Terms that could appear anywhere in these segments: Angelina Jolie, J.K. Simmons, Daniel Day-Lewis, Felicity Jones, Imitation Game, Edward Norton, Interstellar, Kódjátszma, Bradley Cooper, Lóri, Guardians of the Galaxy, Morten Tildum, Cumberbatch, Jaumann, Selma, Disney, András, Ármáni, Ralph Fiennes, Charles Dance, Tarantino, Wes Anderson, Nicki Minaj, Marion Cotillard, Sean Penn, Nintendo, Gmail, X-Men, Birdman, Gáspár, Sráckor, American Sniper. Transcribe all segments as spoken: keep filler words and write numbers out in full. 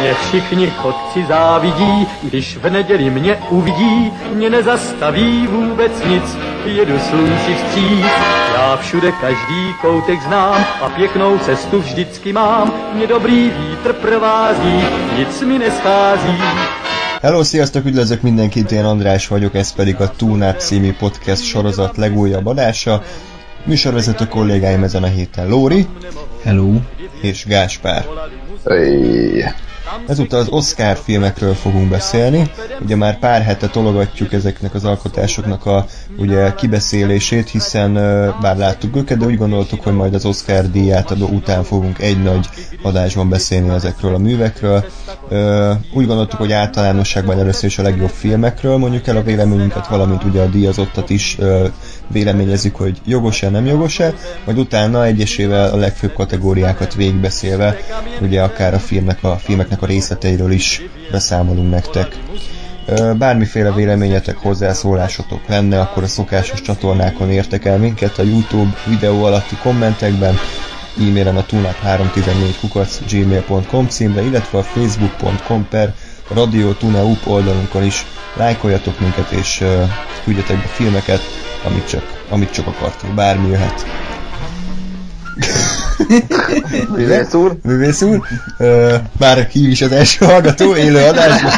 Mě všichni chodci závidí, když v neděli mě uvidí, mě nezastaví vůbec nic, jedu slunci vstříc. Já všude každý koutek znám a pěknou cestu vždycky mám, mě dobrý vítr provází, nic mi nestází. Hello, sziasztok, üdvözlök mindenkit, én András vagyok, ez pedig a Two Nap című podcast sorozat legújabb adása. Műsorvezető kollégáim ezen a héten Lóri. Hello. És Gáspár. Hey. Ezúttal az Oscar filmekről fogunk beszélni. Ugye már pár hete tologatjuk ezeknek az alkotásoknak a ugye, kibeszélését, hiszen bár láttuk őket, de úgy gondoltuk, hogy majd az Oscar díjátadó után fogunk egy nagy adásban beszélni ezekről a művekről. Úgy gondoltuk, hogy általánosságban először is a legjobb filmekről mondjuk el a véleményünket, valamint ugye a díjazottat is véleményezzük, hogy jogos-e, nem jogos-e, majd utána egyesével a legfőbb kategóriákat végigbeszélve, ugye akár a filmnek a filmeknek a részleteiről is beszámolunk nektek. Bármiféle véleményetek, hozzászólásotok lenne, akkor a szokásos csatornákon értek el minket a YouTube videó alatti kommentekben, e-mailen a tuneup három tizennégy kukac gmail pont com címre, illetve a facebook pont com per Radio Tuneup oldalunkon is lájkoljatok minket, és uh, küldjetek be filmeket, amit csak, amit csak akartok, bármi jöhet. Művész úr? Művész úr? Már ki is az első hallgató, élő adásban.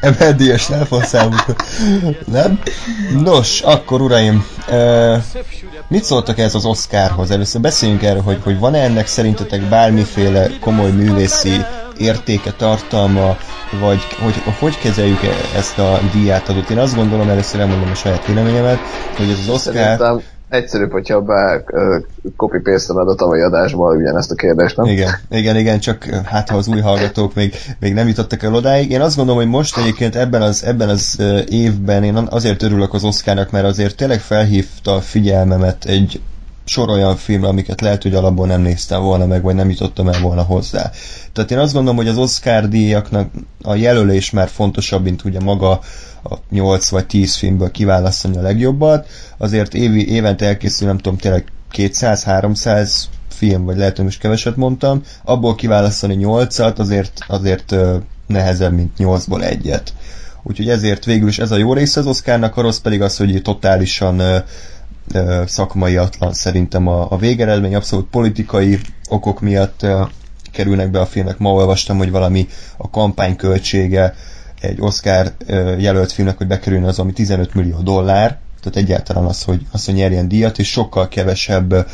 em há dé-es telefonszámunkra. Nem? Nos, akkor uraim, mit szóltak ez az Oscarhoz? Először beszéljünk erről, hogy, hogy van-e ennek szerintetek bármiféle komoly művészi értéke, tartalma, vagy hogy, hogy kezeljük ezt a díjátadót? Én azt gondolom, először elmondom a saját véleményemet, hogy ez az Oscar... Egyszerűbb, hogyha be copy-paste-eled a tavalyi adásban ugyanezt a kérdést, nem? Igen, igen, igen, csak hát ha az új hallgatók még, még nem jutottak el odáig. Én azt gondolom, hogy most egyébként ebben az, ebben az évben én azért örülök az Oscarnak, mert azért tényleg felhívta a figyelmemet egy sor olyan filmre, amiket lehet, hogy alapból nem néztem volna meg, vagy nem jutottam el volna hozzá. Tehát én azt gondolom, hogy az Oscar díjaknak a jelölés már fontosabb, mint ugye maga a nyolc vagy tíz filmből kiválasztani a legjobbat, azért évi, évente elkészül, nem tudom, tényleg kétszáz-háromszáz film, vagy lehet, hogy most keveset mondtam, abból kiválasztani nyolcat azért, azért nehezebb, mint nyolcból egyet. Úgyhogy ezért végül is ez a jó része az Oscarnak, a rossz pedig az, hogy totálisan szakmaiatlan szerintem a, a végeredmény, abszolút politikai okok miatt kerülnek be a filmek. Ma olvastam, hogy valami a kampányköltsége egy Oscar jelölt filmnek, hogy bekerüljön az, ami tizenöt millió dollár, tehát egyáltalán az, hogy, az, hogy nyerjen díjat, és sokkal kevesebb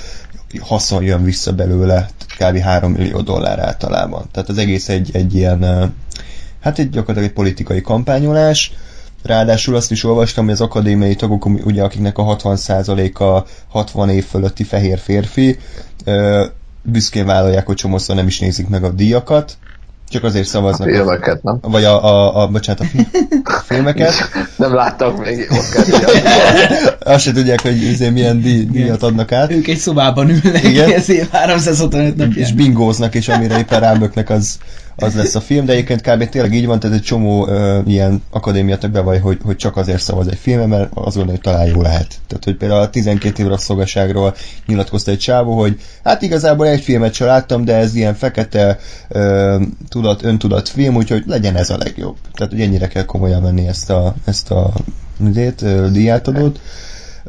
haszon jön vissza belőle, kb. három millió dollár általában. Tehát az egész egy, egy ilyen, hát egy gyakorlatilag egy politikai kampányolás. Ráadásul azt is olvastam, hogy az akadémiai tagok, ugye, akiknek a hatvan százaléka hatvan év fölötti fehér férfi, büszkén vállalják, hogy csomószor nem is nézik meg a díjakat, csak azért szavaznak. A filmeket, nem? Vagy a, a, a bocsánat, a, a filmeket. Nem láttak még Oscar díjat. Azt se tudják, hogy milyen díj, díjat adnak át. Ők egy szobában ülnek, ezért háromszázhatvanöt napján. És bingóznak, és amire éppen rámöknek, az, az lesz a film. De egyébként kb. Tényleg így van, tehát egy csomó uh, ilyen akadémiatok bevaj, hogy, hogy csak azért szavaz egy filmre, mert azon, hogy talán jó lehet. Tehát, hogy például a tizenkét év rabszolgaságról nyilatkozta egy csávó, hogy hát igazából egy filmet sem láttam, de ez ilyen fekete uh, tudat, öntudat film, úgyhogy legyen ez a legjobb. Tehát, hogy ennyire kell komolyan venni ezt a, ezt a díjátadót.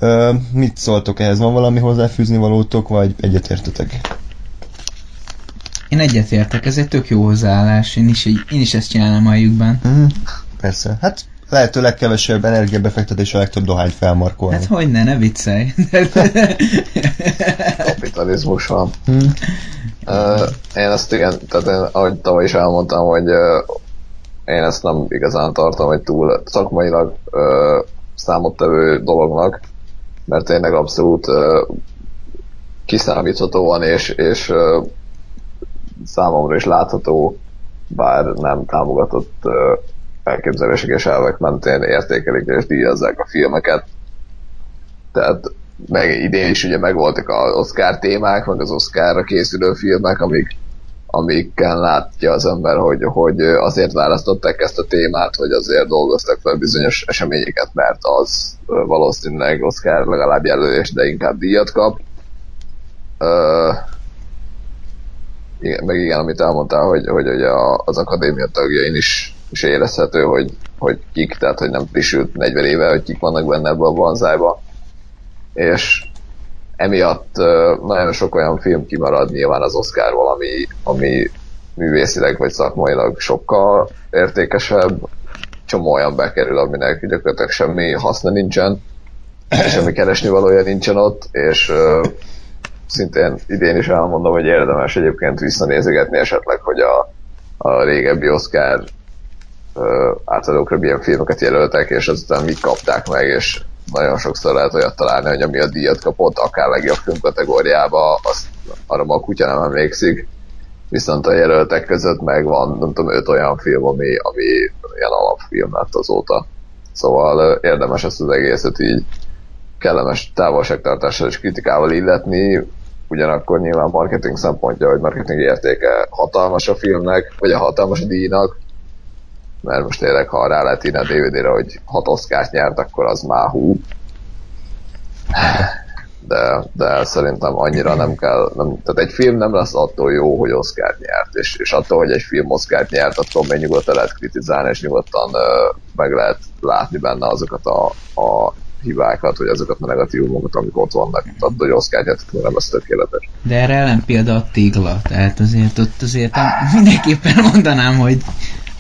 Uh, mit szóltok ehhez? Van valami hozzáfűzni valótok, vagy egyetértetek? Én egyetértek, ez egy tök jó hozzáállás, én is, én is ezt csinálom a helyükben. Mm, persze, hát lehető legkevesebb energiabefektetés, a legtöbb dohány felmarkolni. Hát hogyne, ne viccelj. Kapitalizmus van. Mm. Uh, én azt igen, tehát én, ahogy tavaly is elmondtam, hogy uh, én ezt nem igazán tartom, hogy túl szakmailag uh, számottevő dolognak, mert tényleg abszolút uh, kiszámíthatóan és, és uh, számomra is látható, bár nem támogatott uh, elképzelések és elvek mentén értékelik és díjazzák a filmeket. Tehát meg idén is ugye megvoltak az Oscar témák, meg az Oscarra készülő filmek, amik, amikkel látja az ember, hogy, hogy azért választották ezt a témát, hogy azért dolgoztak fel bizonyos eseményeket, mert az uh, valószínűleg Oscar legalább jelölés, de inkább díjat kap. Uh, igen, meg igen, amit elmondtál, hogy, hogy, hogy a, az akadémia tagjain is, is érezhető, hogy, hogy kik, tehát hogy nem frissült negyven éve, hogy kik vannak benne ebbe a banzájba. És emiatt nagyon sok olyan film kimarad nyilván az Oscarból, ami, ami művészileg vagy szakmailag sokkal értékesebb, csomó olyan bekerül, aminek gyakorlatilag semmi haszna nincsen, semmi keresnivalója nincsen ott, és uh, szintén idén is elmondom, hogy érdemes egyébként visszanézegetni esetleg, hogy a, a régebbi Oscar uh, átadókra milyen filmeket jelöltek, és azután mit kapták meg, és nagyon sokszor lehet olyat találni, hogy ami a díjat kapott, akár legjobb film kategóriába, azt arra ma a kutya nem emlékszik, viszont a jelöltek között meg van, nem tudom, öt olyan film, ami, ami ilyen alapfilm lett azóta. Szóval érdemes ezt az egészet így kellemes távolságtartással és kritikával illetni, ugyanakkor nyilván marketing szempontja, vagy marketing értéke hatalmas a filmnek, vagy a hatalmas díjnak, mert most tényleg, ha rá lehet írni a dé vé dére, hogy hat Oscart nyert, akkor az már hú. De, de szerintem annyira nem kell, nem, tehát egy film nem lesz attól jó, hogy Oscart nyert, és, és attól, hogy egy film Oscart nyert, attól még nyugodtan lehet kritizálni, és nyugodtan ö, meg lehet látni benne azokat a, a hibákat, vagy azokat a negatívumokat, amik ott vannak, attól, hogy Oscart nyert, nem lesz tökéletes. De erre ellen példa a Tégla, tehát azért ott azért mindenképpen mondanám, hogy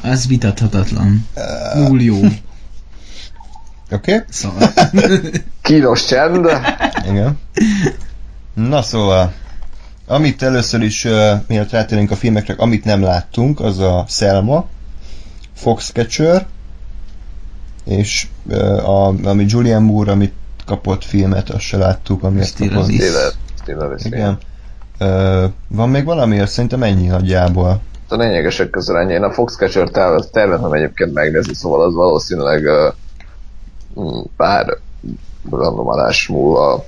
az vitathatatlan. Null jó. Oké. Okay. Szóval. Kínos csend. Igen. Na szóval, amit először is, uh, mielőtt rátérünk a filmekre, amit nem láttunk, az a Selma, Foxcatcher, és uh, a, ami Julianne Moore, amit kapott filmet, azt se láttuk, amiért kapott. Igen. Uh, van még valami? Szerintem ennyi nagyjából. A lényegesek közül ennyi. Én a Foxcatcher tervetem egyébként megnézni, szóval az valószínűleg uh, pár randomálás múlva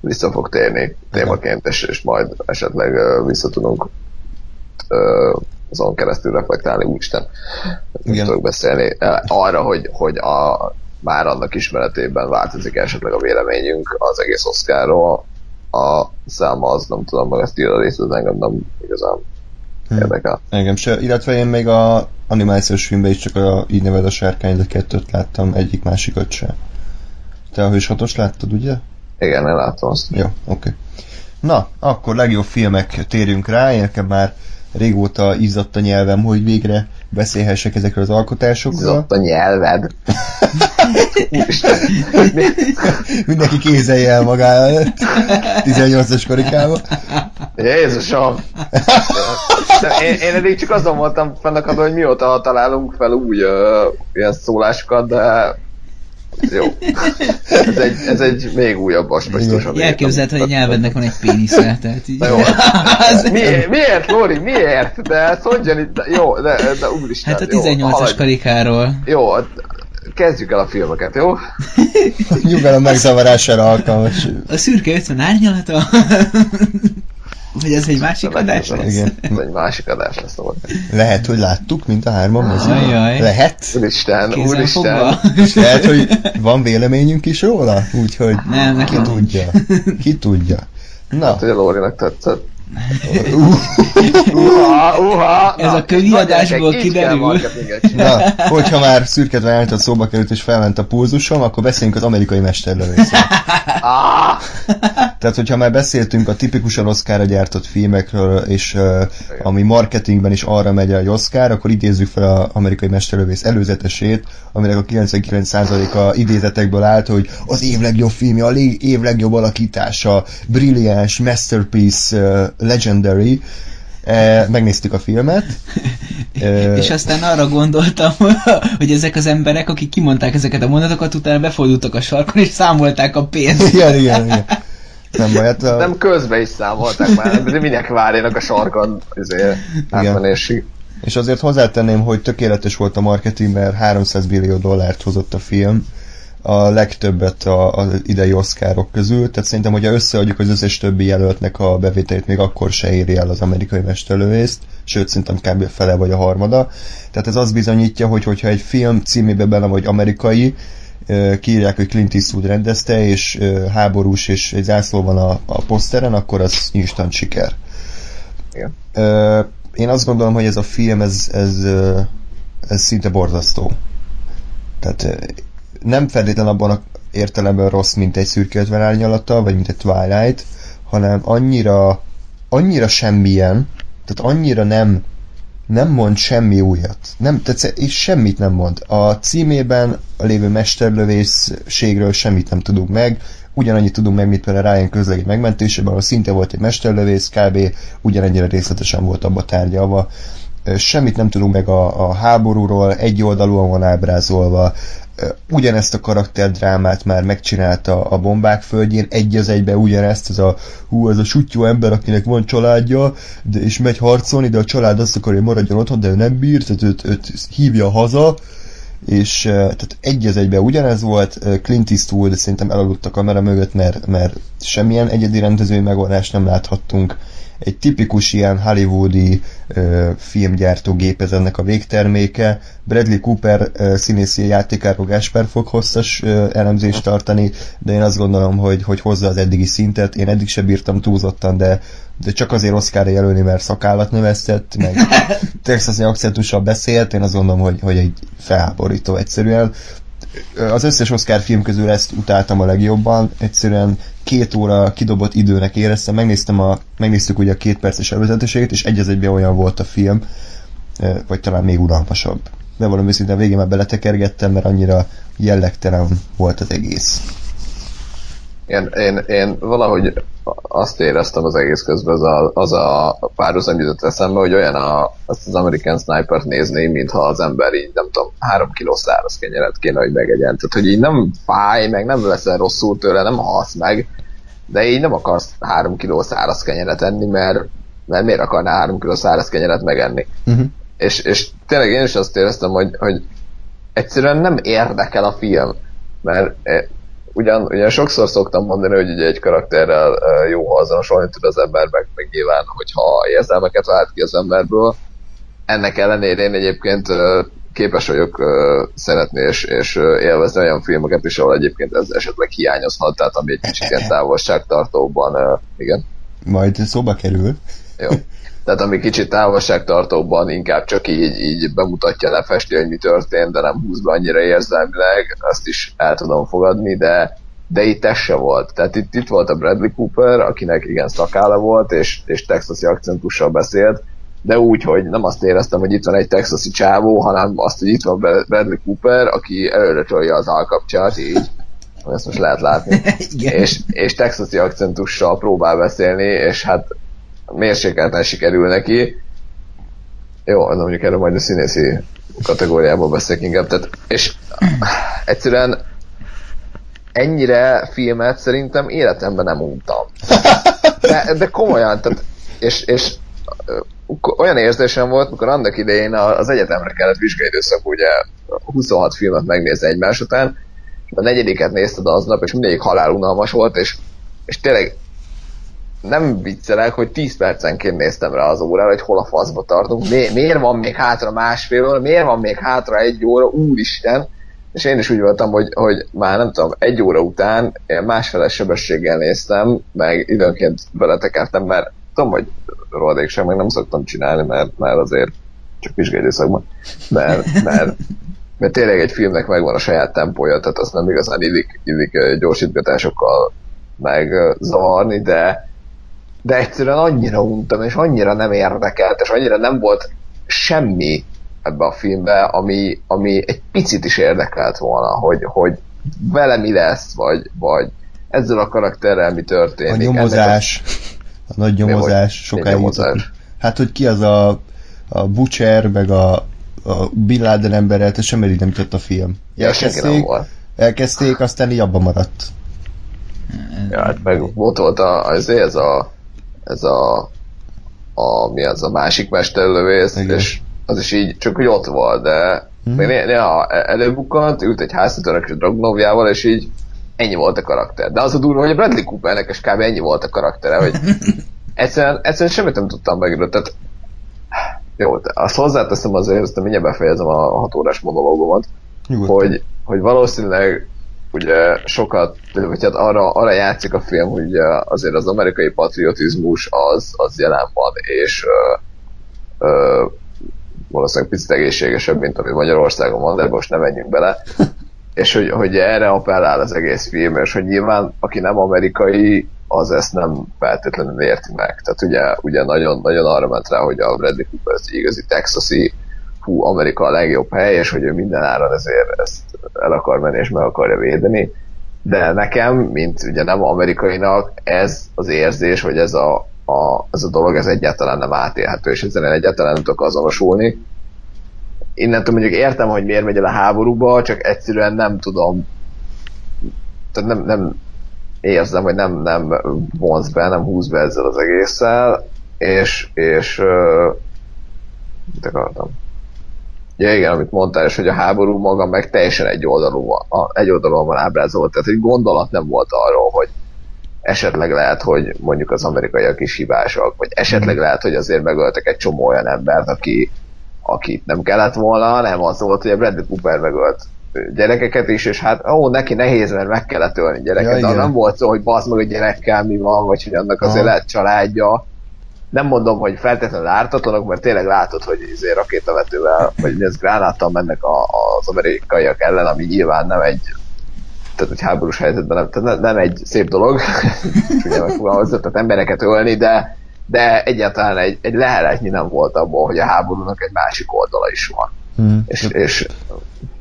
vissza fog térni témaként, és, és majd esetleg uh, vissza tudunk uh, azon keresztül reflektálni, úristen, igen, tudok beszélni arra, hogy, hogy a, már annak ismeretében változik esetleg a véleményünk az egész Oscarról. A száma az, nem tudom, meg ezt írja részt, engem nem igazán hmm. érdekel. Engem se, illetve én még a animációs filmben is csak a, így neved a sárkány, de kettőt láttam, egyik másikat sem. Te a Hős hatos láttad, ugye? Igen, én láttam azt. Jó, oké. Okay. Na, akkor legjobb filmek, térjünk rá. Én nekem már régóta izzadt a nyelvem, hogy végre beszélhessek ezekről az alkotásokról. Izzadt a nyelved? Úristen! Mindenki kézelje el magára tizennyolcas karikába. Jézusom! Én, én eddig csak azon voltam fennakadva, hogy mióta találunk fel új ö, ilyen szólásokat, de jó. Ez egy, ez egy még újabb aspektus. Elképzeled, hogy a nyelvednek van egy pénisze, tehát így. Jó. Mi, miért, Lóri, miért? De szondjan itt, jó, de, de úristen. Hát a tizennyolcas karikáról. Jó, kezdjük el a filmeket, jó? Nyugodtan megzavarására alkalmas. A Szürke ötven árnyalata. Vagy ez egy másik adás lesz? Igen. Ez egy másik adás lesz. Lehet, hogy láttuk, mint a hárman moziban. Lehet. Úristen, úristen. Lehet, hogy van véleményünk is róla? Úgyhogy nem, ki tudja. Ki tudja. Na. Hát, hogy a Lórinak tetszett. Uha, uha. Ez a kövi adásból kiderül. Na, hogyha már Szürke ötven árnyalata szóba került és felment a pulzusom, akkor beszéljünk az amerikai mesterlövészről. Tehát, hogyha már beszéltünk a tipikusan Oscarra gyártott filmekről, és uh, ami marketingben is arra megy a Oscar, akkor idézzük fel az amerikai mesterlövész előzetesét, aminek a kilencvenkilenc százaléka idézetekből állt, hogy az év legjobb filmje, a lé- év legjobb alakítása, brilliáns, masterpiece, uh, legendary. E, megnéztük a filmet. e, és aztán arra gondoltam, hogy ezek az emberek, akik kimondták ezeket a mondatokat, utána befordultak a sarkon, és számolták a pénzt. Igen, igen, igen. Nem baj, hát a... Nem, közben is számolták már, de minek várjanak a sarkon azért átmenésig. És azért hozzátenném, hogy tökéletes volt a marketing, mert háromszáz billió dollárt hozott a film, a legtöbbet az idei Oscarok közül, tehát szerintem, hogyha összeadjuk az összes többi jelöltnek a bevételét, még akkor se éri el az amerikai mesterlövészt, sőt, szerintem kb. A fele vagy a harmada. Tehát ez azt bizonyítja, hogy hogyha egy film címébe bele vagy amerikai, kiírják, hogy Clint Eastwood rendezte, és háborús, és egy zászló van a, a poszteren, akkor az instant siker. Igen. Ö, én azt gondolom, hogy ez a film, ez, ez, ez szinte borzasztó. Tehát nem feltétlen abban a értelemben rossz, mint egy Szürke ötven árnyalata, vagy mint egy Twilight, hanem annyira, annyira semmilyen, tehát annyira nem, nem mond semmi újat. Nem, tehát és semmit nem mond. A címében a lévő mesterlövészségről semmit nem tudunk meg, ugyanannyit tudunk meg, mint például Ryan közleg egy megmentésében, ahol szinte volt egy mesterlövész, kb. Ugyanennyire részletesen volt abba tárgyalva. Semmit nem tudunk meg a, a háborúról, egy oldalúan van ábrázolva. Ugyanezt a karakterdrámát már megcsinálta a Bombák földjén, egy az egybe ugyanezt, ez a hú, ez a suttyó ember, akinek van családja, de, és megy harcolni, de a család azt akar, hogy maradjon otthon, de ő nem bír, tehát őt, őt hívja haza, és tehát egy az egybe ugyanez volt. Clint Eastwood szerintem elaludt a kamera mögött, mert, mert semmilyen egyedi rendezői megoldást nem láthattunk. Egy tipikus ilyen hollywoodi ö, filmgyártó gép ez ennek a végterméke. Bradley Cooper ö, színészi játékáról Gáspár fog hosszas ö, elemzést tartani, de én azt gondolom, hogy, hogy hozza az eddigi szintet. Én eddig sem bírtam túlzottan, de, de csak azért Oscarra jelölni, mert szakállat növesztett, meg texasi akcentussal beszélt. Én azt gondolom, hogy, hogy egy felháborító egyszerűen. Az összes Oscar film közül ezt utáltam a legjobban, egyszerűen két óra kidobott időnek éreztem, megnéztem a, megnéztük ugye a két perces előzetességét, és egy az egyben olyan volt a film, vagy talán még unalmasabb. Bevallom őszintén, a végén már beletekergettem, mert annyira jellegtelen volt az egész. Én, én, én valahogy azt éreztem az egész közben, az a, az a párhuzam jutott eszembe, hogy olyan a, azt az American Snipert nézni, mintha az ember így, nem tudom, három kiló száraz kenyeret kéne, hogy megegyen. Tehát, hogy így nem fáj, meg nem leszel rosszul tőle, nem halsz meg, de így nem akarsz három kiló száraz kenyeret enni, mert, mert miért akarnál három kiló száraz kenyeret megenni? Uh-huh. És, és tényleg én is azt éreztem, hogy, hogy egyszerűen nem érdekel a film, mert... Ugyan, ugyan sokszor szoktam mondani, hogy ugye egy karakterrel jó azonosulni tud az ember, meg, meg nyilván, hogyha érzelmeket vált ki az emberből. Ennek ellenére én egyébként képes vagyok szeretni és, és élvezni olyan filmeket is, ahol egyébként ez esetleg hiányozhat, tehát ami egy kicsit ilyen távolságtartóban, igen. Majd szóba kerül. Jó. Tehát ami kicsit távolságtartóban inkább csak így, így bemutatja, lefesti, hogy mi történt, de nem húz be annyira érzelmileg, azt is el tudom fogadni, de, de itt ez se volt. Tehát itt, itt volt a Bradley Cooper, akinek igen szakála volt, és, és texasi akcentussal beszélt, de úgy, hogy nem azt éreztem, hogy itt van egy texasi csávó, hanem azt, hogy itt van Bradley Cooper, aki előre tolja az állkapcsát, így. Ezt most lehet látni. és, és texasi akcentussal próbál beszélni, és hát mérsékelten sikerül neki. Jó, de mondjuk erről majd a színészi kategóriából beszélek inkább. Tehát, és egyszerűen ennyire filmet szerintem életemben nem untam. De, de komolyan, tehát, és, és olyan érzésem volt, mikor annak idején az egyetemre kellett vizsgai időszakban ugye huszonhat filmet megnézni egymás után, a negyediket nézted aznap, és mindegyik halálunalmas volt, és, és tényleg nem viccelek, hogy tíz percenként néztem rá az órára, hogy hol a faszba tartunk, Mi, miért van még hátra másfél óra, miért van még hátra egy óra, úristen, és én is úgy voltam, hogy, hogy már nem tudom, egy óra után én másfeles sebességgel néztem, meg időnként beletekertem, mert tudom, hogy rohadékság, meg nem szoktam csinálni, mert, mert azért csak vizsgai időszakban, mert, mert, mert tényleg egy filmnek megvan a saját tempója, tehát azt nem igazán illik, illik gyorsítgatásokkal megzavarni, de de egyszerűen annyira untam, és annyira nem érdekelt, és annyira nem volt semmi ebbe a filmbe, ami, ami egy picit is érdekelt volna, hogy, hogy vele mi lesz, vagy, vagy ezzel a karakterrel mi történik. A nyomozás, a, a nagy nyomozás, sokáig nyomozás. Hát, hogy ki az a, a Butcher, meg a, a Bin Laden emberrel, tehát semmit nem jutott a film. Ja, elkezdték, elkezdték, aztán így abba maradt. Ja, hát meg ott volt a, azért ez a ez a, a mi az a másik mesterlövész, igen. És az is így, csak hogy ott volt, de hmm. még néha előbukkant, ült egy háztartőrök és drognovjával, és így ennyi volt a karakter. De az a durva, hogy a Bradley Coopernek és kb. Ennyi volt a karaktere, hogy egyszerűen, egyszerűen semmit nem tudtam megről, tehát jó, azt hozzáteszem azért, aztán mindjárt befejezem a hat órás monológomat, hogy, hogy valószínűleg ugye sokat, vagy hát arra, arra játszik a film, hogy azért az amerikai patriotizmus az, az jelen van, és ö, ö, valószínűleg picit egészségesebb, mint ami Magyarországon van, de most nem menjünk bele. És hogy, hogy erre appellál az egész film, és hogy nyilván aki nem amerikai, az ezt nem feltétlenül érti meg. Tehát ugye, ugye nagyon, nagyon arra ment rá, hogy a Bradley Cooper az igazi texasi, hú, Amerika a legjobb hely, és hogy ő minden áron ezért ezt el akar menni, és meg akarja védeni. De nekem, mint ugye nem amerikainak, ez az érzés, hogy ez a, a, ez a dolog ez egyáltalán nem átélhető, és ezzel egyáltalán nem tudok azonosulni. Innentől mondjuk értem, hogy miért megy el a háborúba, csak egyszerűen nem tudom, tehát nem, nem érzem, hogy nem, nem vonz be, nem húz be ezzel az egésszel, és, és uh, mit akartam? Ja igen, amit mondtál, és hogy a háború maga meg teljesen egy oldalon, egy oldalon van ábrázolt, tehát egy gondolat nem volt arról, hogy esetleg lehet, hogy mondjuk az amerikaiak is hibásak, vagy esetleg lehet, hogy azért megöltek egy csomó olyan embert, aki akit nem kellett volna, nem az volt, hogy a Bradley Cooper megölt gyerekeket is, és hát ó, neki nehéz, mert meg kellett ölni gyereket, ja, de nem volt szó, hogy baszd meg a gyerekkel mi van, vagy hogy annak azért aha. Lehet családja. Nem mondom, hogy feltétlenül ártatlanok, mert tényleg látod, hogy azért rakétavetővel, vagy ez gránáttal mennek a, az amerikaiak ellen, ami nyilván nem egy, tehát egy háborús helyzetben nem, tehát nem egy szép dolog, tehát embereket ölni, de de egyáltalán egy, egy leheletnyi nem volt abból, hogy a háborúnak egy másik oldala is van. Hmm. És, és...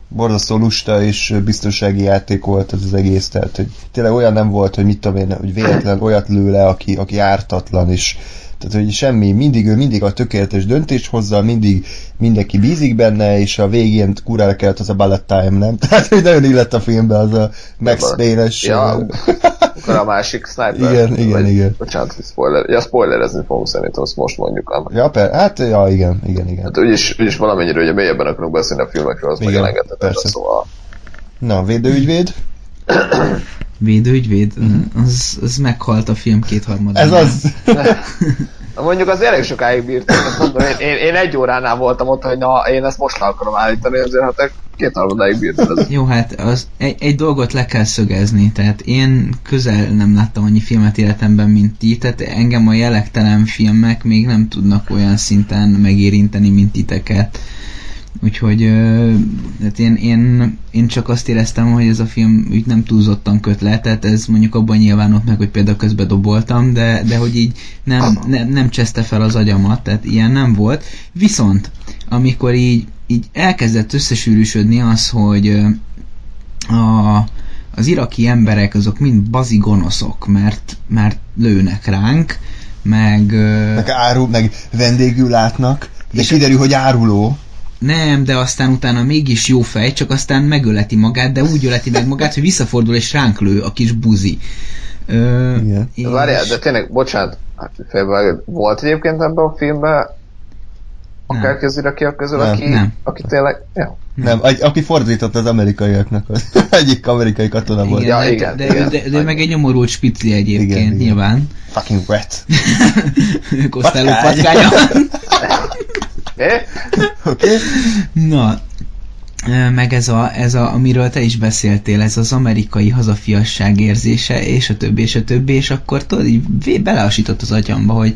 borzasztó lusta és biztonsági játék volt ez az egész, tehát hogy tényleg olyan nem volt, hogy mit tudom én, hogy véletlen olyat lő le, aki, aki ártatlan is. Tehát, hogy semmi, mindig ő mindig a tökéletes döntést hozza, mindig mindenki bízik benne, és a végén kurára kellett az a Bullet Time, nem? Tehát, hogy nagyon illett a filmbe az a Max Payne-es... Ja, akkor a másik Sniper. Igen, igen, vagy, igen. Bocsánat, spoiler. Ja, spoilerezni fogunk szerintem, azt most mondjuk el. Ja, per, hát, ja, igen, igen, igen. Hát úgyis, úgyis valamennyire, hogy mélyebben akarunk beszélni a filmekről, az megjelengetett, szóval... Na, védőügyvéd? Védőügyvéd? Az, az meghalt a film kétharmadán. Ez az! Mondjuk az elég sokáig bírtam, mondom, én, én, én egy óránál voltam ott, hogy na, én ezt most le akarom állítani, azért hát kétharmadáig bírtam. Jó, hát az, egy, egy dolgot le kell szögezni, tehát én közel nem láttam annyi filmet életemben, mint ti, tehát engem a jelektelen filmek még nem tudnak olyan szinten megérinteni, mint titeket. Úgyhogy hát én, én, én csak azt éreztem, hogy ez a film úgy nem túlzottan köt le, tehát ez mondjuk abban nyilvánult meg, hogy például közben doboltam, de, de hogy így nem, nem, nem cseszte fel az agyamat, tehát ilyen nem volt. Viszont amikor így, így elkezdett összesűrűsödni az, hogy a, az iraki emberek azok mind bazi gonoszok, mert, mert lőnek ránk, meg... Meg, áru, meg vendégül látnak, de és kiderül, hogy áruló. Nem, de aztán utána mégis jó fej, csak aztán megöleti magát, de úgy öleti meg magát, hogy visszafordul és ránk lő a kis buzi. Ö, igen. És... Várjál, de tényleg, bocsánat, volt egyébként ebben a filmben akárki az irakiak közül, nem. Aki, nem. aki tényleg... Ja. Nem, nem, aki fordított az amerikaiaknak, az egyik amerikai katona igen, volt. Ja, de, igen, de, igen. De, de, de meg egy nyomorult spicli egyébként, igen, igen. Nyilván. Fucking wet. Kosztáló patkánya. Okay. Na, meg ez a, ez a, amiről te is beszéltél, ez az amerikai hazafiasság érzése, és a többi, és a többi, és akkor tudod, így beleasított az agyamba, hogy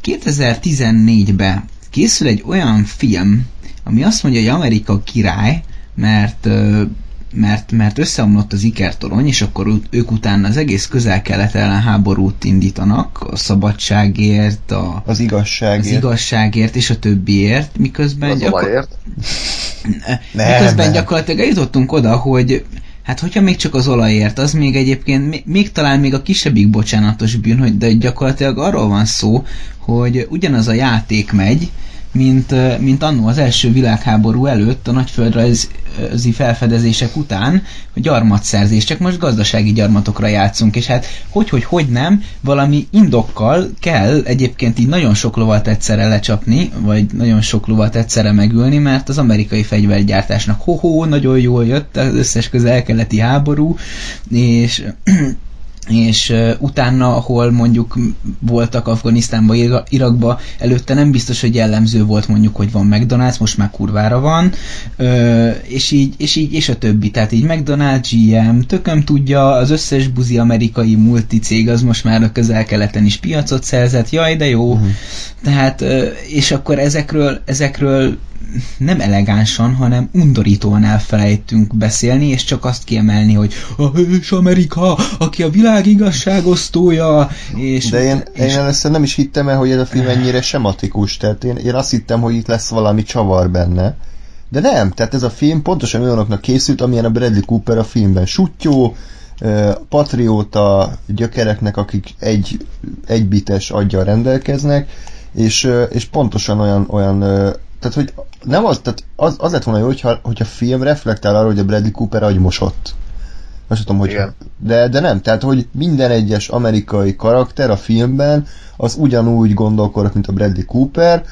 kétezer-tizennégyben készül egy olyan film, ami azt mondja, hogy Amerika király, mert, mert, mert összeomlott az ikertorony, és akkor ők utána az egész közel-kelet ellen háborút indítanak, a szabadságért, a, az, igazságért. az igazságért, és a többiért, miközben, gyakor... nem, miközben nem. Gyakorlatilag eljutottunk oda, hogy hát hogyha még csak az olajért, az még egyébként, még, még talán még a kisebbik bocsánatos bűn, hogy de gyakorlatilag arról van szó, hogy ugyanaz a játék megy, mint, mint annó az első világháború előtt, a nagyföldrajzi felfedezések után, a gyarmatszerzés, csak most gazdasági gyarmatokra játszunk, és hát hogy, hogy, hogy nem, valami indokkal kell egyébként így nagyon sok lovat egyszerre lecsapni, vagy nagyon sok lovat egyszerre megölni, mert az amerikai fegyvergyártásnak ho-ho, nagyon jól jött az összes közel-keleti háború, és és uh, utána, ahol mondjuk voltak Afganisztánba, Irakba, előtte nem biztos, hogy jellemző volt mondjuk, hogy van McDonald's, most már kurvára van, uh, és így, és így, és a többi, tehát így McDonald's, gé em, tököm tudja, az összes buzi amerikai multicég az most már a közel-keleten is piacot szerzett, jaj, de jó, uh-huh. tehát, uh, és akkor ezekről, ezekről nem elegánsan, hanem undorítóan elfelejtünk beszélni, és csak azt kiemelni, hogy a hős Amerika, aki a világ igazságosztója, és... De én, és... én először nem is hittem el, hogy ez a film ennyire sematikus, tehát én, én azt hittem, hogy itt lesz valami csavar benne, de nem, tehát ez a film pontosan olyanoknak készült, amilyen a Bradley Cooper a filmben. Suttyó, patrióta gyökereknek, akik egy, egybites aggyal rendelkeznek, és, és pontosan olyan, olyan tehát, hogy nem az, tehát az, az lett volna jó, hogyha, hogyha a film reflektál arra, hogy a Bradley Cooper agymosott. Most tudom, hogy de, de nem, tehát, hogy minden egyes amerikai karakter a filmben az ugyanúgy gondolkodott, mint a Bradley Cooper,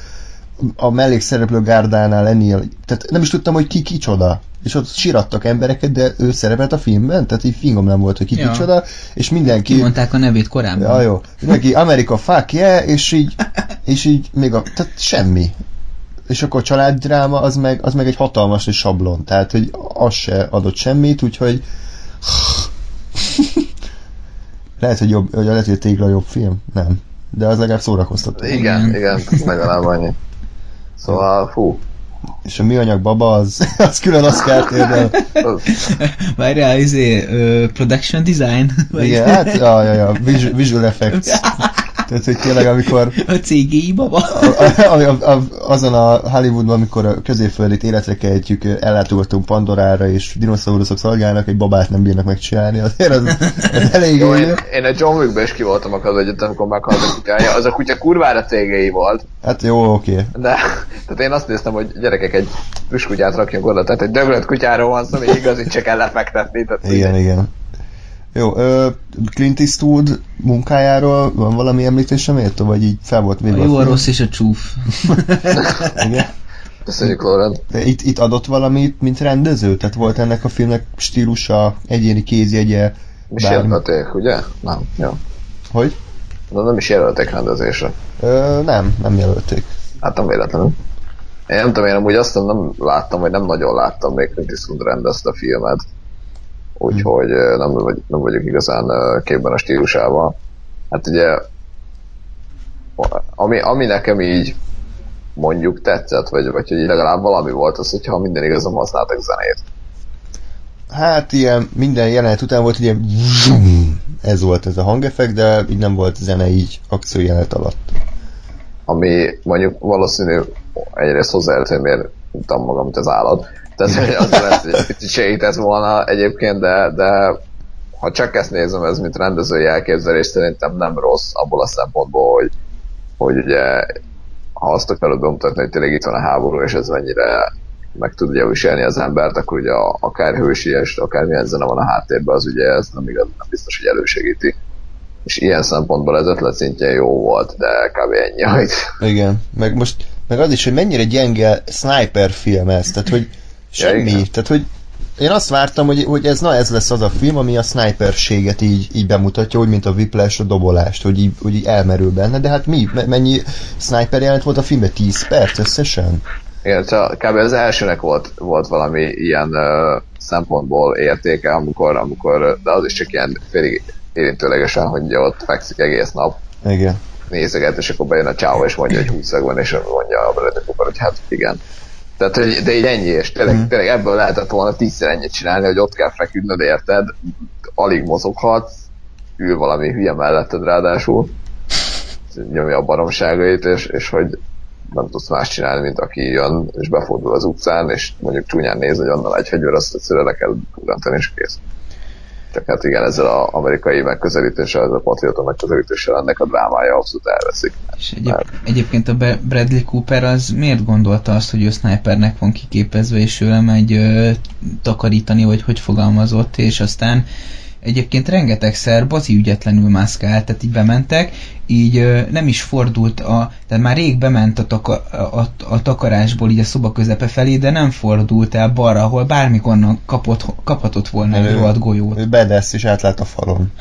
a mellékszereplő gárdánál ennél, tehát nem is tudtam, hogy ki kicsoda. És ott sirattak embereket, de ő szerepelt a filmben, tehát így fingom nem volt, hogy ki kicsoda, ja. És mindenki... Kimondták a nevét korábban. Ja, jó. Mindenki Amerika, fuck yeah, és így, és így még a... Tehát semmi. És akkor a családdráma az meg, az meg egy hatalmas egy sablon, tehát hogy az se adott semmit, úgyhogy lehet, hogy jobb, hogy lehet, hogy a tégla jobb film, nem, de az legalább szórakoztató. Igen, igen, legalább annyi. Szóval, fú. És a műanyag baba az, az külön Oscart érdem. Várjál, izé, uh, production design? Igen, hát, ja, ja, ja, visual, visual effects. Tehát, hogy tényleg, amikor... A cégéi baba? A, a, a, a, azon a Hollywoodban, amikor a középföldét életre keltjük, ellátogatunk Pandorára, és dinoszauruszok szolgálnak, egy babát nem bírnak megcsinálni, azért az, az elég jó. Én, én a John Wickben is ki voltam az egyet, amikor meghalt a kutyája. Az a kutya kurvára cégéi volt. Hát jó, oké. Okay. De tehát én azt néztem, hogy gyerekek, egy püskutyát rakjunk oda, tehát egy döglött kutyáról van szó, még igazit csak el lehet megtetni. Igen, így. Igen. Jó, Clint Eastwood munkájáról van valami említése méltó, vagy így fel volt véve? Jó, a rossz és a csúf. Igen. Köszönjük, Lóren. Itt, itt adott valamit, mint rendező? Tehát volt ennek a filmnek stílusa, egyéni kézjegye? Mi is jelölték, ugye? Nem. Jó. Hogy? De nem is jelölték rendezésre. Ö, nem, nem jelölték. Hát nem véletlenül. Én nem tudom, én amúgy azt nem láttam, vagy nem nagyon láttam még Clint Eastwood rendezte a filmet. Úgyhogy nem, vagy, nem vagyok igazán képben a stílusával. Hát ugye, ami, ami nekem így mondjuk tetszett, vagy, vagy hogy legalább valami volt az, hogyha minden igazán használtak zenét. Hát ilyen minden jelenet után volt ilyen ez volt ez a hangeffekt, de így nem volt zene így akciójelenet alatt. Ami mondjuk valószínű egyrészt hozzáért, hogy miért tudtam magam, mint az állat. Tehát azért egy picit segített volna egyébként, de, de ha csak ezt nézem, ez mint rendezői elképzelés szerintem nem rossz abból a szempontból, hogy, hogy ugye ha azt akarod bemutatni, hogy tényleg itt van a háború, és ez mennyire meg tudja viselni az embert, akkor ugye akár hősies, akár milyen zene van a háttérben, az ugye ez nem igaz, nem biztos, hogy elősegíti. És ilyen szempontból ez ötlet szintjén jó volt, de kb. Ennyi, amit. Igen, meg most, meg az is, hogy mennyire gyenge sniper film ez, tehát hogy semmi. Ja, tehát, hogy én azt vártam, hogy, hogy ez, na, ez lesz az a film, ami a sniperséget így, így bemutatja, úgy, mint a Whiplash, a dobolást, hogy így, hogy így elmerül benne, de hát mi? Mennyi sniper jelent volt a filmben? tíz perc összesen? Igen, kb. Az elsőnek volt, volt valami ilyen uh, szempontból értéke, amikor, amikor, de az is csak ilyen félig érintőlegesen, hogy ott fekszik egész nap. Igen. Nézeget, és akkor bejön a csávó, és mondja, hogy húszak van, és mondja a Bradley Cooper, hogy hát igen. Tehát, hogy, de így ennyi, és tényleg, mm. tényleg ebből lehetett volna tízszer ennyit csinálni, hogy ott kell feküdnöd, érted, alig mozoghatsz, ül valami hülye melletted ráadásul, nyomja a baromságait, és, és hogy nem tudsz más csinálni, mint aki jön, és befordul az utcán, és mondjuk csúnyán néz, hogy onnan egy fegyver, azt egyszerűen le kell durrantani, és kész. Csak hát igen, ezzel az amerikai megközelítéssel, ezzel a patriota megközelítéssel ennek a drámája abszolút elveszik. És egyéb, mert... egyébként a Bradley Cooper az miért gondolta azt, hogy ő snipernek van kiképezve, és ő lemegy ö, takarítani, vagy hogy fogalmazott, és aztán egyébként rengetegszer bazi ügyetlenül mászkált, tehát így bementek, így nem is fordult a, tehát már rég bement a, taka, a, a takarásból így a szoba közepe felé, de nem fordult el balra, ahol bármikor kapott, kaphatott volna egy rohadt golyót. Ő bedesz és átlát a falon.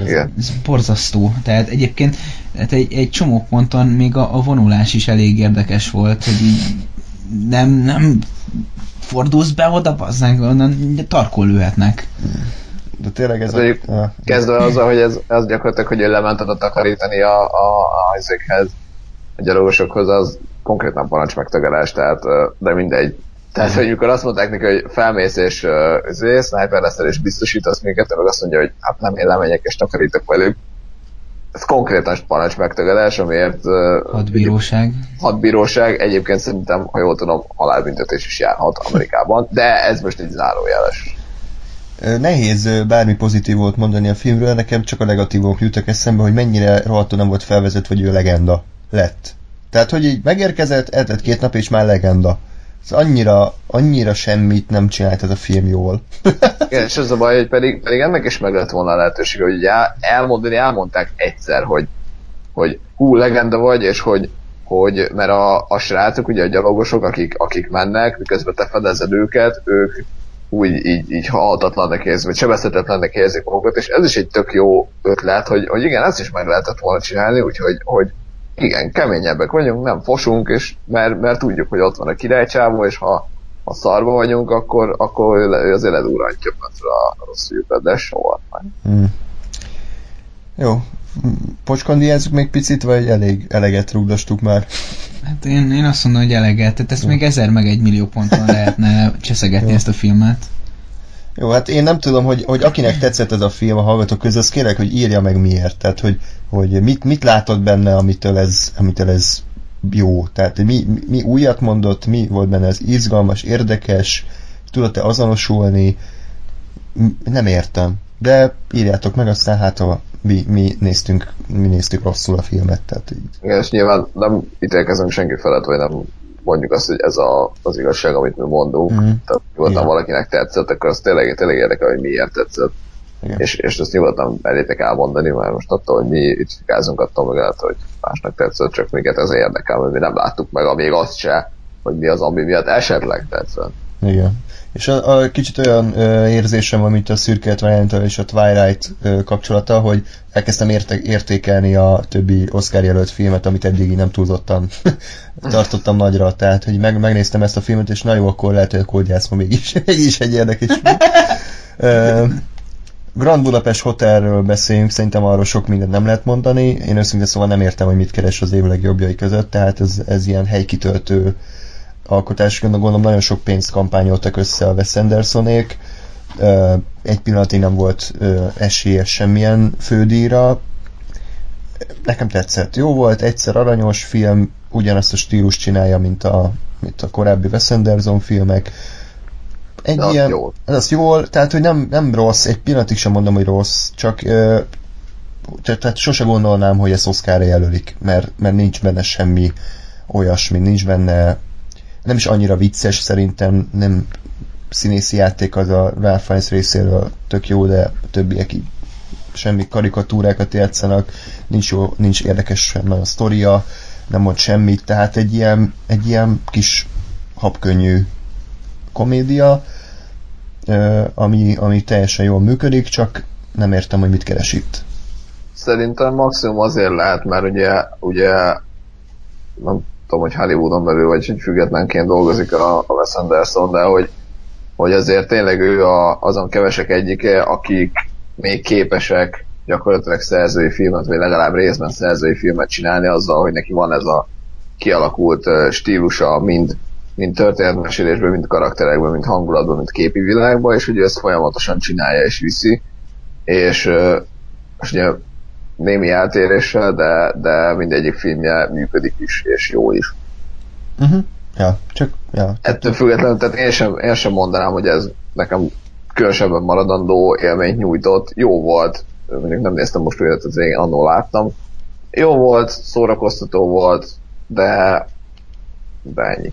Igen. Ez borzasztó. Tehát egyébként tehát egy, egy csomó ponton még a, a vonulás is elég érdekes volt, hogy így nem, nem fordulsz be oda, bazzánk, onnan tarkon lőhetnek. De tényleg ez... Hát, a... a... Kezdve azzal, hogy ez, az gyakorlatilag, hogy ő lement oda takarítani a, a, a hajszékhez, a gyalogosokhoz, az konkrétan parancs megtagadás, tehát, de mindegy. Tehát, hogy mikor azt mondták neki, hogy felmész és uh, sniper leszel és biztosítasz minket, meg azt mondja, hogy hát nem, én lemegyek és takarítok velük. Ez konkrétan parancs megtagadás, amiért... Uh, hadbíróság. Hadbíróság. Egyébként szerintem, ha jól tudom, halálbüntetés is járhat Amerikában, de ez most egy zárójeles. Nehéz bármi pozitívot mondani a filmről, nekem csak a negatívok jutnak eszembe, hogy mennyire rohadtul nem volt felvezetve, hogy ő legenda lett. Tehát, hogy így megérkezett, eltelt két nap és már legenda. Ez annyira, annyira semmit nem csinált ez a film jól. Igen, és az a baj, hogy pedig, pedig ennek is meg lett volna a lehetőség, hogy el, elmondani, elmondták egyszer, hogy, hogy hú, legenda vagy, és hogy, hogy mert a, a srácok, ugye a gyalogosok, akik, akik mennek, miközben te fedezed őket, ők úgy így, így halhatatlannak érzik, vagy sebezhetetlennek érzik magukat, és ez is egy tök jó ötlet, hogy, hogy igen, ezt is meg lehetett volna csinálni, úgyhogy hogy igen, keményebbek vagyunk, nem fosunk, és mert, mert tudjuk, hogy ott van a királycsávó, és ha, ha szarba vagyunk, akkor, akkor ő azért ledúrantja a rossz ügyet, de soha. Hmm. Jó. Pocskondiázzuk még picit, vagy elég eleget rúgdastuk már? Hát én, én azt mondom, hogy eleget. Tehát ezt jó. Még ezer meg egy millió ponton lehetne cseszegetni ezt a filmet. Jó, hát én nem tudom, hogy, hogy akinek tetszett ez a film a hallgatók között, azt kérlek, hogy írja meg miért. Tehát, hogy, hogy mit, mit látott benne, amitől ez, amitől ez jó. Tehát mi, mi újat mondott, mi volt benne ez izgalmas, érdekes, tudott-e azonosulni? Nem értem. De írjátok meg, aztán hát a Mi, mi, néztünk, mi néztük rosszul a filmet, tehát így. Igen, és nyilván nem ítélkezünk senki felett, vagy nem mondjuk azt, hogy ez a, az igazság, amit mi mondunk. Mm-hmm. Tehát nyugodtan valakinek tetszett, akkor az tényleg, tényleg érdekel, hogy miért tetszett. És, és ezt nyugodtan elétek elmondani, mert most attól, hogy mi itt kázunk, attól meg lehet, hogy másnak tetszett, csak minket ez érdekel, mert mi nem láttuk meg, amíg azt se, hogy mi az, ami miatt esetleg tetszett. Igen. És a, a kicsit olyan ö, érzésem van, mint a Szürke ötven és a Twilight ö, kapcsolata, hogy elkezdtem érte- értékelni a többi Oscar jelölt filmet, amit eddig nem túlzottan tartottam nagyra. Tehát, hogy meg, megnéztem ezt a filmet, és na jó, akkor lehet, hogy a Kódjátszma mégis, mégis egy érdekes film. Ö, Grand Budapest Hotelről beszélünk, szerintem arról sok mindent nem lehet mondani. Én őszintén szóval nem értem, hogy mit keres az év legjobbjai között, tehát ez, ez ilyen helykitöltő alkotás, gondolom nagyon sok pénzt kampányoltak össze a Wes Andersonék. Egy pillanatig nem volt esélye semmilyen fődíjra. Nekem tetszett. Jó volt, egyszer aranyos film, ugyanazt a stílust csinálja, mint a, mint a korábbi Wes Anderson filmek. Egy de ilyen... Jól. Az jól, tehát hogy nem, nem rossz, egy pillanatig sem mondom, hogy rossz, csak tehát sose gondolnám, hogy ezt Oscarra jelölik, mert, mert nincs benne semmi olyasmi, nincs benne nem is annyira vicces, szerintem nem színészi játék az a Ralph Fiennes részéről tök jó, de a többiek így semmi karikatúrákat játszanak, nincs, jó, nincs érdekes nagyon sztoria, nem mond semmit, tehát egy ilyen, egy ilyen kis habkönnyű komédia, ami, ami teljesen jól működik, csak nem értem, hogy mit keres itt. Szerintem maximum azért lehet, mert ugye, ugye nem tudom, hogy Hollywoodon belül, vagy függetlenként dolgozik a, a Wes Anderson, de hogy, hogy azért tényleg ő a, azon kevesek egyike, akik még képesek gyakorlatilag szerzői filmet, vagy legalább részben szerzői filmet csinálni azzal, hogy neki van ez a kialakult stílusa, mind, mind történetmesélésből, mind karakterekből, mind hangulatban, mind képi világban, és hogy ő ezt folyamatosan csinálja és viszi, és most ugye némi eltéréssel, de, de mindegyik filmje működik is, és jó is. Uh-huh. Ja, csak, ja. Ettől függetlenül, tehát én sem, én sem mondanám, hogy ez nekem különösebben maradandó élményt nyújtott. Jó volt, mondjuk nem néztem most újra, az én annól láttam. Jó volt, szórakoztató volt, de... de ennyi.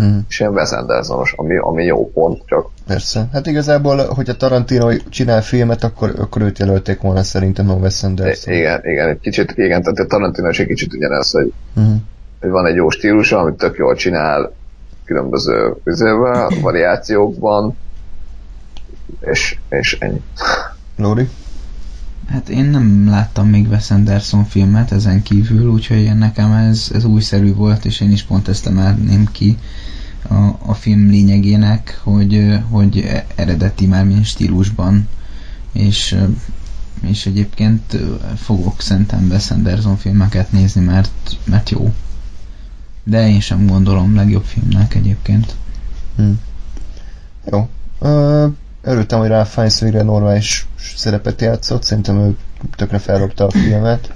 mm. és ilyen Wes Anderson-os, ami, ami jó pont csak. Persze. Hát igazából, hogyha Tarantino csinál filmet, akkor, akkor őt jelölték volna szerintem, nem Wes Anderson. Igen, igen, egy kicsit, igen, tehát a Tarantino is egy kicsit ugyanez, hogy, mm. hogy van egy jó stílusa, amit tök jól csinál különböző üzővel, variációkban, és, és ennyi. Lóri? Hát én nem láttam még Wes Anderson filmet ezen kívül, úgyhogy nekem ez, ez újszerű volt, és én is pont ezt emelném ki a, a film lényegének, hogy, hogy eredeti már milyen stílusban, és, és egyébként fogok szerintem Wes Anderson filmeket nézni, mert, mert jó. De én sem gondolom legjobb filmnek egyébként. Hmm. Jó. Uh... Örültem, hogy Ralph Fiennes végre normális szerepet játszott, szerintem ő tökre felrobta a filmet,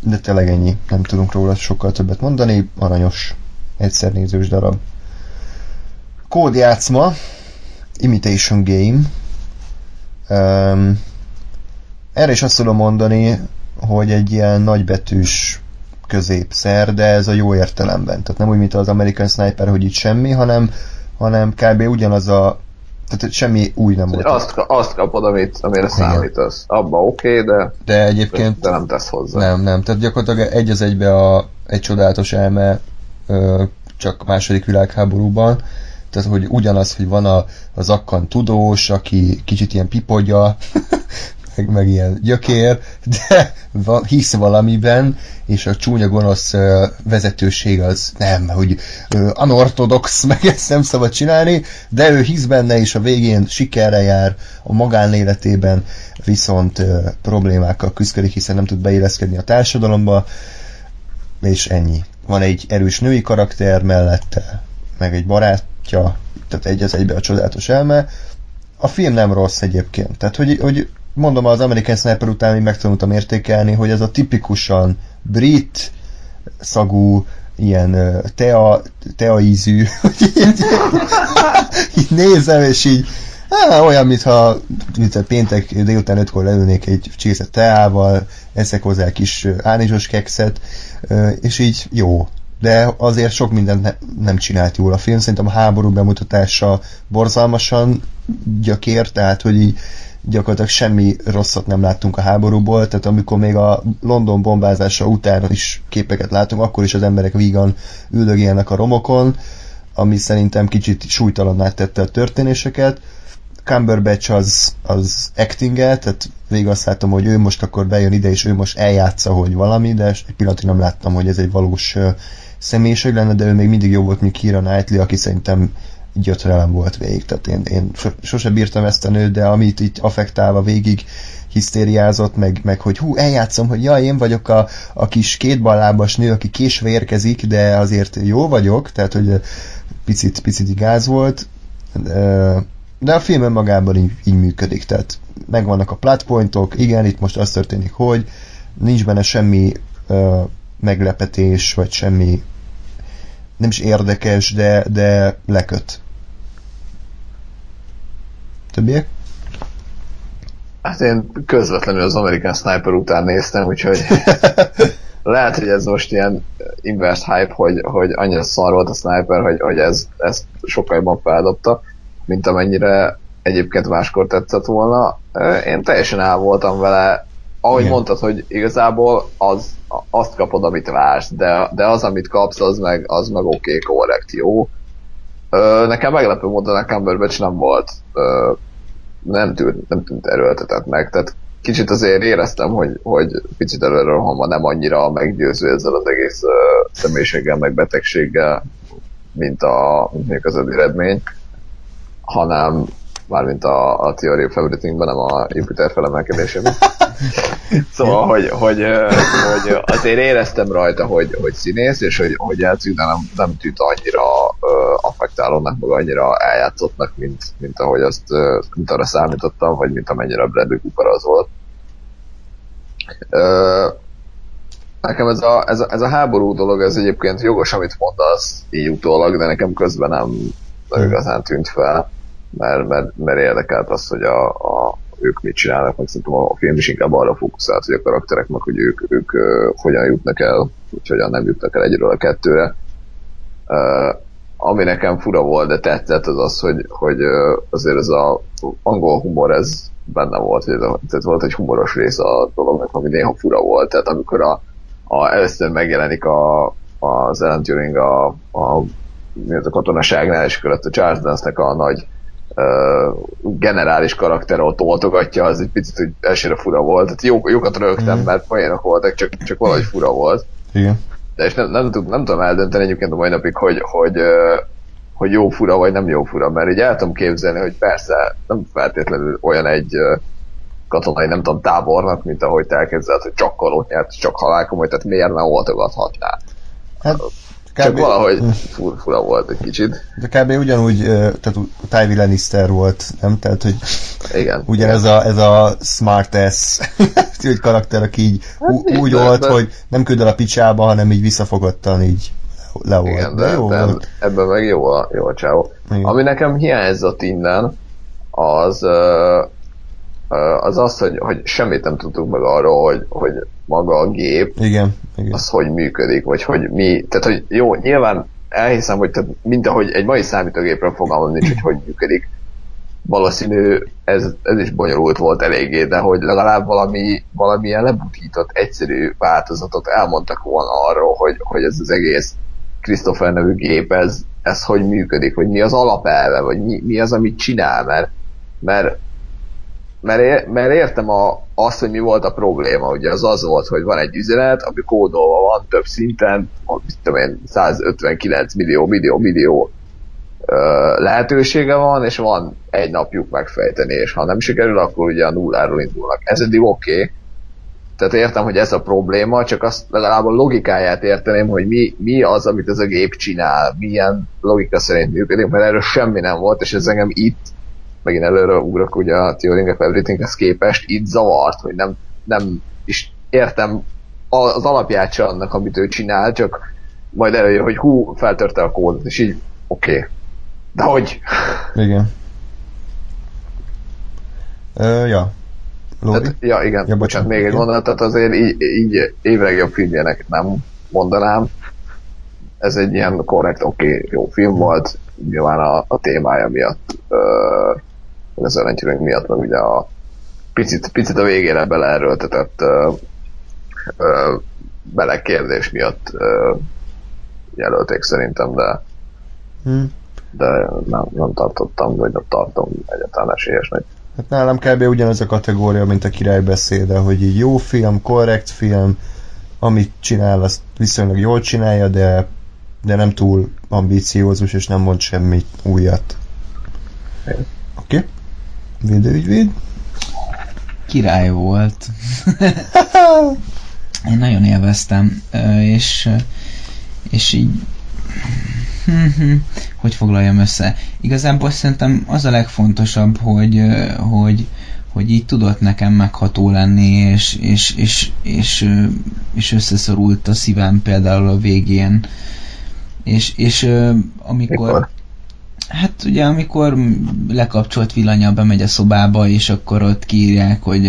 de tényleg ennyi, nem tudunk róla sokkal többet mondani, aranyos, egyszernézős darab. Kódjátszma, Imitation Game. Um, erre is azt tudom mondani, hogy egy ilyen nagybetűs középszer, de ez a jó értelemben, tehát nem úgy, mint az American Sniper, hogy itt semmi, hanem, hanem kb. Ugyanaz a tehát semmi új nem volt. Azt, azt kapod, amit, amire igen. számítasz. Abba oké, okay, de, de egyébként de nem tesz hozzá. Nem, nem. Tehát gyakorlatilag egy az egybe a, egy csodálatos elme ö, csak második világháborúban. Tehát, hogy ugyanaz, hogy van a, az akkan tudós, aki kicsit ilyen pipogya, meg, meg ilyen gyökér, de van, hisz valamiben, és a csúnya gonosz ö, vezetőség az nem, hogy ö, anortodox, meg ezt nem szabad csinálni, de ő hisz benne, és a végén sikerre jár a magánéletében, viszont ö, problémákkal küzdik, hiszen nem tud beilleszkedni a társadalomba, és ennyi. Van egy erős női karakter mellette, meg egy barátja, tehát egy az egybe a csodálatos elme. A film nem rossz egyébként, tehát hogy, hogy mondom, az American Sniper után én megtanultam értékelni, hogy ez a tipikusan brit szagú, ilyen tea, tea ízű, hogy így, így nézem, és így á, olyan, mintha mint péntek délután ötkor leülnék egy csésze teával, eszek hozzá egy kis ánizsos kekszet, és így jó. De azért sok mindent ne, nem csinált jól a film. Szerintem a háború bemutatása borzalmasan gyökér, tehát, hogy így gyakorlatilag semmi rosszat nem láttunk a háborúból, tehát amikor még a London bombázása után is képeket látunk, akkor is az emberek vígan üldögélnek a romokon, ami szerintem kicsit súlytalanná tette a történéseket. Cumberbatch az, az acting-el, tehát végig azt láttam, hogy ő most akkor bejön ide, és ő most eljátsza, hogy valami, de egy pillanatig nem láttam, hogy ez egy valós személyiség lenne, de ő még mindig jobb volt, mint Keira Knightley, aki szerintem gyötrelem volt végig, tehát én, én sose bírtam ezt a nőt, de amit így affektálva végig hisztériázott, meg, meg hogy hú, eljátszom, hogy jaj, én vagyok a, a kis kétballábas nő, aki késve érkezik, de azért jó vagyok, tehát hogy picit, picit gáz volt, de a film önmagában így, így működik, tehát megvannak a plotpointok, igen, itt most az történik, hogy nincs benne semmi meglepetés, vagy semmi nem is érdekes, de, de leköt. Többiek? Hát én közvetlenül az American Sniper után néztem, úgyhogy lehet, hogy ez most ilyen inverse hype, hogy, hogy annyira szar volt a Sniper, hogy, hogy ez, ezt sokkal jobban feldobta, mint amennyire egyébként máskor tetszett volna. Én teljesen el voltam vele. Ahogy igen. mondtad, hogy igazából az, azt kapod, amit vársz, de, de az, amit kapsz, az meg, az meg oké, okay, korrekt, jó. Ö, nekem meglepő módon a Cumberbatch nem volt, ö, nem tűnt, nem tűnt erőltetetnek, tehát kicsit azért éreztem, hogy, hogy picit előről hamva nem annyira meggyőző ezzel az egész ö, személyiséggel, meg betegséggel, mint, a, mint az Eddie Redmayne, hanem mármint a, a Theory of Everythingben, nem a Jupiter felemelkedésében. Szóval, hogy, hogy, hogy azért éreztem rajta, hogy, hogy színész, és hogy, hogy játszik, de nem, nem tűnt annyira uh, affektálónak, meg annyira eljátszottnak, mint, mint ahogy azt uh, mint arra számítottam, vagy mint amennyire a Bradley Cooper az volt. Uh, nekem ez a, ez, a, ez a háború dolog, ez egyébként jogos, amit mondasz így utólag, de nekem közben nem igazán tűnt fel. Mert, mert, mert érdekelt az, hogy a, a, ők mit csinálnak, meg szerintem a film is inkább arra fókuszált, hogy a karakterek meg, hogy ők, ők uh, hogyan jutnak el, vagy hogyan nem jutnak el egyről a kettőre. Uh, ami nekem fura volt, de tetszett, az az, hogy, hogy azért ez az angol humor, ez benne volt, tehát volt egy humoros rész a dolognak, ami néha fura volt, tehát amikor a, a először megjelenik a, az Alan Turing a, a, a katonaságnál, és akkor a Charles Dance-nek a nagy uh, generális karakter ott oltogatja, az egy picit hogy elsőre fura volt, tehát jó, jókat rögtem, mm. mert olyanok voltak, csak, csak valahogy fura volt. Igen. De és nem, nem, nem tudom eldönteni egyébként a mai napig, hogy, hogy, hogy, hogy jó fura vagy nem jó fura, mert így el tudom képzelni, hogy persze nem feltétlenül olyan egy katonai, nem tudom, tábornak, mint ahogy te elképzeled, hogy csak kalót nyert, csak halálkomoly, tehát miért nem oltogathatná? Hát, csak kb. Valahogy fur, fura volt egy kicsit. De kb. Ugyanúgy, tehát Tywin Lannister volt, nem? Tehát, hogy igen. Ugyanez igen. A, ez a smart-ass karakter, aki így hát, ú, úgy volt, de... hogy nem küld el a picsába, hanem így visszafogottan így le volt. Igen, de, de jó volt. Ebben meg jó a, jó a csávó. Igen. Ami nekem hiányzott innen, az az, az hogy, hogy semmit nem tudtuk meg arról, hogy, hogy maga a gép, igen, igen. az hogy működik, vagy hogy mi, tehát hogy jó, nyilván elhiszem, hogy mindahogy egy mai számítógépről fogalmam nincs, hogy hogy működik. Valószínű ez, ez is bonyolult volt eléggé, de hogy legalább valami, valamilyen lebutított, egyszerű változatot elmondtak volna arról, hogy, hogy ez az egész Christopher nevű gép, ez, ez hogy működik, vagy mi az alapelve, vagy mi, mi az, amit csinál, mert, mert Mert, mert értem a, azt, hogy mi volt a probléma. Ugye az az volt, hogy van egy üzenet, ami kódolva van több szinten, én, százötvenkilenc millió millió millió ö, lehetősége van, és van egy napjuk megfejteni, és ha nem sikerül, akkor ugye a nulláról indulnak. Ez eddig oké. Okay. Tehát értem, hogy ez a probléma, csak azt legalább a logikáját érteném, hogy mi, mi az, amit ez a gép csinál, milyen logika szerint működik, mert erről semmi nem volt, és ez engem itt megint előre ugrok ugye a Theory of Everythinghez képest, itt zavart, hogy nem, nem is értem az alapját se annak, amit ő csinál, csak majd előjön, hogy hú, feltörte a kódot, és így, oké. Okay. De hogy? Igen. Ö, ja. Tehát, ja, igen. Ja, bocsánat, még egy mondanat, tehát azért így, így évlegjobb filmjének nem mondanám. Ez egy ilyen korrekt, oké, okay, jó film volt, nyilván a, a témája miatt, uh, az ellencsülünk miatt, meg ugye a picit, picit a végére beleerőltetett uh, uh, belekérdés miatt uh, jelölték szerintem, de, hmm. de nem, nem tartottam, vagy nem tartom egyáltalán esélyesnek. Hát nálam kb. Ugyanaz a kategória, mint a királybeszéde, hogy így jó film, korrekt film, amit csinál, azt viszonylag jól csinálja, de de nem túl ambíciózus, és nem mond semmit újat. Oké. Okay. Védőügyvéd. Király volt. Én nagyon élveztem, és és így hogy foglaljam össze? Igazából szerintem az a legfontosabb, hogy hogy hogy így tudott nekem megható lenni, és, és, és, és, és összeszorult a szívem például a végén. És, és amikor... Mikor? Hát ugye, amikor lekapcsolt villanya bemegy a szobába, és akkor ott kiírják, hogy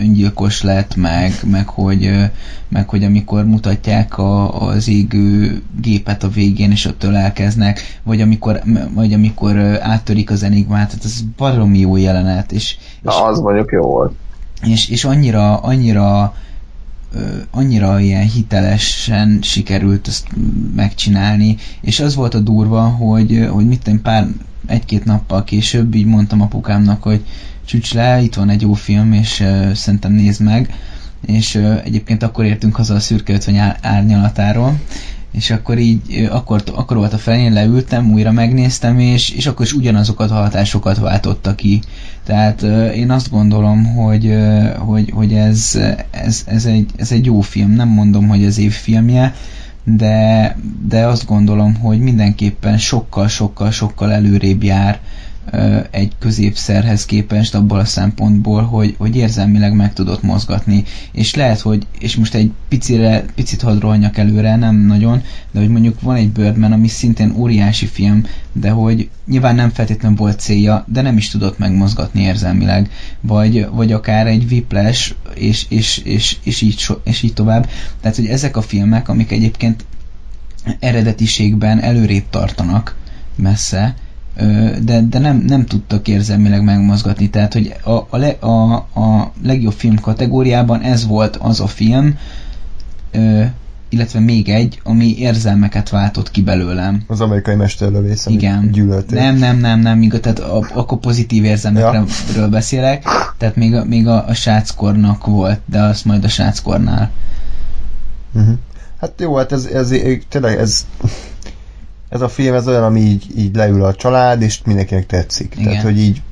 öngyilkos lett, meg, meg, hogy, meg hogy amikor mutatják a, az égő gépet a végén, és attól elkeznek, vagy amikor, vagy amikor áttörik az enigmát, tehát ez baromi jó jelenet. És, Na, és, az mondjuk jó volt. És, és annyira, annyira annyira ilyen hitelesen sikerült ezt megcsinálni, és az volt a durva, hogy, hogy mit tudom, pár, egy-két nappal később így mondtam apukámnak, hogy csücs le, itt van egy jó film, és uh, szerintem nézd meg, és uh, egyébként akkor értünk haza a Szürke ötven ár- árnyalatáról, és akkor így, akkor, akkor volt a felén, leültem, újra megnéztem, és, és akkor is ugyanazokat a hatásokat váltotta ki. Tehát euh, én azt gondolom, hogy, euh, hogy, hogy ez, ez, ez, egy, ez egy jó film. Nem mondom, hogy ez év filmje, de, de azt gondolom, hogy mindenképpen sokkal-sokkal-sokkal előrébb jár euh, egy középszerhez képest abból a szempontból, hogy, hogy érzelmileg meg tudott mozgatni. És lehet, hogy, és most egy picire, picit hadd rohanjak előre, nem nagyon, de hogy mondjuk van egy Birdman, ami szintén óriási film, de hogy nyilván nem feltétlenül volt célja, de nem is tudott megmozgatni érzelmileg. Vagy, vagy akár egy Whiplash, és, és, és, és, így so, és így tovább. Tehát, hogy ezek a filmek, amik egyébként eredetiségben előrébb tartanak, messze, de, de nem, nem tudtak érzelmileg megmozgatni, tehát hogy a, a, a, a legjobb film kategóriában ez volt az a film, illetve még egy, ami érzelmeket váltott ki belőlem. Az amerikai mesterlövész, amit gyűlölték. Nem, nem, nem, nem, igaz, tehát a, akkor pozitív érzelmekről ja. beszélek, tehát még, még a, a Sráckornak volt, de azt majd a Sráckornál. Uh-huh. Hát jó, hát ez, ez, ez tényleg ez, ez a film, ez olyan, ami így, így leül a család, és mindenkinek tetszik. Igen. Tehát, hogy így...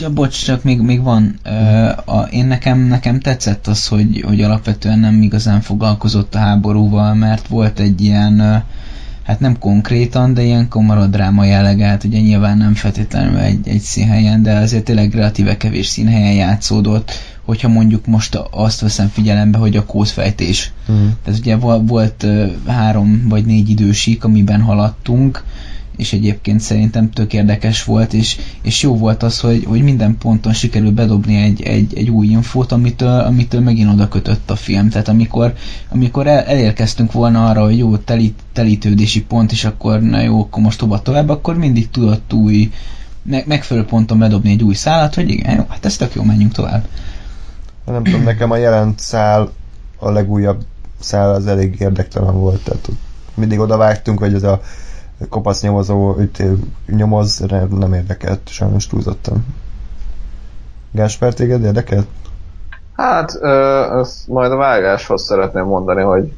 Ja, bocs, csak még, még van. Uh, a, én nekem, nekem tetszett az, hogy, hogy alapvetően nem igazán foglalkozott a háborúval, mert volt egy ilyen, uh, hát nem konkrétan, de ilyen kamaradráma jellege, hát ugye nyilván nem feltétlenül egy, egy színhelyen, de azért tényleg relatíve kevés színhelyen játszódott, hogyha mondjuk most azt veszem figyelembe, hogy a kódfejtés. Uh-huh. Tehát ugye volt uh, három vagy négy idősík, amiben haladtunk, és egyébként szerintem tök érdekes volt, és, és jó volt az, hogy, hogy minden ponton sikerül bedobni egy, egy, egy új infót, amitől, amitől megint oda kötött a film. Tehát amikor, amikor el, elérkeztünk volna arra, hogy jó, teli, telítődési pont, és akkor na jó, akkor most hova tovább, akkor mindig tudott új, meg, megfelelő ponton bedobni egy új szálat, hogy igen, jó, hát ez tök jó, menjünk tovább. Nem tudom, nekem a jelent szál, a legújabb szál az elég érdektelen volt, tehát mindig odavágtunk, hogy ez a kopasz nyomozó, őt nyomoz, nem érdekelt, sajnos túlzottam. Gáspár, téged érdekelt? Hát, ezt majd a vágáshoz szeretném mondani, hogy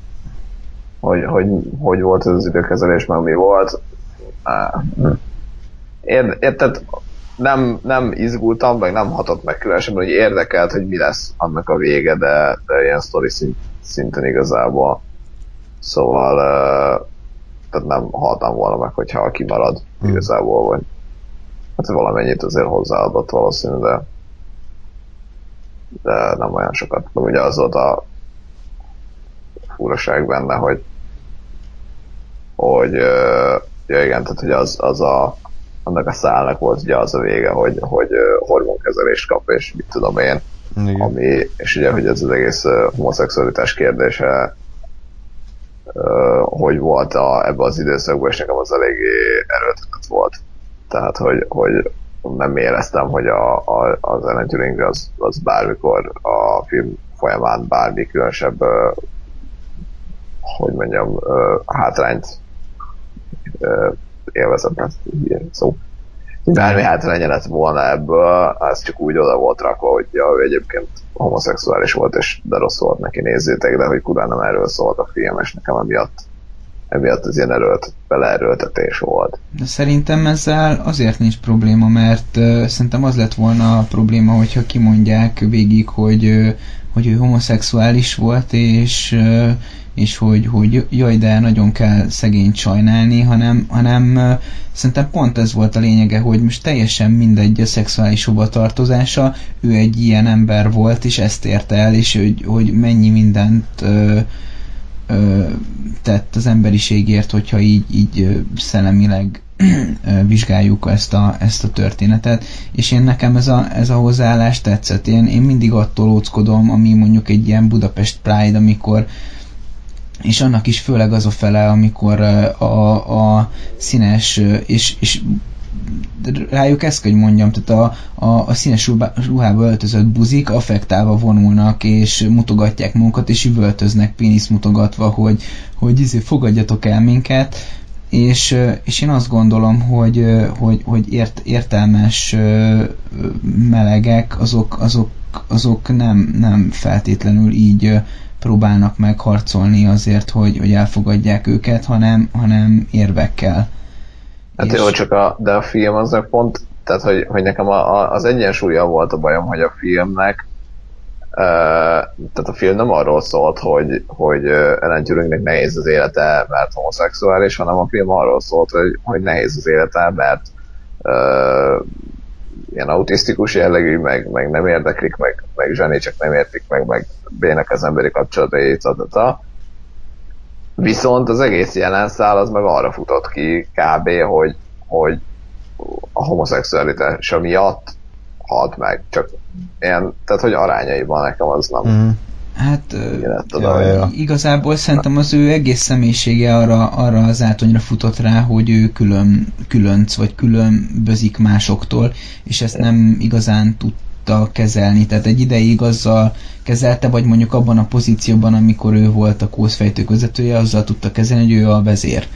hogy, hogy, hogy volt ez az időkezelés, meg mi volt. Érted, nem, nem izgultam, meg nem hatott meg különösen, hogy érdekelt, hogy mi lesz annak a vége, de, de ilyen sztori szint, szinten igazából. Szóval tehát nem haltam volna meg, hogyha kimarad hmm. igazából, vagy hát valamennyit azért hozzáadott valószínű, de, de nem olyan sokat. Meg ugye az volt a furaság benne, hogy hogy ja igen, tehát hogy az, az a annak a szálnak volt ugye az a vége, hogy, hogy hormonkezelést kap, és mit tudom én, igen. Ami, és ugye, hogy ez az egész homoszexualitás kérdése Uh, hogy volt a, ebben az időszakban, és nekem az eléggé erőltetett volt. Tehát, hogy, hogy nem éreztem, hogy a, a, az Alan Turing az, az bármikor a film folyamán bármi különösebb uh, hogy mondjam, uh, hátrányt uh, élvezett, szó. Bármi hátrány lett volna ebből, az csak úgy oda volt rakva, hogy ja, ő egyébként homoszexuális volt, és de rossz volt neki, nézzétek, de hogy kurán nem erről szólt a film, és nekem emiatt, emiatt az ilyen erőlt, beleerőltetés volt. De szerintem ezzel azért nincs probléma, mert uh, szerintem az lett volna a probléma, hogyha kimondják végig, hogy, uh, hogy ő homoszexuális volt, és, uh, és hogy, hogy jaj, de nagyon kell szegényt sajnálni, hanem, hanem uh, szerintem pont ez volt a lényege, hogy most teljesen mindegy a szexuális hovatartozása, ő egy ilyen ember volt, és ezt érte el, és hogy, hogy mennyi mindent uh, uh, tett az emberiségért, hogyha így, így uh, szellemileg uh, vizsgáljuk ezt a, ezt a történetet, és én nekem ez a, ez a hozzáállás tetszett. Én, én mindig attól óckodom, ami mondjuk egy ilyen Budapest Pride, amikor és annak is főleg az a fele, amikor a, a színes, és, és rájuk ezt kell, hogy mondjam, tehát a, a, a színes ruhába öltözött buzik affektálva vonulnak, és mutogatják magukat, és üvöltöznek pénisz mutogatva, hogy, hogy izé, fogadjatok el minket, és, és én azt gondolom, hogy, hogy, hogy ért, értelmes melegek, azok, azok, azok nem, nem feltétlenül így próbálnak megharcolni azért, hogy, hogy elfogadják őket, hanem, hanem érvekkel. Hát és... jó, csak a, de a film aznak pont, tehát hogy, hogy nekem a, a, az egyensúlya volt a bajom, hogy a filmnek ö, tehát a film nem arról szólt, hogy, hogy Alan Turingnek nehéz az élete, mert homoszexuális, hanem a film arról szólt, hogy, hogy nehéz az élete, mert ö, ilyen autisztikus jellegű, meg, meg nem érdeklik, meg, meg zseni, csak nem értik, meg, meg bének az emberi kapcsolatait, adata. Viszont az egész jelenszál az meg arra futott ki kb., hogy, hogy a homoszexualitás miatt halt meg, csak ilyen, tehát hogy arányaiban nekem az nem, mm. Hát igen, tudom, igazából szerintem az ő egész személyisége arra, arra az átonyra futott rá, hogy ő külön, különc vagy különbözik másoktól, és ezt nem igazán tudta kezelni. Tehát egy ideig azzal kezelte, vagy mondjuk abban a pozícióban, amikor ő volt a kózfejtő vezetője, azzal tudta kezelni, hogy ő a vezér.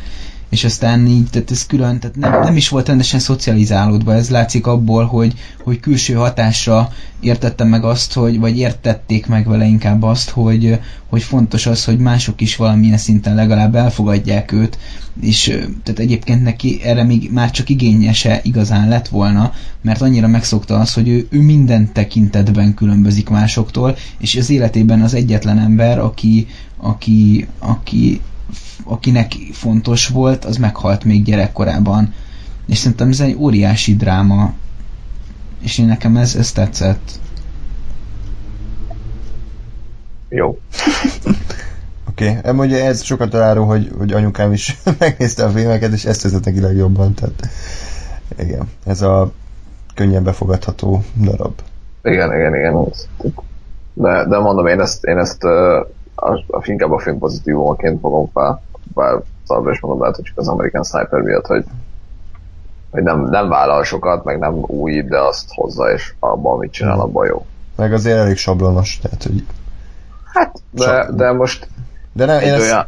És aztán így, tehát ez külön, tehát nem, nem is volt rendesen szocializálódva, ez látszik abból, hogy, hogy külső hatásra értettem meg azt, hogy, vagy értették meg vele inkább azt, hogy, hogy fontos az, hogy mások is valamilyen szinten legalább elfogadják őt, és tehát egyébként neki erre még már csak igénye se igazán lett volna, mert annyira megszokta az, hogy ő, ő minden tekintetben különbözik másoktól, és az életében az egyetlen ember, aki, aki, aki akinek fontos volt, az meghalt még gyerekkorában. És szerintem ez egy óriási dráma. És én nekem ez, ez tetszett. Jó. Oké, okay. Ugye ez sokat elárul, hogy, hogy anyukám is megnézte a filmeket, és ezt tetszett neki legjobban. Tehát, igen, ez a könnyen befogadható darab. Igen, igen, igen. De, de mondom, én ezt, én ezt A, inkább a film pozitívumaként fogom fel, bár szabadra is mondom, lehet, hogy csak az American Sniper miatt, hogy, hogy nem, nem vállal sokat, meg nem újít, de azt hozza, és abban, amit csinál, abban jó. Meg azért elég sablonos, tehát, hogy... Hát, de, Sab... de most de nem, egy, olyan, ezt...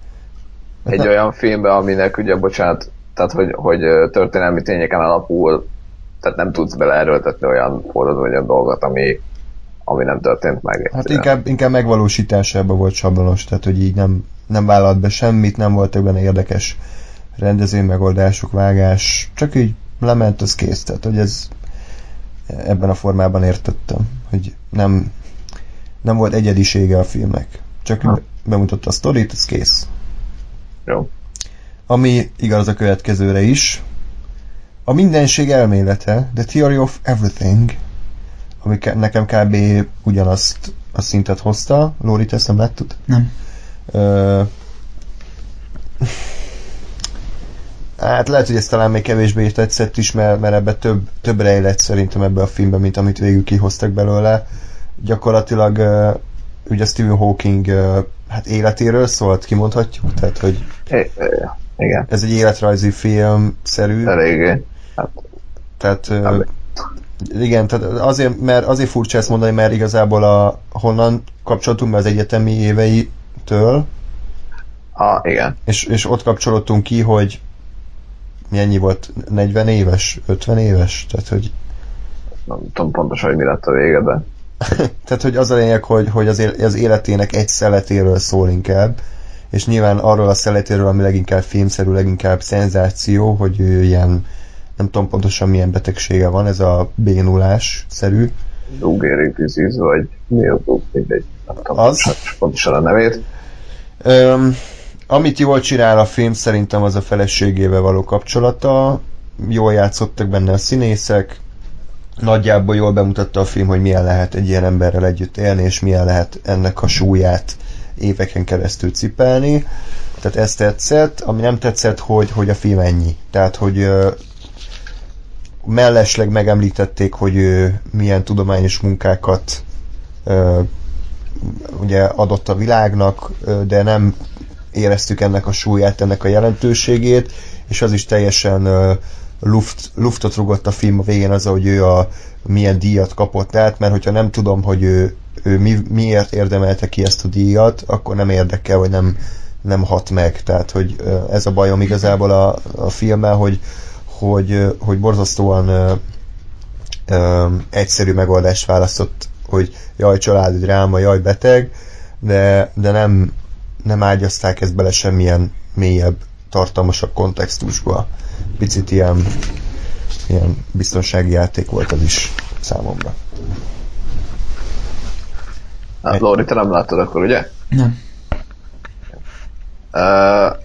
egy nem... olyan filmben, aminek ugye, bocsánat, tehát, hogy, hogy történelmi tényeken alapul, tehát nem tudsz bele erőltetni olyan forradó, olyan dolgot, ami ami nem történt meg. Hát inkább, inkább megvalósításában volt sablonos, tehát hogy így nem, nem vállalt be semmit, nem voltak benne érdekes rendezőmegoldások, vágás, csak így lement, az kész. Tehát, hogy ez ebben a formában értettem, hogy nem, nem volt egyedisége a filmnek. Csak ha. bemutatta a sztorit, az kész. Jó. Ami igaz a következőre is. A mindenség elmélete, The Theory of Everything, ami nekem kb. Ugyanazt a szintet hozta. Lóri, te ezt nem láttad? Nem. Ö... Hát lehet, hogy ez talán még kevésbé tetszett is, mert, mert ebbe több, több rejlett szerintem ebbe a filmbe, mint amit végül kihoztak belőle. Gyakorlatilag ugye Stephen Hawking hát életéről szólt, kimondhatjuk? Tehát, hogy igen. Ez egy életrajzi film-szerű. Elég. Hát. Tehát... Elég. Igen, tehát azért, mert azért furcsa ezt mondani, mert igazából a, honnan kapcsoltunk be az egyetemi éveitől. Ah, igen. És, és ott kapcsolódtunk ki, hogy mennyi volt, negyven éves, ötven éves? Tehát, hogy... Nem tudom pontosan, hogy mi lett a vége, de... Tehát, hogy az a lényeg, hogy, hogy az életének egy szeletéről szól inkább, és nyilván arról a szeletéről, ami leginkább filmszerű, leginkább szenzáció, hogy ő ilyen... nem tudom pontosan milyen betegsége van, ez a bénulás-szerű. Lugéri disease, vagy mi az, mindegy, nem tudom az? Pontosan a nevét. Öm, amit jól csinál a film, szerintem az a feleségével való kapcsolata, jól játszottak benne a színészek, nagyjából jól bemutatta a film, hogy milyen lehet egy ilyen emberrel együtt élni, és milyen lehet ennek a súlyát éveken keresztül cipelni. Tehát ez tetszett, ami nem tetszett, hogy, hogy a film ennyi. Tehát, hogy mellesleg megemlítették, hogy ő milyen tudományos munkákat ö, ugye adott a világnak, ö, de nem éreztük ennek a súlyát, ennek a jelentőségét, és az is teljesen ö, luft, luftot rugott a film a végén az, hogy ő a, milyen díjat kapott át, mert hogyha nem tudom, hogy ő, ő mi, miért érdemelte ki ezt a díjat, akkor nem érdekel, vagy nem, nem hat meg. Tehát, hogy ö, ez a bajom igazából a, a filmmel, hogy Hogy, hogy borzasztóan ö, ö, egyszerű megoldást választott, hogy jaj, családi dráma, jaj, beteg, de, de nem, nem ágyazták ezt bele semmilyen mélyebb, tartalmasabb kontextusba. Picit ilyen, ilyen biztonsági játék volt az is számomra. Hát, Lóri, te nem láttad akkor, ugye? Nem. Uh...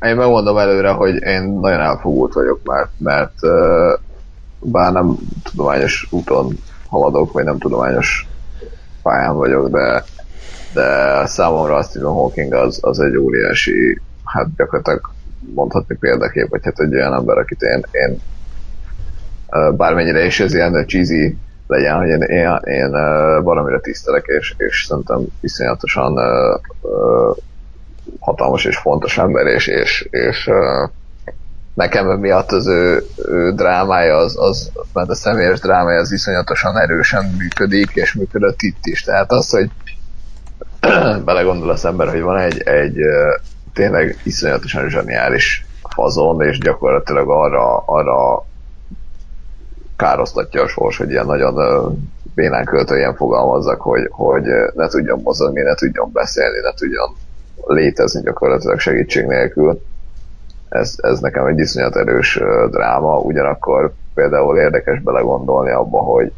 Én megmondom előre, hogy én nagyon elfogult vagyok már, mert uh, bár nem tudományos úton haladok, vagy nem tudományos pályán vagyok, de, de számomra Stephen Hawking az, az egy óriási, hát gyakorlatilag mondhatni példakép, vagy hát egy olyan ember, akit én, én uh, bármennyire is ez ilyen cheesy legyen, hogy én, én, én baromira tisztelek, és, és szerintem iszonyatosan uh, uh, hatalmas és fontos ember, és, és, és uh, nekem miatt az ő, ő drámája, az, az, mert a személyes drámája az iszonyatosan erősen működik, és működött itt is. Tehát az, hogy belegondol az ember, hogy van egy, egy tényleg iszonyatosan zseniális fazon, és gyakorlatilag arra, arra károsztatja a sors, hogy ilyen nagyon bénán költően fogalmazzak, hogy, hogy ne tudjon mozogni, ne tudjon beszélni, ne tudjon létezni gyakorlatilag segítség nélkül. Ez, ez nekem egy iszonyat erős dráma, ugyanakkor például érdekes belegondolni abba, hogy,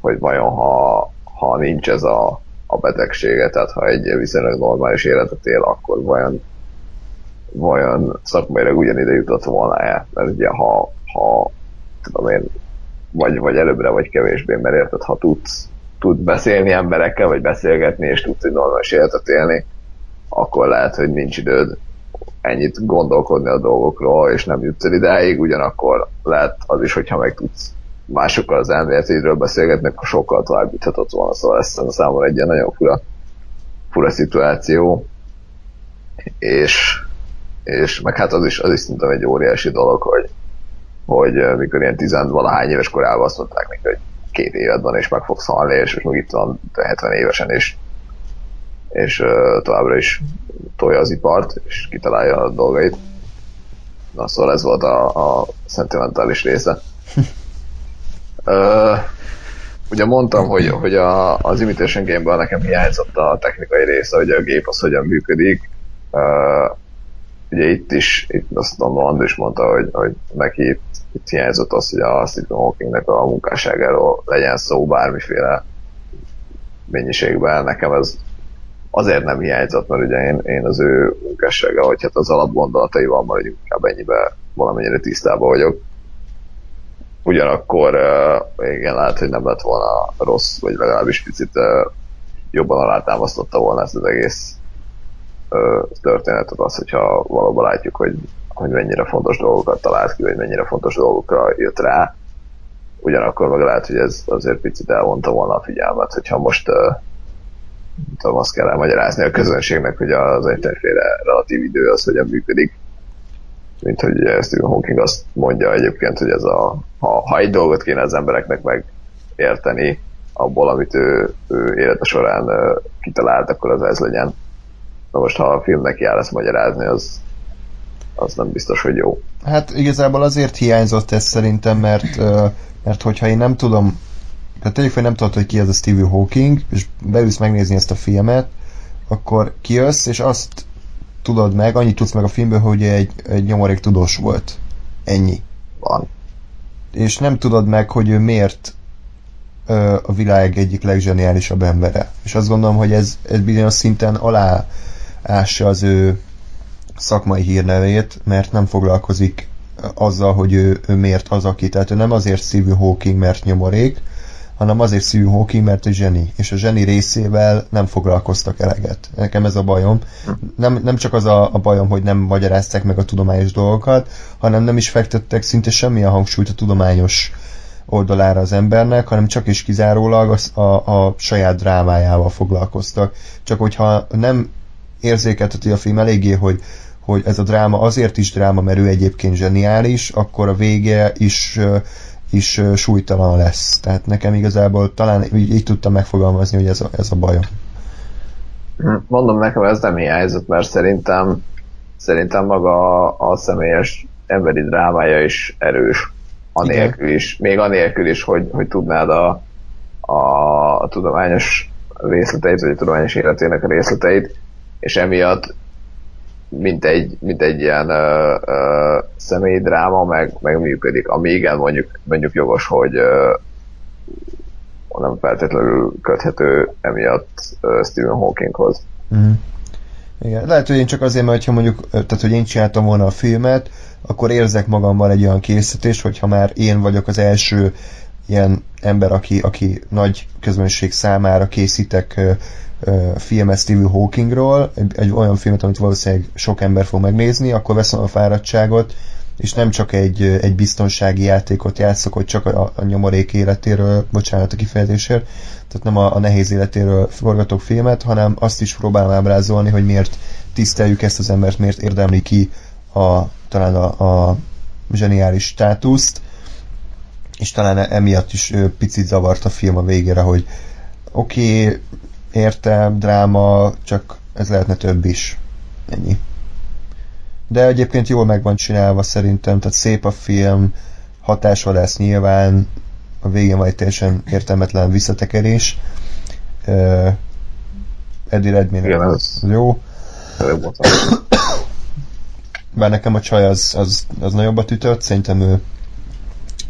hogy vajon ha, ha nincs ez a, a betegsége, tehát ha egy viszonylag normális életet él, akkor vajon, vajon szakmailag ugyanide jutott volna-e? Mert ugye ha, ha tudom én, vagy, vagy előbbre, vagy kevésbé, mert érted, ha tudsz tud beszélni emberekkel, vagy beszélgetni, és tudsz egy normális életet élni, akkor lehet, hogy nincs időd ennyit gondolkodni a dolgokról, és nem jutsz el ideig, ugyanakkor lehet az is, hogyha meg tudsz másokkal az elméletedről beszélgetni, akkor sokkal tovább juthatott volna, szóval ez számomra egy ilyen nagyon fura, fura szituáció, és, és meg hát az is, az is szerintem egy óriási dolog, hogy, hogy mikor ilyen tizenvalahány éves korában azt mondták neki, hogy két éved van, és meg fogsz halni, és most meg itt van hetven évesen, és és uh, továbbra is tolja az ipart, és kitalálja a dolgait. Na, szóval ez volt a, a szentimentális része. uh, ugye mondtam, hogy, hogy a, az Imitation Game-ben nekem hiányzott a technikai része, hogy a gép az hogyan működik. Uh, ugye itt is, itt azt mondom, András mondta, hogy, hogy neki itt, itt hiányzott az, hogy a Stephen Hawkingnek a munkásságáról legyen szó bármiféle mennyiségben. Nekem ez azért nem hiányzott, mert ugye én, én az ő munkássága, hogy hát az alapgondolataival már inkább ennyiben valamennyire tisztában vagyok. Ugyanakkor uh, igen, lehet, hogy nem lett volna rossz, vagy legalábbis picit uh, jobban alátámasztotta volna ezt az egész uh, történetet, az, hogyha valóban látjuk, hogy, hogy mennyire fontos dolgokat talált ki, vagy mennyire fontos dolgokra jött rá. Ugyanakkor meg lehet, hogy ez azért picit elvonta volna a figyelmet, hogyha most uh, nem tudom, azt kell elmagyarázni a közönségnek, hogy az egyféle relatív idő az hogyan működik. Mint hogy Stephen Hawking azt mondja egyébként, hogy ez a, ha, ha egy dolgot kéne az embereknek megérteni abból, amit ő, ő élete során uh, kitalált, akkor az ez legyen. Na most, ha a filmnek jár ezt magyarázni, az, az nem biztos, hogy jó. Hát igazából azért hiányzott ez szerintem, mert, uh, mert hogyha én nem tudom, tehát tegyük fel, nem tudod, hogy ki az a Stephen Hawking, és beülsz megnézni ezt a filmet, akkor kijössz, és azt tudod meg, annyit tudsz meg a filmből, hogy egy, egy nyomorék tudós volt. Ennyi. Van. És nem tudod meg, hogy ő miért ö, a világ egyik legzseniálisabb embere. És azt gondolom, hogy ez, ez bizonyos szinten aláássa az ő szakmai hírnevét, mert nem foglalkozik azzal, hogy ő, ő miért az, aki. Tehát ő nem azért Stephen Hawking, mert nyomorék, hanem azért Stephen Hawking, mert ő zseni. És a zseni részével nem foglalkoztak eleget. Nekem ez a bajom. Nem, nem csak az a, a bajom, hogy nem magyarázták meg a tudományos dolgokat, hanem nem is fektettek szinte semmilyen hangsúlyt a tudományos oldalára az embernek, hanem csak is kizárólag a, a, a saját drámájával foglalkoztak. Csak hogyha nem érzékelteti a film eléggé, hogy, hogy ez a dráma azért is dráma, mert ő egyébként zseniális, akkor a vége is... is súlytalan lesz. Tehát nekem igazából talán így, így tudtam megfogalmazni, hogy ez a, ez a bajom. Mondom, nekem ez nem hiányzott, mert szerintem szerintem maga a, a személyes emberi drámája is erős. Anélkül is. Még anélkül is, hogy, hogy tudnád a, a, a tudományos részleteit, vagy a tudományos életének a részleteit, és emiatt mint egy, mint egy ilyen ö, ö, személyi dráma, meg, meg működik. Ami igen, mondjuk, mondjuk jogos, hogy ö, nem feltétlenül köthető emiatt ö, Stephen Hawkinghoz. Mm. Igen. Lehet, hogy én csak azért, mert ha mondjuk, tehát, hogy én csináltam volna a filmet, akkor érzek magammal egy olyan készítést, hogyha már én vagyok az első ilyen ember, aki, aki nagy közönség számára készítek ö, filmet Stephen Hawkingról, egy, egy olyan filmet, amit valószínűleg sok ember fog megnézni, akkor veszem a fáradtságot, és nem csak egy, egy biztonsági játékot játszok, hogy csak a, a nyomorék életéről, bocsánat a kifejezésért, tehát nem a, a nehéz életéről forgatok filmet, hanem azt is próbálom ábrázolni, hogy miért tiszteljük ezt az embert, miért érdemli ki a, talán a, a zseniális státuszt, és talán emiatt is picit zavart a film a végére, hogy oké, okay, értem, dráma, csak ez lehetne több is. Ennyi. De egyébként jól meg van csinálva szerintem, tehát szép a film, hatásvadász nyilván, a végén majd teljesen értelmetlen visszatekerés. Uh, Eddie Redmayne jó. Bár nekem a csaj az, az, az nagyobbat ütött, szerintem ő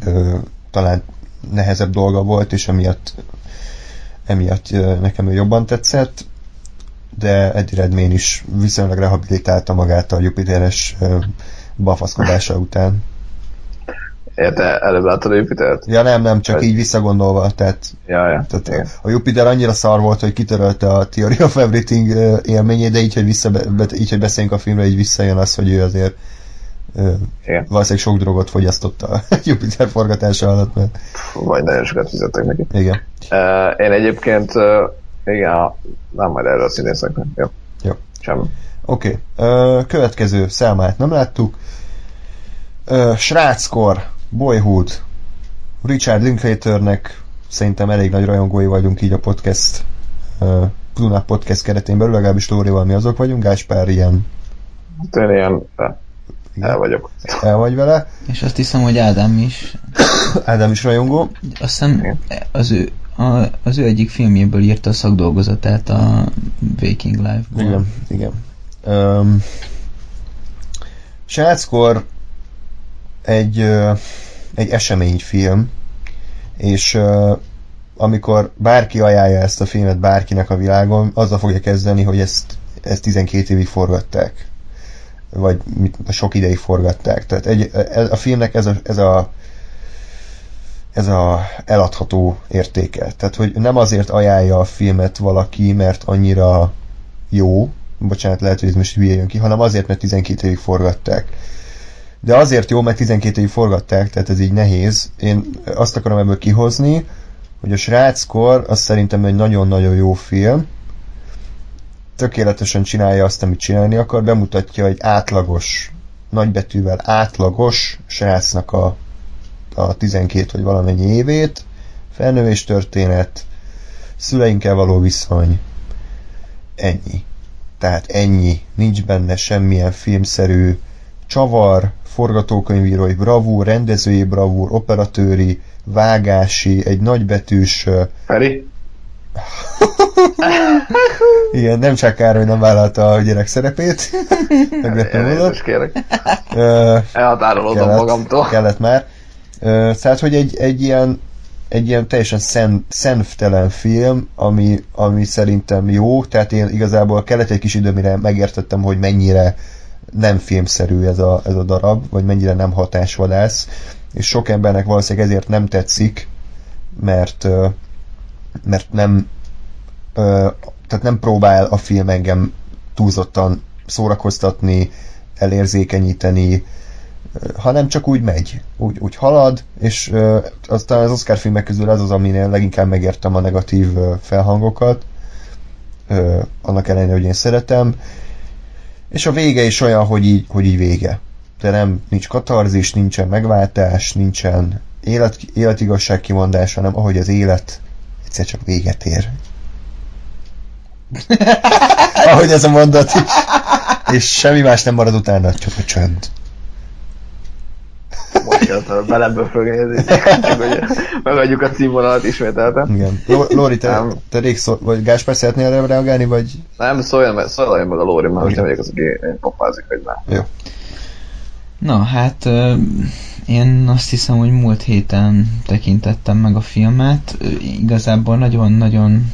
Ö, talán nehezebb dolga volt, és emiatt, emiatt nekem ő jobban tetszett, de Eddie Redmayne is viszonylag rehabilitálta magát a Jupiteres balfaszkodása után. Érte, előbb láttad a Jupitert? Ja nem, nem, csak vagy... így visszagondolva. Tehát, ja, ja. Tehát a Jupiter annyira szar volt, hogy kitörölte a Theory of Everything élményét, de így, hogy, vissza, így, hogy beszéljünk a filmre, így visszajön az, hogy ő azért igen. Valószínűleg sok drogot fogyasztott a Jupiter forgatása alatt, mert... Vagy nagyon sokat fizettek neki. Igen. Uh, én egyébként... Uh, igen, nem majd erről a színészeknek. Jó. Jó. Semmi. Oké. Okay. Uh, következő számát nem láttuk. Uh, Sráckor, Boyhood, Richard Linklaternek szerintem elég nagy rajongói vagyunk így a podcast, uh, Pluna podcast keretén belül, legalábbis Lórival mi azok vagyunk, Gáspár ilyen... Hát én ilyen... Igen. El vagyok. El vagy vele. És azt hiszem, hogy Ádám is. Ádám is rajongó. Azt hiszem, az ő, a, az ő egyik filmjéből írta a szakdolgozatát a Waking Life-ból. Igen, igen. Um, Sráckor egy, uh, egy eseményfilm, és uh, amikor bárki ajánlja ezt a filmet bárkinek a világon, azzal fogja kezdeni, hogy ezt, ezt tizenkét évig forgatták. Vagy sok ideig forgatták. Tehát egy, a filmnek ez a, ez a ez a eladható értéke. Tehát, hogy nem azért ajánlja a filmet valaki, mert annyira jó, bocsánat, lehet, hogy ez most hülye jön ki, hanem azért, mert tizenkét évig forgatták. De azért jó, mert tizenkét évig forgatták, tehát ez így nehéz. Én azt akarom ebből kihozni, hogy a Sráckor az szerintem egy nagyon-nagyon jó film, tökéletesen csinálja azt, amit csinálni akar, bemutatja egy átlagos, nagybetűvel átlagos srácnak a, a tizenkét vagy valamennyi évét, felnövés történet, szüleinkkel való viszony, ennyi. Tehát ennyi. Nincs benne semmilyen filmszerű csavar, forgatókönyvírói bravúr, rendezői bravúr, operatőri, vágási, egy nagybetűs... Feri? Igen, nem csak Károly nem vállalta a gyerek szerepét. Megvettem volna. Elhatárolódom magamtól. Kellett már. Uh, tehát, hogy egy, egy, ilyen, egy ilyen teljesen szent, szenftelen film, ami, ami szerintem jó, tehát én igazából kellett egy kis idő, mire megértettem, hogy mennyire nem filmszerű ez a, ez a darab, vagy mennyire nem hatásvadász, és sok embernek valószínűleg ezért nem tetszik, mert uh, mert nem ö, tehát nem próbál a film engem túlzottan szórakoztatni, elérzékenyíteni, ö, hanem csak úgy megy, úgy, úgy halad, és ö, aztán az Oscar filmek közül ez az, aminél leginkább megértem a negatív ö, felhangokat, ö, annak ellenére, hogy én szeretem, és a vége is olyan, hogy így, hogy így vége. De nem, nincs katarzis, nincsen megváltás, nincsen élet, életigazság kimondása, hanem ahogy az élet egyszer csak véget ér. Ahogy ez a mondat is. És semmi más nem marad utána, csak a csönd. Mondjad, belemből fölgényezik. Megadjuk a címvonalat ismételten. Igen. Lóri, te, te rég szó... Vagy Gáspár, szeretnél erre reagálni, vagy... Nem, szóljon, szóljon meg a Lóri, mert most nem vagyok az, aki popázik, vagy nem. Jó. Na, hát... Uh... Én azt hiszem, hogy múlt héten tekintettem meg a filmet. Igazából nagyon-nagyon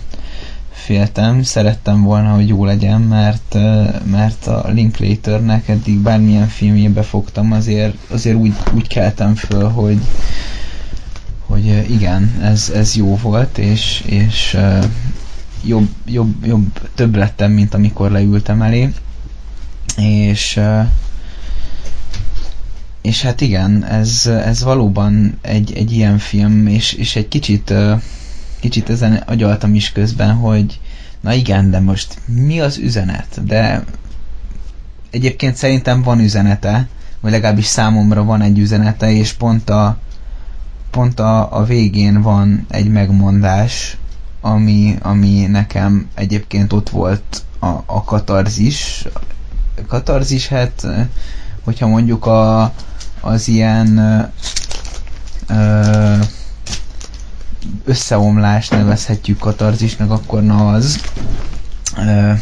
féltem, szerettem volna, hogy jó legyen, mert, mert a Linklaternek eddig bármilyen filmjébe fogtam, azért, azért úgy, úgy keltem föl, hogy, hogy igen, ez, ez jó volt, és, és jobb, jobb, jobb, több lettem, mint amikor leültem elé. És... és hát igen, ez, ez valóban egy, egy ilyen film, és, és egy kicsit, kicsit ezen agyaltam is közben, hogy na igen, de most mi az üzenet? De egyébként szerintem van üzenete, vagy legalábbis számomra van egy üzenete, és pont a, pont a, a végén van egy megmondás, ami, ami nekem egyébként ott volt a, a katarzis. Katarzis, hát hogyha mondjuk a, az ilyen ö, összeomlást nevezhetjük katarzisnak, akkor na az. Ö,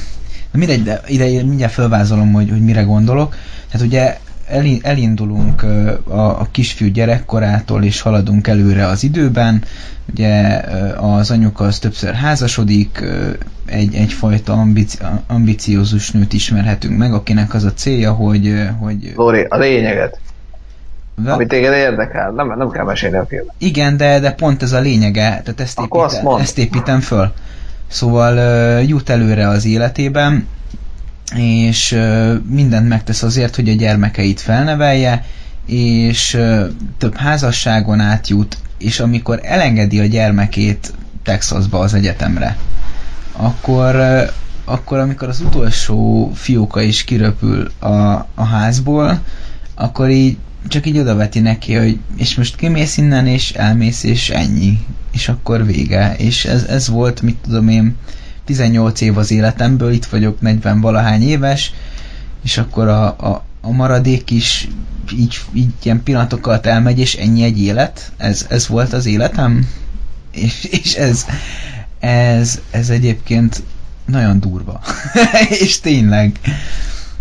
mindegy, de ide mindjárt felvázolom, hogy, hogy mire gondolok. Hát ugye elindulunk a, a kisfiú gyerekkorától, és haladunk előre az időben. Ugye az anyuka az többször házasodik, egy, egyfajta ambici, ambiciózus nőt ismerhetünk meg, akinek az a célja, hogy... hogy... Lóri, a lényeget. De... Ami téged érdekel, nem, nem kell mesélni a filmet. Igen, de, de pont ez a lényege, tehát ezt, építen, ezt építem föl. Szóval jut előre az életében, és mindent megtesz azért, hogy a gyermekeit felnevelje, és több házasságon átjut, és amikor elengedi a gyermekét Texasba az egyetemre, akkor, akkor amikor az utolsó fióka is kiröpül a, a házból, akkor így csak így odaveti neki, hogy és most kimész innen, és elmész, és ennyi, és akkor vége. És ez, ez volt, mit tudom én, tizennyolc év az életemből, itt vagyok negyven valahány éves, és akkor a, a, a maradék is így, így ilyen pillanatokat elmegy, és ennyi egy élet, ez, ez volt az életem, és, és ez, ez ez egyébként nagyon durva, és tényleg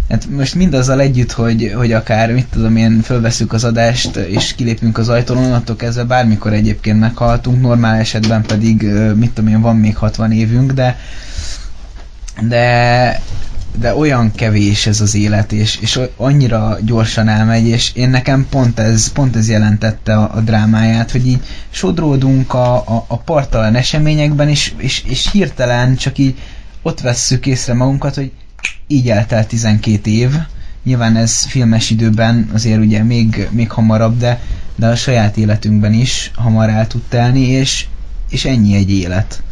hát most mindazzal együtt, hogy, hogy akár, mit tudom én, fölveszünk az adást, és kilépünk az ajtón, onnantól kezdve bármikor egyébként meghaltunk, normál esetben pedig, mit tudom én, van még hatvan évünk, de de, de olyan kevés ez az élet, és, és annyira gyorsan elmegy, és én nekem pont ez, pont ez jelentette a, a drámáját, hogy így sodródunk a, a, a parttalan eseményekben, és, és, és hirtelen csak így ott vesszük észre magunkat, hogy így eltelt tizenkét év. Nyilván ez filmes időben azért ugye még, még hamarabb, de, de a saját életünkben is hamar el tud telni, és, és ennyi egy élet.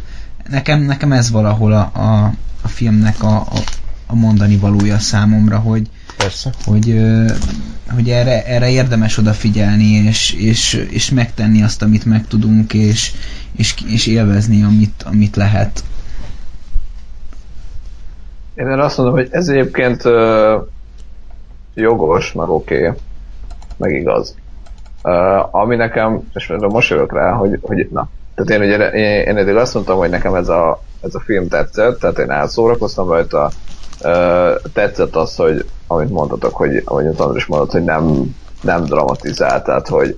Nekem, nekem ez valahol a, a, a filmnek a, a, a mondani valója számomra, hogy, hogy, hogy erre, erre érdemes odafigyelni, és, és, és megtenni azt, amit meg tudunk, és, és, és élvezni, amit, amit lehet. Én erre azt mondom, hogy ez egyébként ö, jogos, meg oké, okay, meg igaz. Ö, ami nekem, és most jövök rá, hogy, hogy na. Tehát én, ugye, én, én eddig azt mondtam, hogy nekem ez a, ez a film tetszett, tehát én elszórakoztam rajta. Ö, tetszett az, hogy, amit mondtatok, hogy, ahogy az András mondott, hogy nem, nem dramatizált, tehát hogy,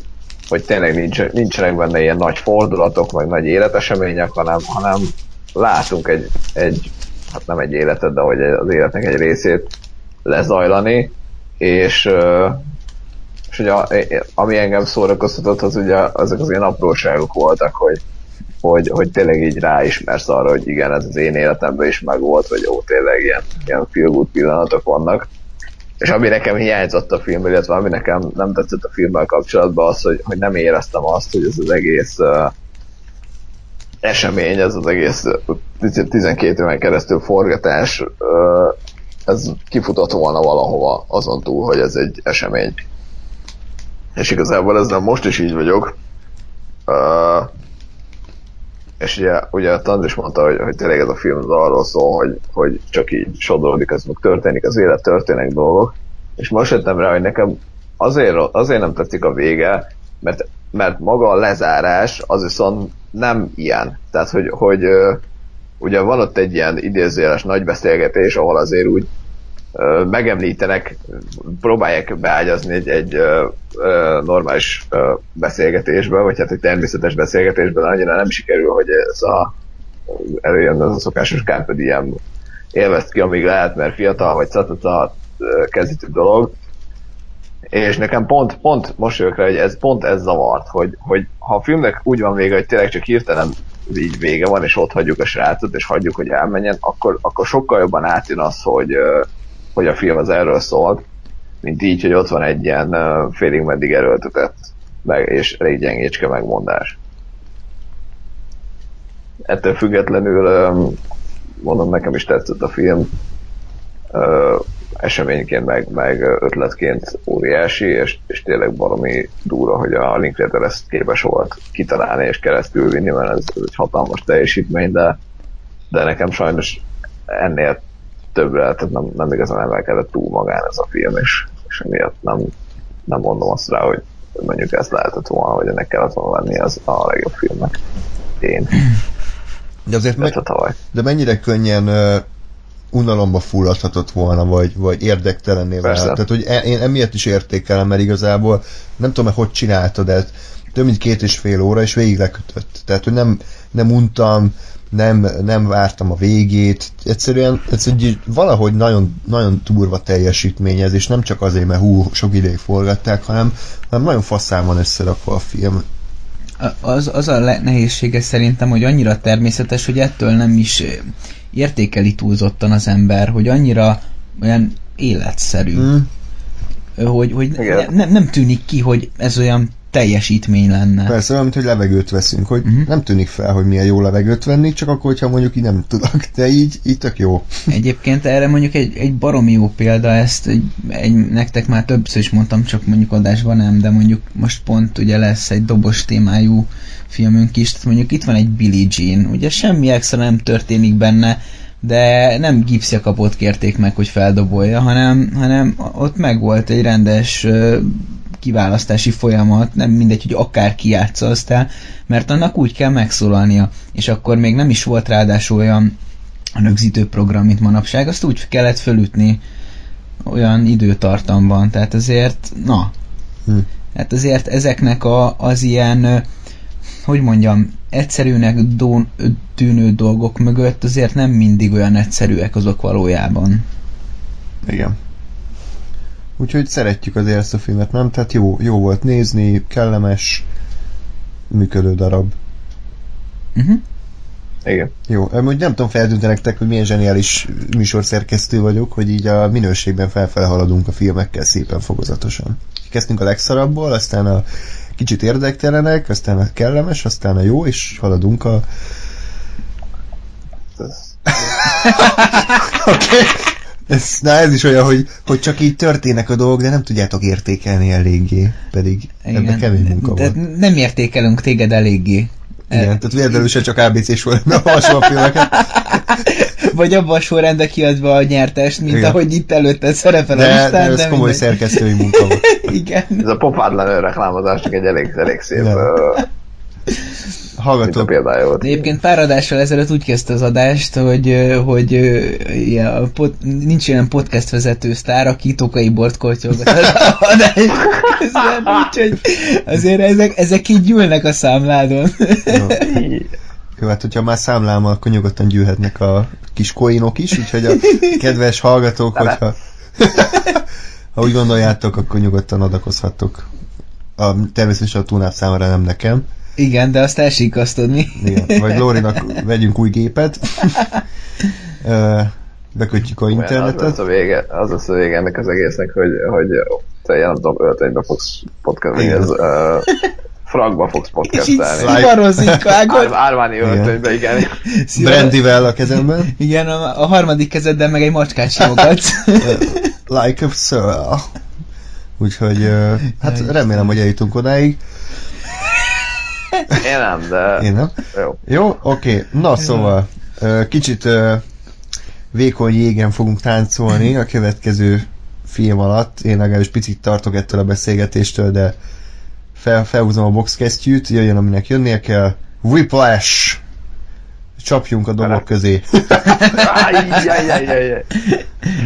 hogy tényleg nincs, nincsenek benne ilyen nagy fordulatok, vagy nagy életesemények, hanem, hanem látunk egy, egy hát nem egy életet, de hogy az életnek egy részét lezajlani, és, és ugye ami engem szórakoztatott, az ugye azok az ilyen apróságok voltak, hogy, hogy, hogy tényleg így ráismersz arra, hogy igen, ez az én életemben is megvolt, vagy ó, tényleg ilyen, ilyen feel good pillanatok vannak. És ami nekem hiányzott a filmből, illetve ami nekem nem tetszett a filmmel kapcsolatban, az, hogy, hogy nem éreztem azt, hogy ez az egész esemény, ez az egész tizenkét éven keresztül forgatás, ez kifutott volna valahova azon túl, hogy ez egy esemény. És igazából ezzel most is így vagyok. És ugye, ugye Andris mondta, hogy, hogy tényleg ez a film az arról szól, hogy, hogy csak így sodródik, ez meg történik, az élet, történnek dolgok. És most jöttem rá, hogy nekem azért, azért nem tetszik a vége, mert, mert maga a lezárás az viszont nem ilyen. Tehát, hogy, hogy ö, ugye van ott egy ilyen idézőjeles nagy beszélgetés, ahol azért úgy ö, megemlítenek, próbálják beágyazni egy, egy ö, ö, normális ö, beszélgetésbe, vagy hát egy természetes beszélgetésben, annyira nem sikerül, hogy ez a előjön az a szokásos kárpedi ilyen élvezd ki, amíg lehet, mert fiatal, vagy szatata kezdítő dolog. És nekem pont, pont most jövök rá, hogy ez, pont ez zavart, hogy, hogy ha a filmnek úgy van vége, hogy tényleg csak hirtelen így vége van, és ott hagyjuk a srácot, és hagyjuk, hogy elmenjen, akkor, akkor sokkal jobban átjön az, hogy, hogy a film az erről szólt, mint így, hogy ott van egy ilyen uh, félig meddig erőltetett meg, és elég gyengécske megmondás. Ettől függetlenül um, mondom, nekem is tetszett a film, uh, eseményként meg, meg ötletként óriási, és, és tényleg baromi durva, hogy a Linklater ezt képes volt kitalálni és keresztül vinni, mert ez, ez egy hatalmas teljesítmény, de, de nekem sajnos ennél többre, tehát nem, nem igazán emelkedett túl magán ez a film, és, és emiatt nem, nem mondom azt rá, hogy mondjuk ez lehetett volna, hogy ennek kellett volna lenni az a legjobb filmnek. Én. De azért me- de mennyire könnyen uh, unalomba fulladhatott volna, vagy, vagy érdektelenné vált. Tehát, hogy e- én emiatt is értékelem, mert igazából nem tudom, hogy csináltad ezt. Több mint két és fél óra, és végig lekötött. Tehát, hogy nem, nem untam, nem, nem vártam a végét. Egyszerűen, egyszerűen valahogy nagyon, nagyon durva teljesítmény ez, és nem csak azért, mert hú, sok ideig forgatták, hanem, hanem nagyon faszán van összerakva a film. Az, az a nehézsége szerintem, hogy annyira természetes, hogy ettől nem is értékeli túlzottan az ember, hogy annyira olyan életszerű, hmm. hogy, hogy ne, ne, nem tűnik ki, hogy ez olyan teljesítmény lenne. Persze, olyan, mint hogy levegőt veszünk, hogy uh-huh. nem tűnik fel, hogy milyen jó levegőt venni, csak akkor, hogyha mondjuk így nem tudok, de így, így tök jó. Egyébként erre mondjuk egy, egy baromi jó példa, ezt egy, egy, nektek már többször is mondtam, csak mondjuk adásban nem, de mondjuk most pont ugye lesz egy dobos témájú filmünk is, tehát mondjuk itt van egy Billie Jean, ugye semmi extra nem történik benne, de nem gipsziakapot kérték meg, hogy feldobolja, hanem, hanem ott megvolt egy rendes kiválasztási folyamat, nem mindegy, hogy akár kijátsza aztán, mert annak úgy kell megszólalnia, és akkor még nem is volt ráadásul olyan a rögzítő program, mint manapság, azt úgy kellett fölütni olyan időtartamban, tehát azért na, hm. tehát azért ezeknek a, az ilyen, hogy mondjam, egyszerűnek don, tűnő dolgok mögött azért nem mindig olyan egyszerűek azok valójában. Igen. Úgyhogy szeretjük azért ezt a filmet, nem? Tehát jó, jó volt nézni, kellemes, működő darab. Uh-huh. Igen. Jó, amúgy nem tudom, feltűnt nektek, hogy milyen zseniális műsorszerkesztő vagyok, hogy így a minőségben felfele haladunk a filmekkel szépen fokozatosan. Kezdtünk a legszarabbból, aztán a kicsit érdektelenek, aztán a kellemes, aztán a jó, és haladunk a... Oké. Ez, na ez is olyan, hogy, hogy csak így történnek a dolgok, de nem tudjátok értékelni eléggé, pedig igen, ebben kemény munka de van. Nem értékelünk téged eléggé. Igen, e- tehát véletlenül sem csak á bé cés sorrendben olvasom a filmeket. Vagy abban a sorrendben kiadva a nyertest, mint igen. ahogy itt előtte szerepel a listán. De, de ez de komoly mindegy. Szerkesztői munka volt. Igen. Ez a popátlan reklámozásnak egy elég, elég szép... Hallgatok. Egyébként pár adással ezelőtt úgy kezdte az adást, hogy, hogy ja, pot, nincs ilyen podcast vezető sztár, aki tokai bort kortyolgat az adást. Úgyhogy azért ezek, ezek így gyűlnek a számládon. Jó. Jó, hát hogyha már számlámmal, akkor nyugodtan gyűlhetnek a kis koinok is, úgyhogy a kedves hallgatók, hogyha ha úgy gondoljátok, akkor nyugodtan adakozhattok. A, természetesen a túlnáv számára, nem nekem. Igen, de azt elsikasztod mi. Igen, vagy Lórinak vegyünk új gépet, bekötjük a internetet. Az lesz a vége, az lesz a vége ennek az egésznek, hogy, hogy te nem tudom, öltönybe fogsz podcastni, ez uh, frakba fogsz podcastelni. És így szivarozik vágod. Ármáni öltönybe, igen. igen. Brandivel a kezemben. Igen, a, a harmadik kezeddel meg egy macskát simogatsz. Like a soul. Úgyhogy, uh, hát ja, remélem, hogy eljutunk odáig. Én nem, de... Én nem? Jó. Jó? Oké. Okay. Na, szóval kicsit vékony jégen fogunk táncolni a következő film alatt. Én legalábbis picit tartok ettől a beszélgetéstől, de fel, felhúzom a boxkesztyűt, jöjjön, aminek jönnie kell. Whiplash! Csapjunk a dobok közé.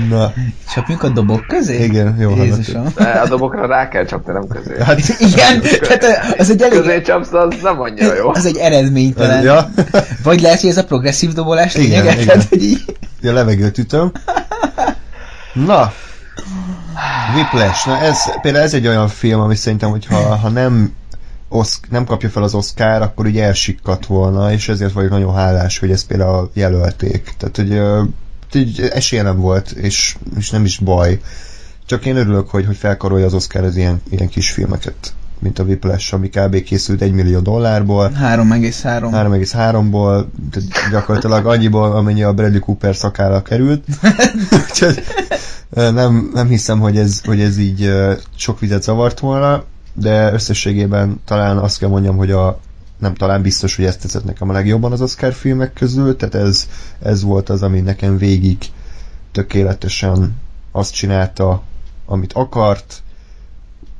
Na. Csapjunk a dobok közé? Igen, jó hallottuk. A dobokra rá kell csapni, nem közé. Hát, igen, tehát az egy elég... Közé csapsz, az nem annyira jó. Az egy eredménytelen. Ja. Vagy lehet, hogy ez a progresszív dobolás lényeget. Igen, igen. Hogy így... A levegőt ütöm. Na. Whiplash. Na ez, például ez egy olyan film, ami szerintem, hogyha ha nem... Oszk- nem kapja fel az Oscar, akkor ugye elsikkadt volna, és ezért vagyok nagyon hálás, hogy ezt például jelölték. Tehát, hogy, hogy esélye nem volt, és, és nem is baj. Csak én örülök, hogy, hogy felkarolja az Oscar az ilyen, ilyen kis filmeket, mint a Whiplash, ami kb. Készült egy millió dollárból. három egész három. három egész háromból, tehát gyakorlatilag annyiból, amennyi a Bradley Cooper szakára került. nem, nem hiszem, hogy ez, hogy ez így sok vizet zavart volna, de összességében talán azt kell mondjam, hogy a nem talán biztos, hogy ezt tetszett nekem a legjobban az Oscar filmek közül, tehát ez, ez volt az, ami nekem végig tökéletesen azt csinálta, amit akart,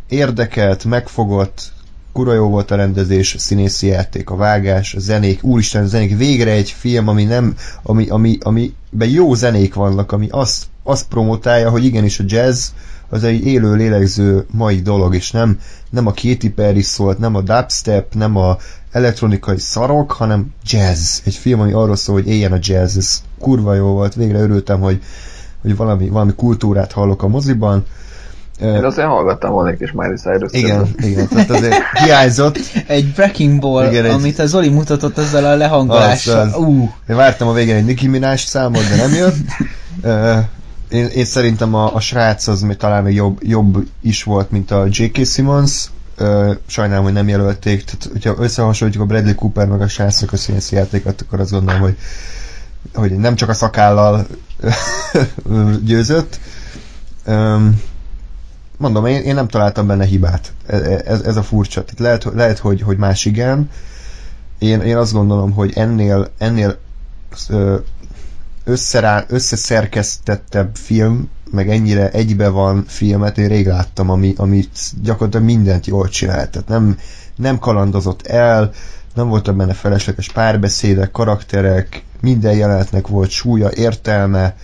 érdekelt, megfogott, kurva jó volt a rendezés, színészi játék, a vágás, a zenék, úristen, a zenék, végre egy film, ami nem, ami, ami, amiben jó zenék vannak, ami azt, azt promotálja, hogy igenis a jazz az egy élő, lélegző mai dolog, és nem, nem a Katy Perry szólt, nem a dubstep, nem a elektronikai szarok, hanem jazz. Egy film, ami arról szól, hogy éljen a jazz. Ez kurva jó volt, végre örültem, hogy, hogy valami, valami kultúrát hallok a moziban. Én azért hallgattam volna egy kis Miley Cyrus. Igen, igen, tehát azért hiányzott. Egy Wrecking Ball, igen, egy... amit a Zoli mutatott ezzel a lehangolással. Az, az. Uh. Én vártam a végén egy Nicki Minaj számot, de nem jött. Én, én szerintem a, a srác az még talán még jobb, jobb is volt, mint a jé ká. Simmons. Sajnálom, hogy nem jelölték. Tehát, hogyha összehasonlítjuk a Bradley Cooper meg a srácok a színészi játékot, akkor azt gondolom, hogy, hogy nem csak a szakállal győzött. Mondom, én, én nem találtam benne hibát. Ez, ez a furcsa. Tehát lehet, lehet hogy, hogy más igen. Én, én azt gondolom, hogy ennél, ennél összerá, összeszerkesztettebb film, meg ennyire egybe van filmet, én rég láttam, ami, ami gyakorlatilag mindent jól csinált. Tehát nem, nem kalandozott el, nem voltak benne felesleges párbeszédek, karakterek, minden jelenetnek volt súlya, értelme,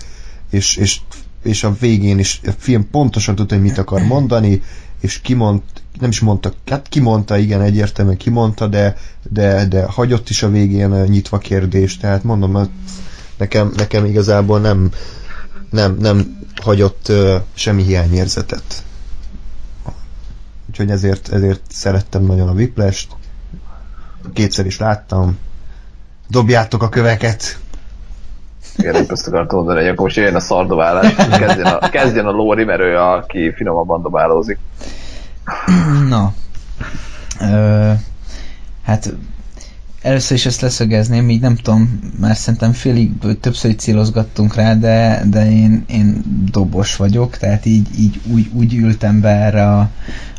és, és és a végén is a film pontosan tudta, hogy mit akar mondani, és kimond, nem is mondta, hát kimondta, igen, egyértelműen kimondta, de, de, de hagyott is a végén nyitva kérdést, tehát mondom, nekem, nekem igazából nem, nem, nem hagyott uh, semmi hiányérzetet. Úgyhogy ezért, ezért szerettem nagyon a Whiplash-t, kétszer is láttam, dobjátok a köveket! Igen, épp ezt akartam mondani, hogy akkor most jön a szardobálás, kezdjen a, kezdjen a Lóri, mert ő a, aki finomabban dobálózik. Na. Ö, hát először is ezt leszögezném, így nem tudom, már szerintem félig többször így célozgattunk rá, de, de én, én dobos vagyok, tehát így, így úgy, úgy ültem be erre a,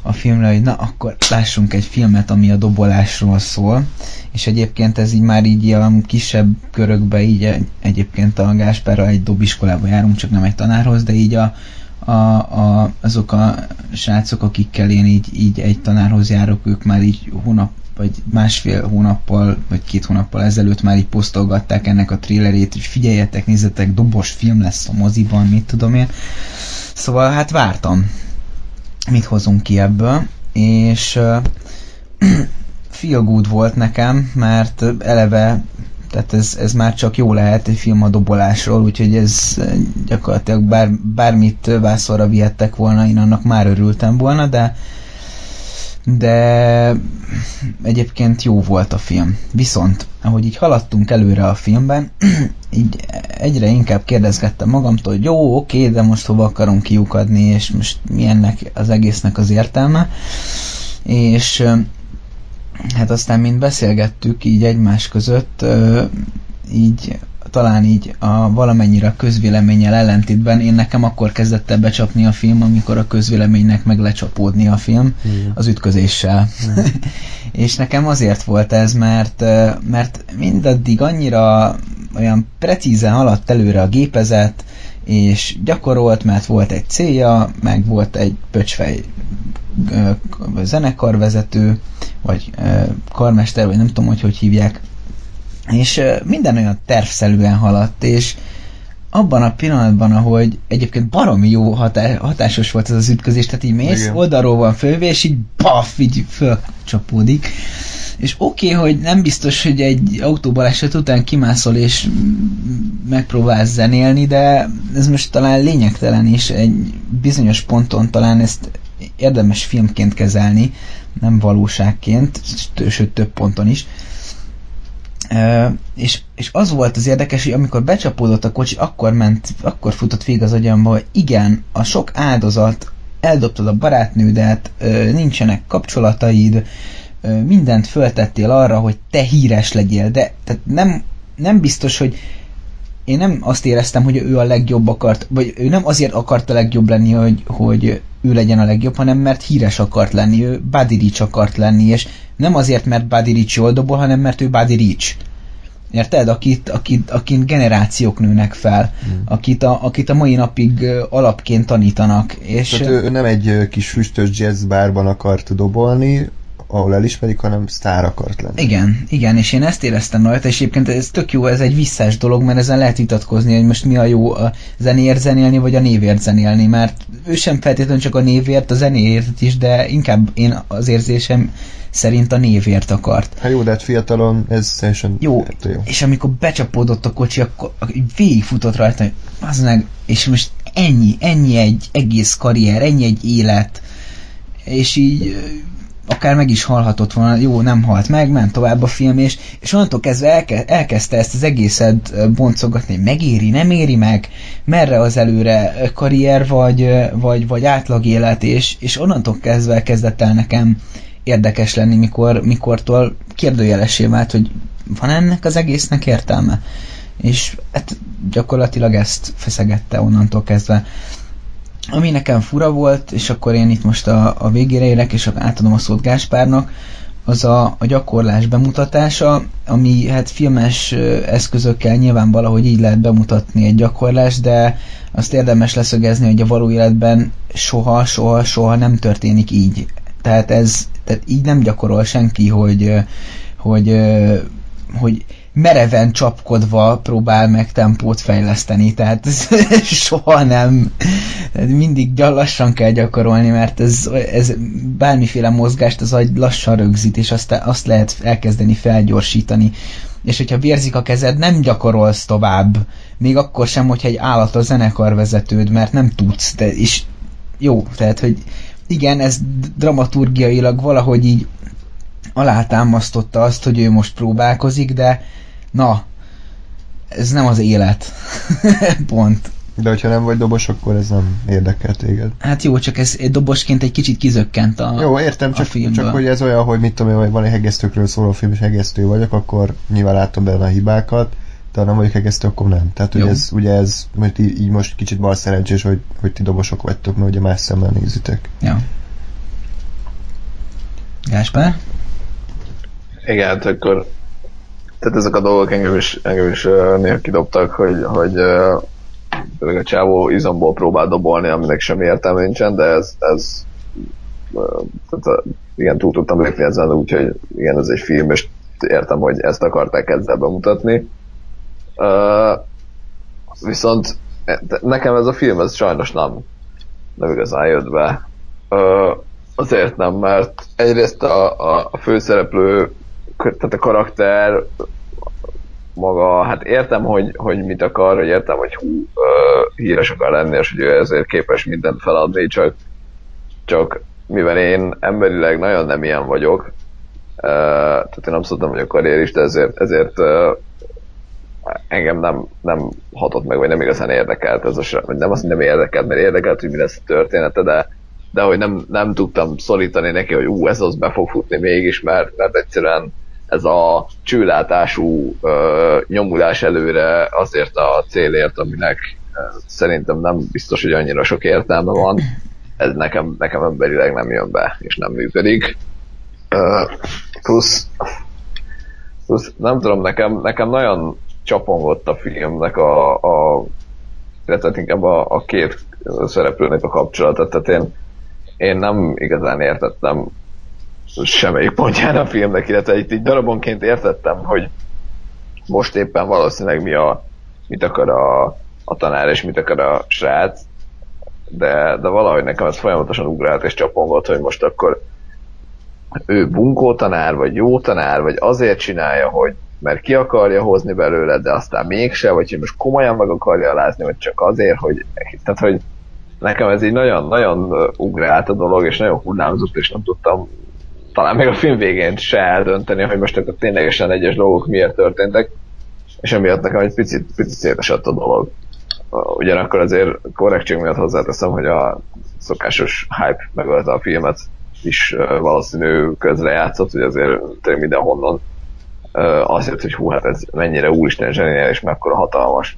a filmre, hogy na, akkor lássunk egy filmet, ami a dobolásról szól, és egyébként ez így már így ilyen kisebb körökbe, így egyébként a Gáspárra egy dobiskolába járunk, csak nem egy tanárhoz, de így a, a, a, azok a srácok, akikkel én így, így egy tanárhoz járok, ők már így hónap vagy másfél hónappal, vagy két hónappal ezelőtt már így posztolgatták ennek a trélerét, hogy figyeljetek, nézzetek, dobos film lesz a moziban, mit tudom én. Szóval hát vártam, mit hozunk ki ebből, és uh, feel good volt nekem, mert eleve, tehát ez, ez már csak jó lehet egy film a dobolásról, úgyhogy ez gyakorlatilag bár, bármit vászorra vihettek volna, én annak már örültem volna, de de egyébként jó volt a film. Viszont, ahogy így haladtunk előre a filmben, így egyre inkább kérdezgettem magamtól, hogy jó, oké, de most hova akarunk kiukadni, és most milyennek az egésznek az értelme. És hát aztán mind beszélgettük így egymás között, így talán így a valamennyire a közvéleménnyel ellentétben, én nekem akkor kezdett el becsapni a film, amikor a közvéleménynek meg lecsapódni a film, igen, az ütközéssel. És nekem azért volt ez, mert, mert mindaddig annyira olyan precízen haladt előre a gépezet, és gyakorolt, mert volt egy célja, meg volt egy pöcsfej zenekarvezető, vagy karmester, vagy nem tudom, hogy hogy hívják, és minden olyan tervszerűen haladt, és abban a pillanatban, ahogy egyébként baromi jó hatá- hatásos volt ez az ütközés, tehát így mész, igen, oldalról van fölvé, és így baf, így fölcsapódik. És oké, okay, hogy nem biztos, hogy egy autóbaleset után kimászol és megpróbálsz zenélni, de ez most talán lényegtelen, és egy bizonyos ponton talán ezt érdemes filmként kezelni, nem valóságként, sőt több ponton is. Uh, és, és az volt az érdekes, hogy amikor becsapódott a kocsi, akkor ment, akkor futott végig az agyamba, hogy igen, a sok áldozat, eldobtad a barátnődet, uh, nincsenek kapcsolataid, uh, mindent föltettél arra, hogy te híres legyél, de tehát nem, nem biztos, hogy én nem azt éreztem, hogy ő a legjobb akart, vagy ő nem azért akart a legjobb lenni, hogy, hogy ő legyen a legjobb, hanem mert híres akart lenni, ő Buddy Rich akart lenni, és nem azért, mert Buddy Rich jól dobol, hanem mert ő Buddy Rich. Érted? Akit, akit, akit generációk nőnek fel, hmm. akit, a, akit a mai napig alapként tanítanak. És tehát ő nem egy kis füstös jazzbárban akart dobolni, ahol elismerik, hanem sztár akart lenni. Igen, igen, és én ezt éreztem rajta, és egyébként ez tök jó, ez egy visszás dolog, mert ezen lehet vitatkozni, hogy most mi a jó a zenéért zenélni, vagy a névért zenélni, mert ő sem feltétlenül csak a névért, a zenéért is, de inkább én az érzésem szerint a névért akart. Hát jó, de hát fiatalon ez teljesen jó, jó. És amikor becsapódott a kocsi, akkor végigfutott rajta, hogy az meg, és most ennyi, ennyi egy egész karrier, ennyi egy élet, és így akár meg is halhatott volna, jó, nem halt meg, ment tovább a film, és, és onnantól kezdve elke, elkezdte ezt az egészet boncogatni, megéri, nem éri meg, merre az előre karrier, vagy, vagy, vagy átlag élet, és, és onnantól kezdve kezdett el nekem érdekes lenni, mikor, mikortól kérdőjelessé vált, hogy van ennek az egésznek értelme? És hát gyakorlatilag ezt feszegette onnantól kezdve. Ami nekem fura volt, és akkor én itt most a, a végére érek, és átadom a szót Gáspárnak, az a, a gyakorlás bemutatása, ami hát filmes eszközökkel nyilván valahogy így lehet bemutatni egy gyakorlást, de azt érdemes leszögezni, hogy a való életben soha, soha, soha nem történik így. Tehát ez, tehát így nem gyakorol senki, hogy, hogy, hogy mereven csapkodva próbál meg tempót fejleszteni, tehát soha nem, mindig lassan kell gyakorolni, mert ez, ez bármiféle mozgást az agy lassan rögzít, és azt, azt lehet elkezdeni felgyorsítani. És hogyha vérzik a kezed, nem gyakorolsz tovább, még akkor sem, hogyha egy állat a zenekarvezetőd, mert nem tudsz, de és jó, tehát, hogy igen, ez dramaturgiailag valahogy így alátámasztotta azt, hogy ő most próbálkozik, de na, ez nem az élet. Pont. De hogyha nem vagy dobos, akkor ez nem érdekel téged. Hát jó, csak ez dobosként egy kicsit kizökkent a Jó, értem, a csak, filmből. Csak hogy ez olyan, hogy mit tudom én, hogy van egy hegesztőkről szóló film, és hegesztő vagyok, akkor nyilván látom benne a hibákat, de ha nem vagyok hegesztő, akkor nem. Tehát ugye ez, ugye ez most így, így most kicsit bal szerencsés, hogy, hogy ti dobosok vagytok, mert ugye más szemmel nézitek. Ja. Gáspár? Igen, hát akkor tehát ezek a dolgok engem is, engem is néha kidobtak, hogy, hogy a csávó izomból próbál dobolni, aminek semmi értelme nincsen, de ez, ez tehát, igen, túl tudtam lépni ezen, úgyhogy igen, ez egy film, és értem, hogy ezt akarták ezzel bemutatni. Viszont nekem ez a film, ez sajnos nem, nem igazán jött be. Azért nem, mert egyrészt a, a, a főszereplő, tehát a karakter maga, hát értem, hogy, hogy mit akar, hogy értem, hogy hú, uh, híres akar lenni, és hogy ő ezért képes mindent feladni, csak, csak mivel én emberileg nagyon nem ilyen vagyok, uh, tehát én nem szóltam, hogy a karrierista, ezért, ezért uh, engem nem, nem hatott meg, vagy nem igazán érdekelt ez a srác, vagy nem azt nem érdekelt, mert érdekelt, hogy mi lesz a története, de de hogy nem, nem tudtam szorítani neki, hogy ú, ez az be fog futni mégis, mert, mert egyszerűen ez a csőlátású ö, nyomulás előre azért a célért, aminek ö, szerintem nem biztos, hogy annyira sok értelme van, ez nekem, nekem emberileg nem jön be, és nem működik. Ö, plusz, plusz nem tudom, nekem, nekem nagyon csapongott a filmnek a, a illetve inkább a, a két szereplőnek a kapcsolatot, tehát én Én nem igazán értettem semmelyik pontján a filmnek, illetve itt így darabonként értettem, hogy most éppen valószínűleg mi a, mit akar a, a tanár és mit akar a srác, de, de valahogy nekem ez folyamatosan ugrált és csapongott, hogy most akkor ő bunkó tanár, vagy jó tanár, vagy azért csinálja, hogy mert ki akarja hozni belőle, de aztán mégse, vagy hogy most komolyan meg akarja alázni, vagy csak azért, hogy... Tehát, hogy nekem ez így nagyon-nagyon ugrált a dolog, és nagyon hullámzott, és nem tudtam talán még a film végén se eldönteni, hogy most akkor ténylegesen egyes dolgok miért történtek, és emiatt nekem egy picit, picit szétesett a dolog. Ugyanakkor azért korrektség miatt hozzáteszem, hogy a szokásos hype megölte a filmet, is valószínű közrejátszott, hogy azért tényleg mindenhonnan azért, hogy hú, hát ez mennyire úristen zseniális, és mekkora hatalmas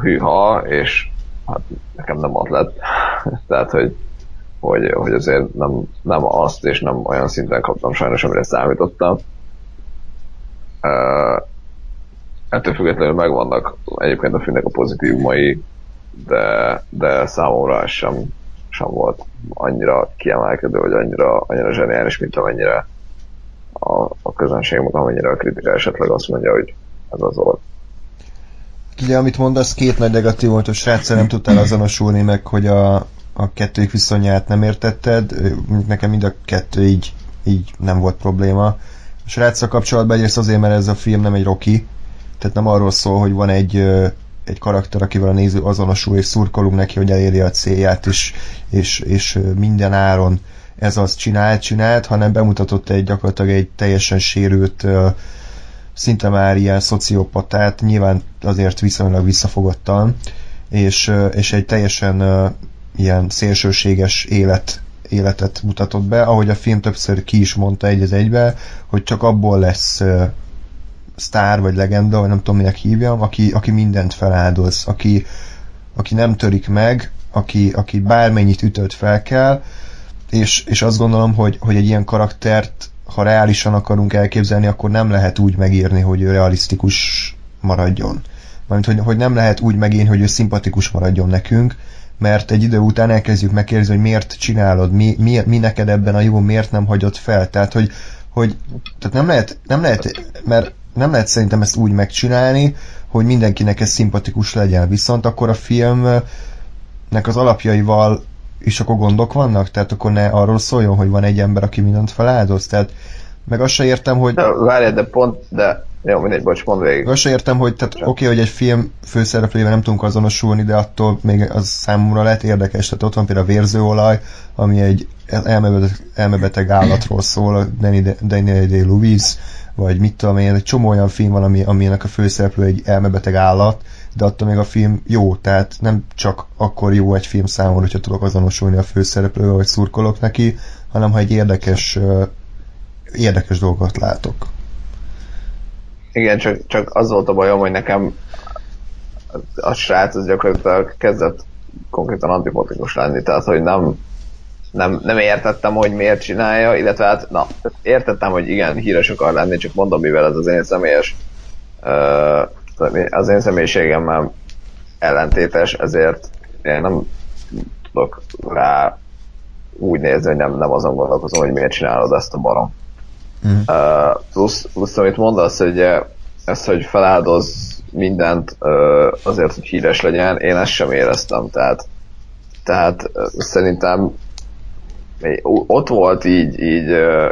hűha, és hát nekem nem az lett. Tehát, hogy, hogy, hogy azért nem, nem azt, és nem olyan szinten kaptam sajnos, amire számítottam. Uh, ettől függetlenül megvannak egyébként a filmnek a pozitívumai, de, de számomra sem, sem volt annyira kiemelkedő, vagy annyira, annyira zseniális, mint amennyire a, a közönség maga, amennyire a kritika esetleg azt mondja, hogy ez az volt. Ugye, amit mondasz, két nagy negatív volt, hogy sráccal nem tudtál azonosulni meg, hogy a, a kettőjük viszonyát nem értetted. Nekem mind a kettő így, így nem volt probléma. A sráccal kapcsolatban egyrészt azért, mert ez a film nem egy Rocky, tehát nem arról szól, hogy van egy, egy karakter, akivel a néző azonosul, és szurkolunk neki, hogy elérje a célját, és, és, és minden áron ez azt csinált, csinált, hanem bemutatott egy gyakorlatilag egy teljesen sérült, szinte már ilyen szociopatát, nyilván azért viszonylag visszafogottan, és, és egy teljesen uh, ilyen szélsőséges élet, életet mutatott be, ahogy a film többször ki is mondta egy az egybe, hogy csak abból lesz uh, sztár vagy legenda, vagy nem tudom minek hívjam, aki, aki mindent feláldoz, aki, aki nem törik meg, aki, aki bármennyit ütött fel kell, és, és azt gondolom, hogy, hogy egy ilyen karaktert ha reálisan akarunk elképzelni, akkor nem lehet úgy megírni, hogy ő realisztikus maradjon. Mármint, hogy, hogy nem lehet úgy megírni, hogy ő szimpatikus maradjon nekünk, mert egy idő után elkezdjük megkérdezni, hogy miért csinálod, mi, mi, mi neked ebben a jó, miért nem hagyod fel. Tehát, hogy, hogy tehát nem, lehet, nem lehet, mert nem lehet szerintem ezt úgy megcsinálni, hogy mindenkinek ez szimpatikus legyen. Viszont akkor a filmnek az alapjaival és akkor gondok vannak? Tehát akkor ne arról szóljon, hogy van egy ember, aki mindent feláldoz? Tehát meg azt se értem, hogy... Várjál, de pont, de... Jó, mindegy, bocs, mondd végig. Azt se értem, hogy oké, okay, hogy egy film főszereplőjével nem tudunk azonosulni, de attól még az számomra lehet érdekes. Tehát ott van például a vérzőolaj, ami egy elmebeteg, elmebeteg állatról szól, a Daniel Day-Lewis, vagy mit tudom én, egy csomó olyan film van, ami, aminek a főszereplő egy elmebeteg állat, de attól még a film jó, tehát nem csak akkor jó egy film számomra, hogyha tudok azonosulni a főszereplővel, vagy szurkolok neki, hanem ha egy érdekes érdekes dolgot látok. Igen, csak, csak az volt a bajom, hogy nekem a srác az gyakorlatilag kezdett konkrétan antipotikus lenni, tehát hogy nem Nem, nem értettem, hogy miért csinálja, illetve hát, na, értettem, hogy igen, híres akar lenni, csak mondom, mivel ez az én személyes, az én személyiségemmel ellentétes, ezért én nem tudok rá úgy nézni, hogy nem, nem azon gondolkozom, hogy miért csinálod ezt a barom. Mm. Plusz, plusz, amit mondasz, hogy ez, hogy feláldoz mindent azért, hogy híres legyen, én ezt sem éreztem, tehát, tehát szerintem ott volt így, így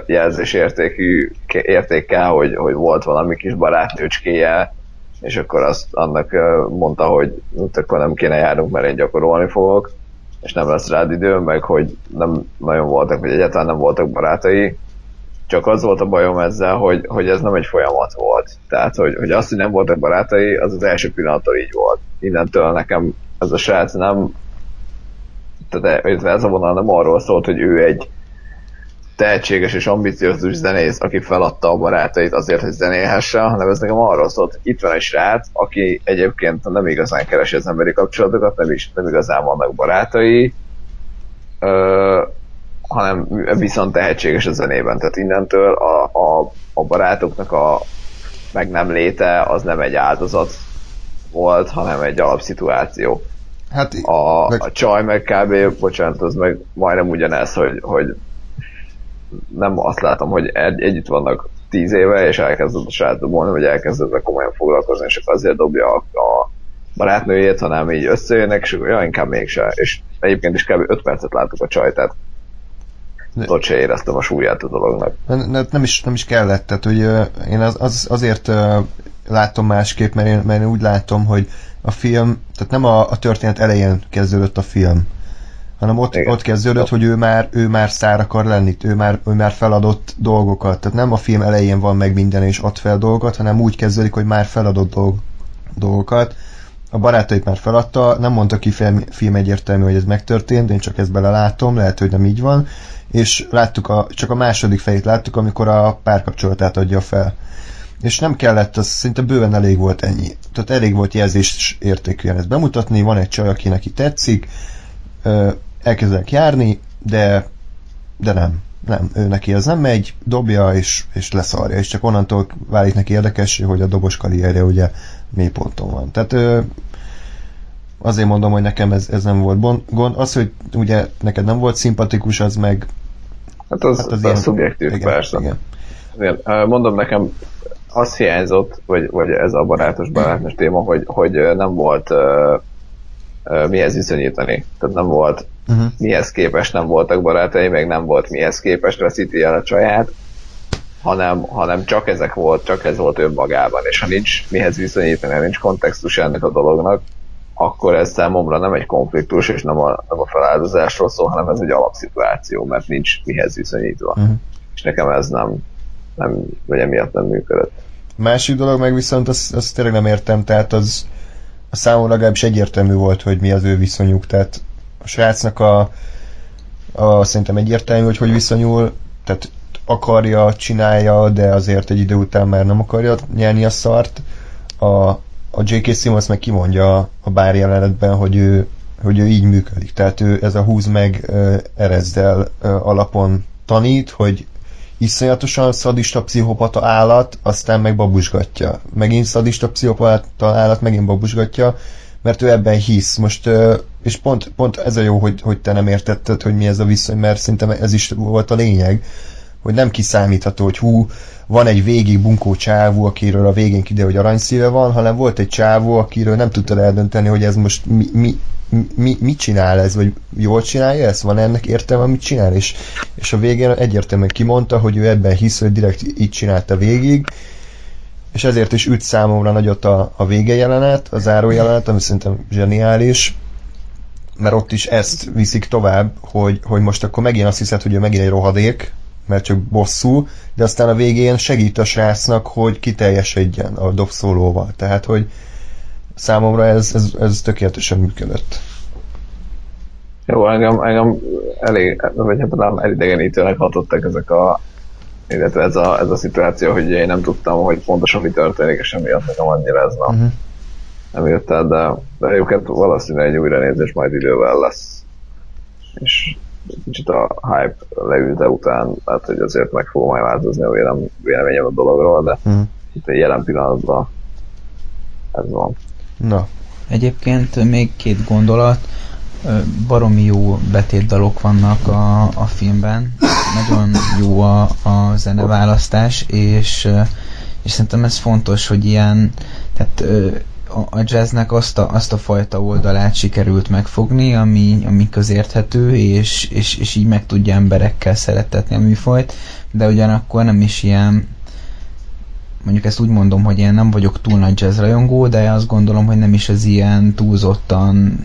jelzésértékű értékkel, hogy, hogy volt valami kis barátnőcskéje, és akkor azt annak mondta, hogy akkor nem kéne járnunk, mert én gyakorolni fogok, és nem lesz rád idő, meg hogy nem nagyon voltak, vagy egyáltalán nem voltak barátai. Csak az volt a bajom ezzel, hogy, hogy ez nem egy folyamat volt. Tehát, hogy, hogy azt, hogy nem voltak barátai, az az első pillanattól így volt. Innentől nekem ez a srác nem... Tehát ez a vonal nem arról szólt, hogy ő egy tehetséges és ambiciózus zenész, aki feladta a barátait azért, hogy zenélhessen, hanem ez nekem arról szólt, hogy itt van egy srác, aki egyébként nem igazán keresi az emberi kapcsolatokat, nem, is, nem igazán vannak barátai, ö, hanem viszont tehetséges a zenében. Tehát innentől a, a, a barátoknak a meg nem léte az nem egy áldozat volt, hanem egy alapszituáció. Hát, a, meg... a csaj meg kb. Bocsánat, az meg majdnem ugyanez, hogy, hogy nem azt látom, hogy egy, együtt vannak tíz éve, és elkezdett a srác dobolni, vagy elkezdett komolyan foglalkozni, és azért dobja a, a barátnőjét, hanem így összejönnek, és ja, inkább mégse. És egyébként is kb. öt percet láttuk a csajt, tehát de... ott se éreztem a súlyát a dolognak. Nem, nem, is, nem is kellett, tehát hogy uh, én az, az, azért uh, látom másképp, mert én, mert én úgy látom, hogy a film, tehát nem a, a történet elején kezdődött a film, hanem ott, ott kezdődött, hogy ő már, ő már sztár akar lenni, ő már, ő már feladott dolgokat. Tehát nem a film elején van meg minden és ad fel dolgokat, hanem úgy kezdődik, hogy már feladott dolg, dolgokat. A barátait már feladta, nem mondta ki film, film egyértelmű, hogy ez megtörtént, én csak ezt belelátom, lehet, hogy nem így van. És láttuk a, csak a második fejét láttuk, amikor a párkapcsolatát adja fel. És nem kellett, az szinte bőven elég volt ennyi. Tehát elég volt jelzés értékűen ezt bemutatni, van egy csaj, aki neki tetszik, elkezdenek járni, de, de nem. Nem, ő neki ez nem megy, dobja és, és leszarja, és csak onnantól válik neki érdekes, hogy a dobos karrierje ugye mély ponton van. Tehát ö, azért mondom, hogy nekem ez, ez nem volt bon, gond. Az, hogy ugye neked nem volt szimpatikus, az meg... Hát az, hát az, az ilyen, szubjektív, igen, persze. Igen. Igen. Mondom, nekem az hiányzott, vagy, vagy ez a barátos barátnős téma, hogy, hogy nem volt... mihez viszonyítani. Tehát nem volt uh-huh. mihez képest, nem voltak barátai, meg nem volt mihez képest veszíti el a csaját, hanem, hanem csak ezek volt, csak ez volt önmagában. És ha nincs mihez viszonyítani, ha nincs kontextus ennek a dolognak, akkor ez számomra nem egy konfliktus, és nem a, nem a feláldozásról szól, hanem ez egy alapszituáció, mert nincs mihez viszonyítva. Uh-huh. És nekem ez nem, nem, vagy emiatt nem működött. Másik dolog meg viszont, azt, azt tényleg nem értem, tehát az a számomra legalábbis egyértelmű volt, hogy mi az ő viszonyuk, tehát a srácnak a, a szerintem egyértelmű, hogy hogy viszonyul, tehát akarja, csinálja, de azért egy idő után már nem akarja nyelni a szart. A, a jé ká. Simmons meg kimondja a bár jelenetben, hogy ő, hogy ő így működik, tehát ő ez a húz meg erezd el alapon tanít, hogy iszonyatosan szadista pszichopata állat, aztán meg babusgatja. Megint szadista pszichopata állat, megint babusgatja, mert ő ebben hisz. Most, és pont, pont ez a jó, hogy, hogy te nem értetted, hogy mi ez a viszony, mert szerintem ez is volt a lényeg, hogy nem kiszámítható, hogy hú, van egy végig bunkó csávú, akiről a végén kiderül, hogy aranyszíve van, hanem volt egy csávú, akiről nem tudtad eldönteni, hogy ez most mi, mi, mi, mit csinál ez, vagy jól csinálja ezt, van ennek értelme, mit csinál, és, és a végén egyértelműen kimondta, hogy ő ebben hisz, hogy direkt így csinálta végig, és ezért is üt számomra nagyot a, a vége jelenet, a záró jelenet, ami szerintem zseniális, mert ott is ezt viszik tovább, hogy, hogy most akkor megint azt hiszed, hogy ő megint egy rohadék, mert csak bosszú, de aztán a végén segít a srácnak, hogy kiteljesedjen a dobszólóval. Tehát, hogy számomra ez, ez, ez tökéletesen működött. Jó, engem, engem elég, vagy hát nem elidegenítőnek hatottak ezek a, illetve ez a, ez a szituáció, hogy én nem tudtam, hogy pontosan mi történik, és emiatt nekem annyira ez nem, uh-huh. nem jött el, de, de egyébként valószínűleg egy újranézés majd idővel lesz. És kicsit a hype leülte után, hát hogy azért meg fogom majd változni a vélem, véleményem a dologról, de mm. itt a jelen pillanatban ez van. Na. Egyébként még két gondolat, baromi jó betétdalok vannak a, a filmben, nagyon jó a, a zeneválasztás, és, és szerintem ez fontos, hogy ilyen, tehát a jazznek azt a, azt a fajta oldalát sikerült megfogni, ami, ami közérthető, és, és, és így meg tudja emberekkel szeretetni a műfajt, de ugyanakkor nem is ilyen, mondjuk ezt úgy mondom, hogy én nem vagyok túl nagy jazz rajongó, de azt gondolom, hogy nem is az ilyen túlzottan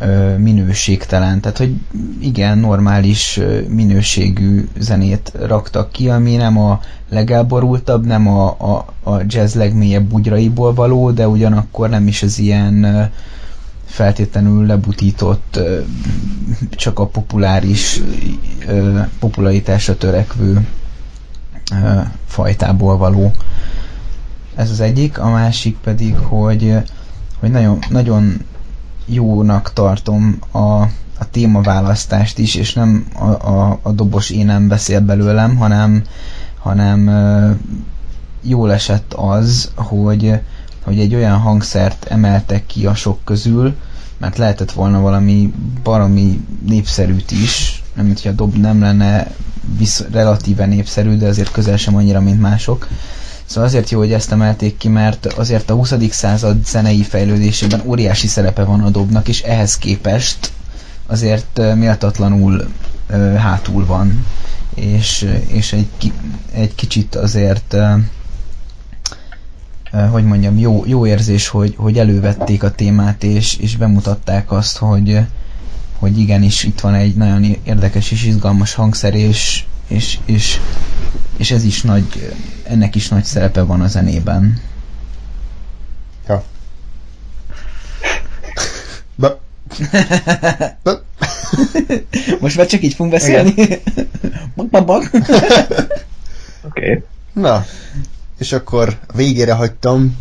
ö, minőségtelen, tehát hogy igen, normális minőségű zenét raktak ki, ami nem a legelborultabb, nem a, a, a jazz legmélyebb bugyraiból való, de ugyanakkor nem is az ilyen feltétlenül lebutított, csak a populáris popularitásra törekvő fajtából való. Ez az egyik, a másik pedig, hogy, hogy nagyon, nagyon jónak tartom a a témaválasztást is, és nem a, a, a dobos én nem beszél belőlem, hanem, hanem ö, jól esett az, hogy, hogy egy olyan hangszert emeltek ki a sok közül, mert lehetett volna valami baromi népszerűt is, nem, hogyha a dob nem lenne visz, relatíve népszerű, de azért közel sem annyira, mint mások. Szóval azért jó, hogy ezt emelték ki, mert azért a huszadik század zenei fejlődésében óriási szerepe van a dobnak, és ehhez képest azért méltatlanul ö, hátul van, és, és egy, ki, egy kicsit azért ö, ö, hogy mondjam, jó, jó érzés, hogy, hogy elővették a témát, és, és bemutatták azt, hogy, hogy igenis itt van egy nagyon érdekes és izgalmas hangszer, és, és, és, és ez is nagy, ennek is nagy szerepe van a zenében. Ja. De. De. Most már csak így fogunk beszélni. Oké. Na, és akkor végére hagytam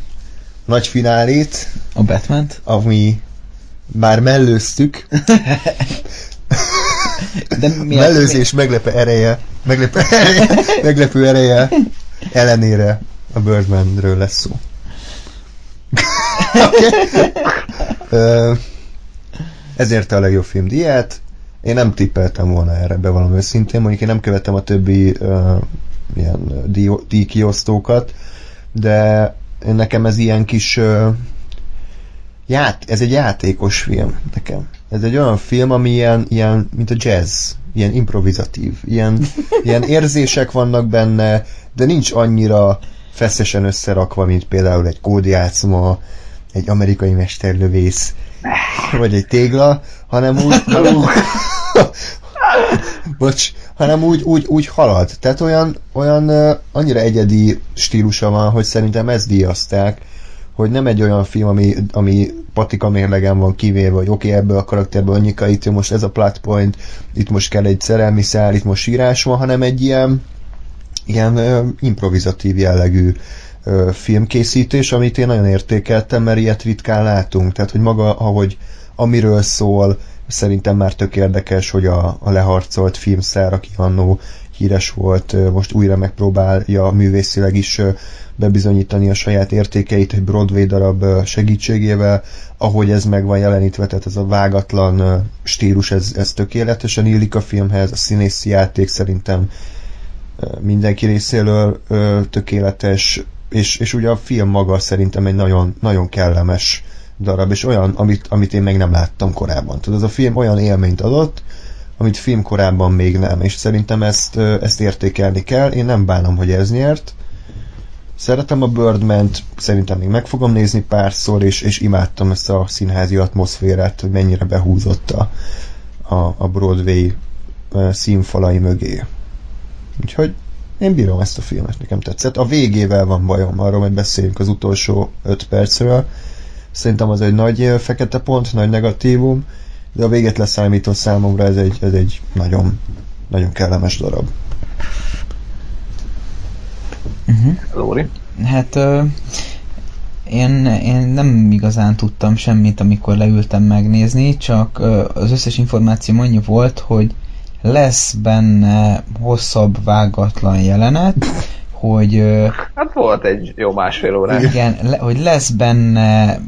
nagy finálét. A Batmant. Ami már mellőztük. De mellőzés meglepő ereje, meglepő ereje, meglepő ereje ellenére a Birdmanről lesz szó. Okay. uh, ezért a legjobb film díját. Én nem tippeltem volna erre, bevallom őszintén. Mondjuk én nem követtem a többi uh, ilyen díjkiosztókat, de nekem ez ilyen kis uh, ját, ez egy játékos film nekem. Ez egy olyan film, ami ilyen, ilyen mint a jazz, ilyen improvizatív, ilyen, ilyen érzések vannak benne, de nincs annyira feszesen összerakva, mint például egy Kódjátszma, egy amerikai mesterlövész, vagy egy tégla, hanem úgy bocs, hanem úgy, úgy, úgy halad. Tehát olyan, olyan uh, annyira egyedi stílusa van, hogy szerintem ezt díjazták, hogy nem egy olyan film, ami, ami patika mérlegen van kivéve, hogy oké, okay, ebből a karakterből annyika, itt most ez a plot point, itt most kell egy szerelmi szál, itt most sírás van, hanem egy ilyen ilyen uh, improvizatív jellegű uh, filmkészítés, amit én nagyon értékeltem, mert ilyet ritkán látunk. Tehát, hogy maga, ahogy amiről szól, szerintem már tök érdekes, hogy a, a leharcolt filmsztár, aki annó híres volt, uh, most újra megpróbálja művészileg is uh, bebizonyítani a saját értékeit egy Broadway darab uh, segítségével, ahogy ez meg van jelenítve, tehát ez a vágatlan uh, stílus, ez, ez tökéletesen illik a filmhez, a színészi játék szerintem mindenki részéről ö, tökéletes, és, és ugye a film maga szerintem egy nagyon, nagyon kellemes darab, és olyan, amit, amit én még nem láttam korábban. Tudod, az a film olyan élményt adott, amit film korábban még nem, és szerintem ezt, ö, ezt értékelni kell. Én nem bánom, hogy ez nyert. Szeretem a Birdman-t, szerintem még meg fogom nézni párszor, és, és imádtam ezt a színházi atmoszférát, hogy mennyire behúzott a, a, a Broadway színfalai mögé. Úgyhogy én bírom ezt a filmet, nekem tetszett. A végével van bajom, arról majd beszéljünk az utolsó öt percről. Szerintem az egy nagy fekete pont, nagy negatívum, de a véget leszámító számomra ez egy, ez egy nagyon, nagyon kellemes darab. Uh-huh. Lóri? Hát uh, én, én nem igazán tudtam semmit, amikor leültem megnézni, csak uh, az összes információ annyi volt, hogy lesz benne hosszabb vágatlan jelenet, hogy... Hát volt egy jó másfél órán. Igen, le, hogy lesz benne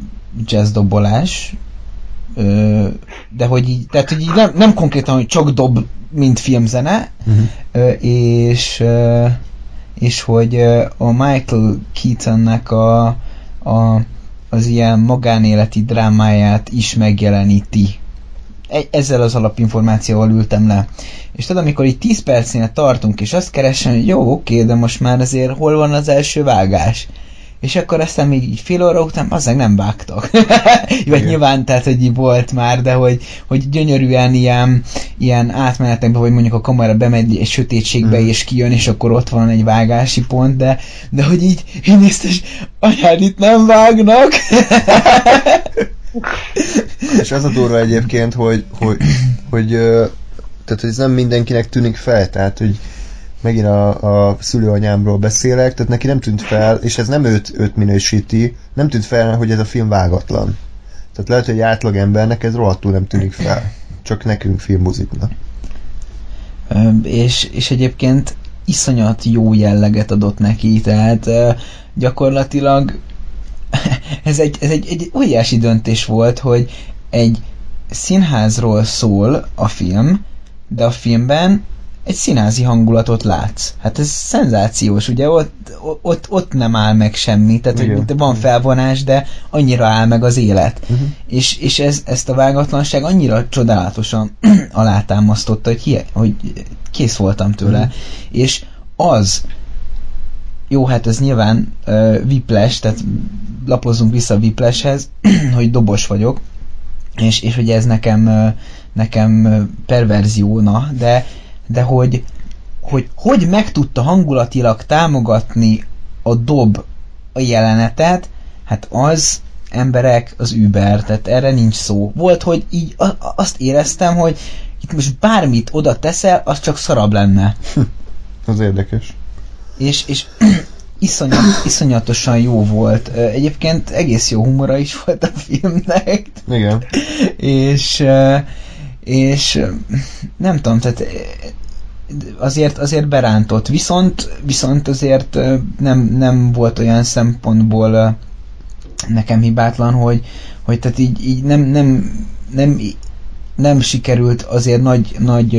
jazzdobolás, de hogy így, tehát, hogy így nem, nem konkrétan, hogy csak dob, mint filmzene, uh-huh. és, és hogy a Michael Keatonnek a, a, az ilyen magánéleti drámáját is megjeleníti. Ezzel az alapinformációval ültem le. És tudod, amikor így tíz percnél tartunk, és azt keresem, hogy jó, oké, de most már azért hol van az első vágás? És akkor aztán még így fél óra után, aztán nem vágtak. Vagy nyilván, tehát, hogy így volt már, de hogy, hogy gyönyörűen ilyen, ilyen átmenetekben, hogy mondjuk a kamera bemegy egy sötétségbe, hmm. és kijön, és akkor ott van egy vágási pont, de, de hogy így, én ezt is, anyád, itt nem vágnak. És az a durva egyébként, hogy, hogy, hogy, tehát, hogy ez nem mindenkinek tűnik fel, tehát hogy megint a, a szülőanyámról beszélek, tehát neki nem tűnt fel, és ez nem őt, őt minősíti, nem tűnt fel, hogy ez a film vágatlan. Tehát lehet, hogy egy átlag embernek ez rohadtul nem tűnik fel, csak nekünk filmmuziknak. És, és egyébként iszonyat jó jelleget adott neki, tehát gyakorlatilag ez egy, ez egy, egy óriási döntés volt, hogy egy színházról szól a film, de a filmben egy színházi hangulatot látsz. Hát ez szenzációs, ugye? Ott, ott, ott nem áll meg semmi. Tehát hogy van felvonás, de annyira áll meg az élet. Uh-huh. És, és ez, ezt a vágatlanság annyira csodálatosan alátámasztotta, hogy, hi- hogy kész voltam tőle. Uh-huh. És az... Jó, hát ez nyilván uh, Whiplash, tehát lapozzunk vissza a Whiplashhez, hogy dobos vagyok, és, és hogy ez nekem uh, nekem perverzióna, de, de hogy, hogy hogy meg tudta hangulatilag támogatni a dob a jelenetet, hát az emberek, az Uber, tehát erre nincs szó. Volt, hogy így azt éreztem, hogy itt most bármit oda teszel, az csak szarabb lenne. Az érdekes. És, és iszonyat, iszonyatosan jó volt. Egyébként egész jó humora is volt a filmnek. Igen. és, és nem tudom, tehát azért, azért berántott. Viszont, viszont azért nem, nem volt olyan szempontból nekem hibátlan, hogy, hogy tehát így, így nem, nem, nem, nem sikerült azért nagy, nagy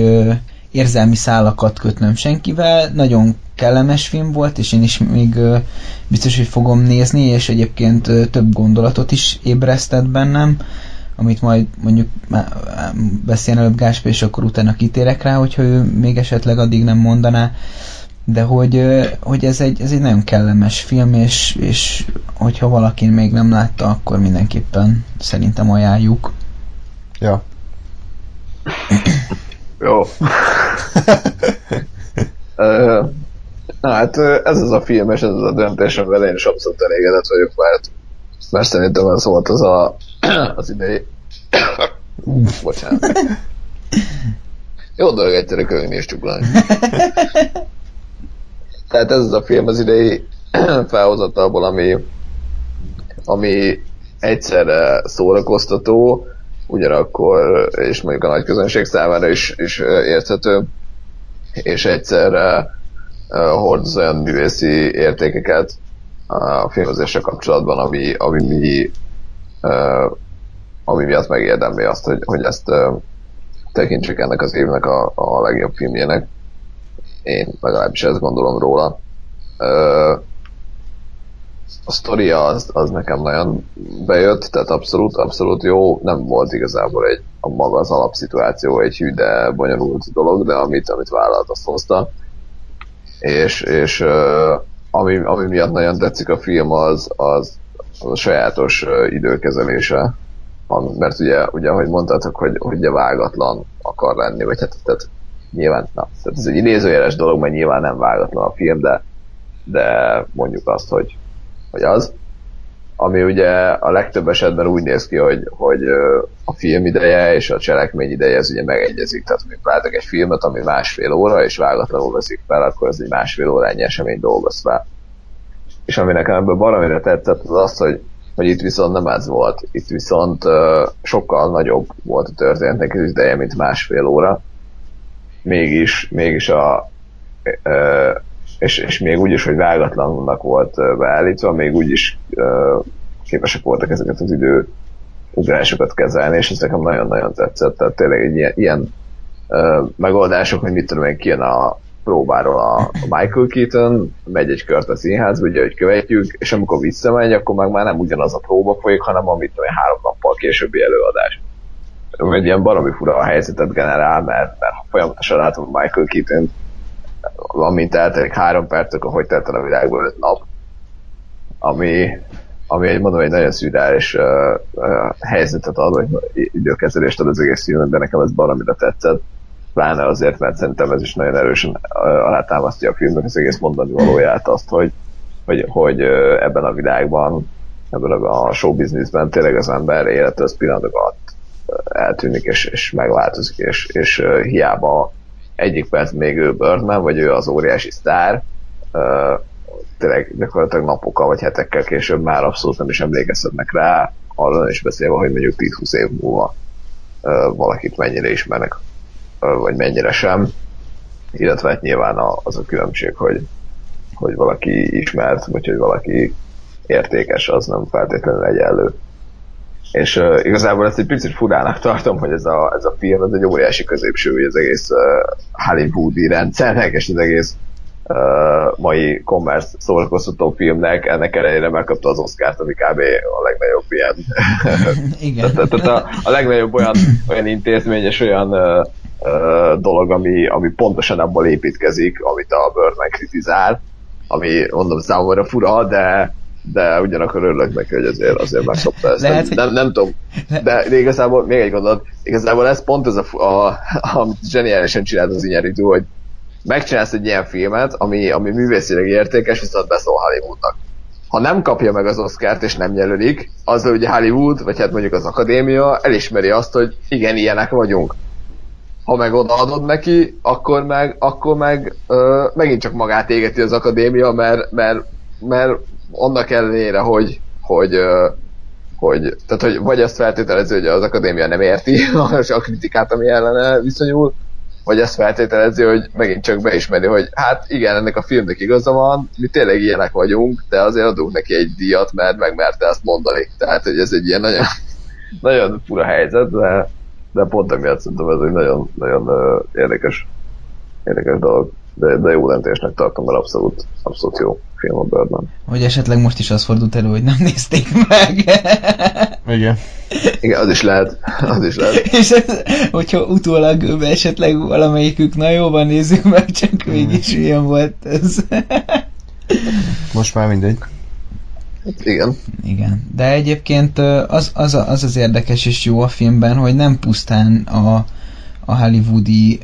érzelmi szálakat kötnöm senkivel. Nagyon kellemes film volt, és én is még biztos, hogy fogom nézni, és egyébként több gondolatot is ébresztett bennem, amit majd mondjuk beszél előbb Gáspár, és akkor utána kitérek rá, hogyha ő még esetleg addig nem mondaná. De hogy, hogy ez, egy, ez egy nagyon kellemes film, és, és hogyha valaki még nem látta, akkor mindenképpen szerintem ajánljuk. Ja. Jó. Na hát ez az a film, és ez az a döntés, amivel én is abszolút elégedett vagyok, mert, mert szerintem ez volt az a az idei bocsánat. Jó dolog egyszerre kövünk és csuklani. Tehát ez az a film az idei felhozatalból, ami, ami egyszerre szórakoztató, ugyanakkor, és mondjuk a nagy közönség számára is, is érthető, és egyszerre hordoz olyan művészi értékeket a filmezéssel kapcsolatban, ami, ami, mi, ami miatt megérdemli azt, hogy, hogy ezt tekintsük ennek az évnek a, a legjobb filmjének. Én legalábbis ezt gondolom róla. A sztoria az, az nekem nagyon bejött, tehát abszolút, abszolút jó. Nem volt igazából egy, a maga az alapszituáció egy hű, de bonyolult dolog, de amit, amit vállalt, azt hozta. És, és ami, ami miatt nagyon tetszik a film, az, az, az a sajátos időkezelése. Mert ugye, ugye ahogy mondtátok, hogy, hogy vágatlan akar lenni, vagy hát, tehát nyilván, na, tehát ez egy idézőjeles dolog, mert nyilván nem vágatlan a film, de, de mondjuk azt, hogy, hogy az, ami ugye a legtöbb esetben úgy néz ki, hogy, hogy a film ideje és a cselekmény ideje ez ugye megegyezik. Tehát amikor látok egy filmet, ami másfél óra, és vágatlanul veszik fel, akkor ez egy másfél órányi esemény dolgoz fel. És ami nekem ebből baromire tetszett, az az, hogy, hogy itt viszont nem ez volt. Itt viszont sokkal nagyobb volt a történetnek az ideje, mint másfél óra. Mégis, mégis a ö, és, és még úgyis, hogy vágatlannak volt beállítva, még úgyis ö, képesek voltak ezeket az időugrásokat kezelni, és ez nekem nagyon-nagyon tetszett. Tehát tényleg egy ilyen, ilyen ö, megoldások, hogy mit tudom én, kijön a próbáról a Michael Keaton, megy egy kört a színházba, ugye, hogy követjük, és amikor visszamegy, akkor meg már nem ugyanaz a próba folyik, hanem a mit tudom én, három nappal későbbi előadás. Egy ilyen baromi fura a helyzetet generál, mert, mert folyamatosan látom Michael Keaton, amint eltelik három perc, akkor hogy telt el a világból öt nap, ami, ami egy, mondom, egy nagyon szürreális uh, uh, helyzetet ad, vagy időkezelést ad az egész filmben, de nekem ez baromira tetszett, pláne azért, mert szerintem ez is nagyon erősen uh, alátámasztja a filmnek az egész mondani valóját, azt, hogy, hogy, hogy uh, ebben a világban, ebben a showbizniszben tényleg az ember élete az pillanatokat eltűnik, és, és megváltozik, és, és uh, hiába egyik perc még ő Birdman, vagy ő az óriási sztár, uh, tényleg gyakorlatilag napokkal vagy hetekkel később már abszolút nem is emlékezhetnek rá, arról is beszélve, hogy mondjuk tíz-húsz év múlva uh, valakit mennyire ismernek, uh, vagy mennyire sem, illetve hát nyilván az a különbség, hogy, hogy valaki ismert, vagy hogy valaki értékes, az nem feltétlenül egyenlő. És uh, igazából ezt egy picit furának tartom, hogy ez a, ez a film ez egy óriási középső az egész uh, hollywoodi rendszernek, és az egész uh, mai commerce szórakoztató filmnek, ennek ellenére megkapta az Oscart, ami kb. A legnagyobb ilyen. Igen. Tehát te, te a, a legnagyobb olyan, olyan intézmény és olyan uh, uh, dolog, ami, ami pontosan abból építkezik, amit a Birdman kritizál, ami mondom számomra fura, de de ugyanakkor örülök neki, hogy azért, azért már szokta ezt. Lehet, nem, nem, nem tudom, de, de igazából még egy gondolat, igazából ez pont ez a, a, amit zseniálisan csinált az Iñárritu, hogy megcsinálsz egy ilyen filmet, ami, ami művészileg értékes, viszont beszól Hollywoodnak. Ha nem kapja meg az Oscart és nem jelölik, azzal ugye Hollywood, vagy hát mondjuk az akadémia elismeri azt, hogy igen, ilyenek vagyunk. Ha meg odaadod neki, akkor meg, akkor meg ö, megint csak magát égeti az akadémia, mert, mert, mert annak ellenére, hogy, hogy, ö, hogy, tehát, hogy vagy azt feltételező, hogy az akadémia nem érti a kritikát, ami ellene viszonyul, vagy ezt feltételezi, hogy megint csak beismeri, hogy hát igen, ennek a filmnek igaza van, mi tényleg ilyenek vagyunk, de azért adunk neki egy díjat, mert megmerte ezt mondani. Tehát, hogy ez egy ilyen nagyon, nagyon fura helyzet, de, de pont emiatt szerintem ez egy nagyon, nagyon érdekes, érdekes dolog. De, de jó döntésnek tartom, mert abszolút, abszolút jó film a Birdman. Hogy esetleg most is az fordult elő, hogy nem nézték meg. Igen. Igen, az is lehet. Az is lehet. És ez, hogyha utólag esetleg valamelyikük, na jóban nézzük meg, csak mégis mm. ilyen volt ez. Most már mindegy. Igen. Igen. De egyébként az az, az az érdekes és jó a filmben, hogy nem pusztán a, a hollywoodi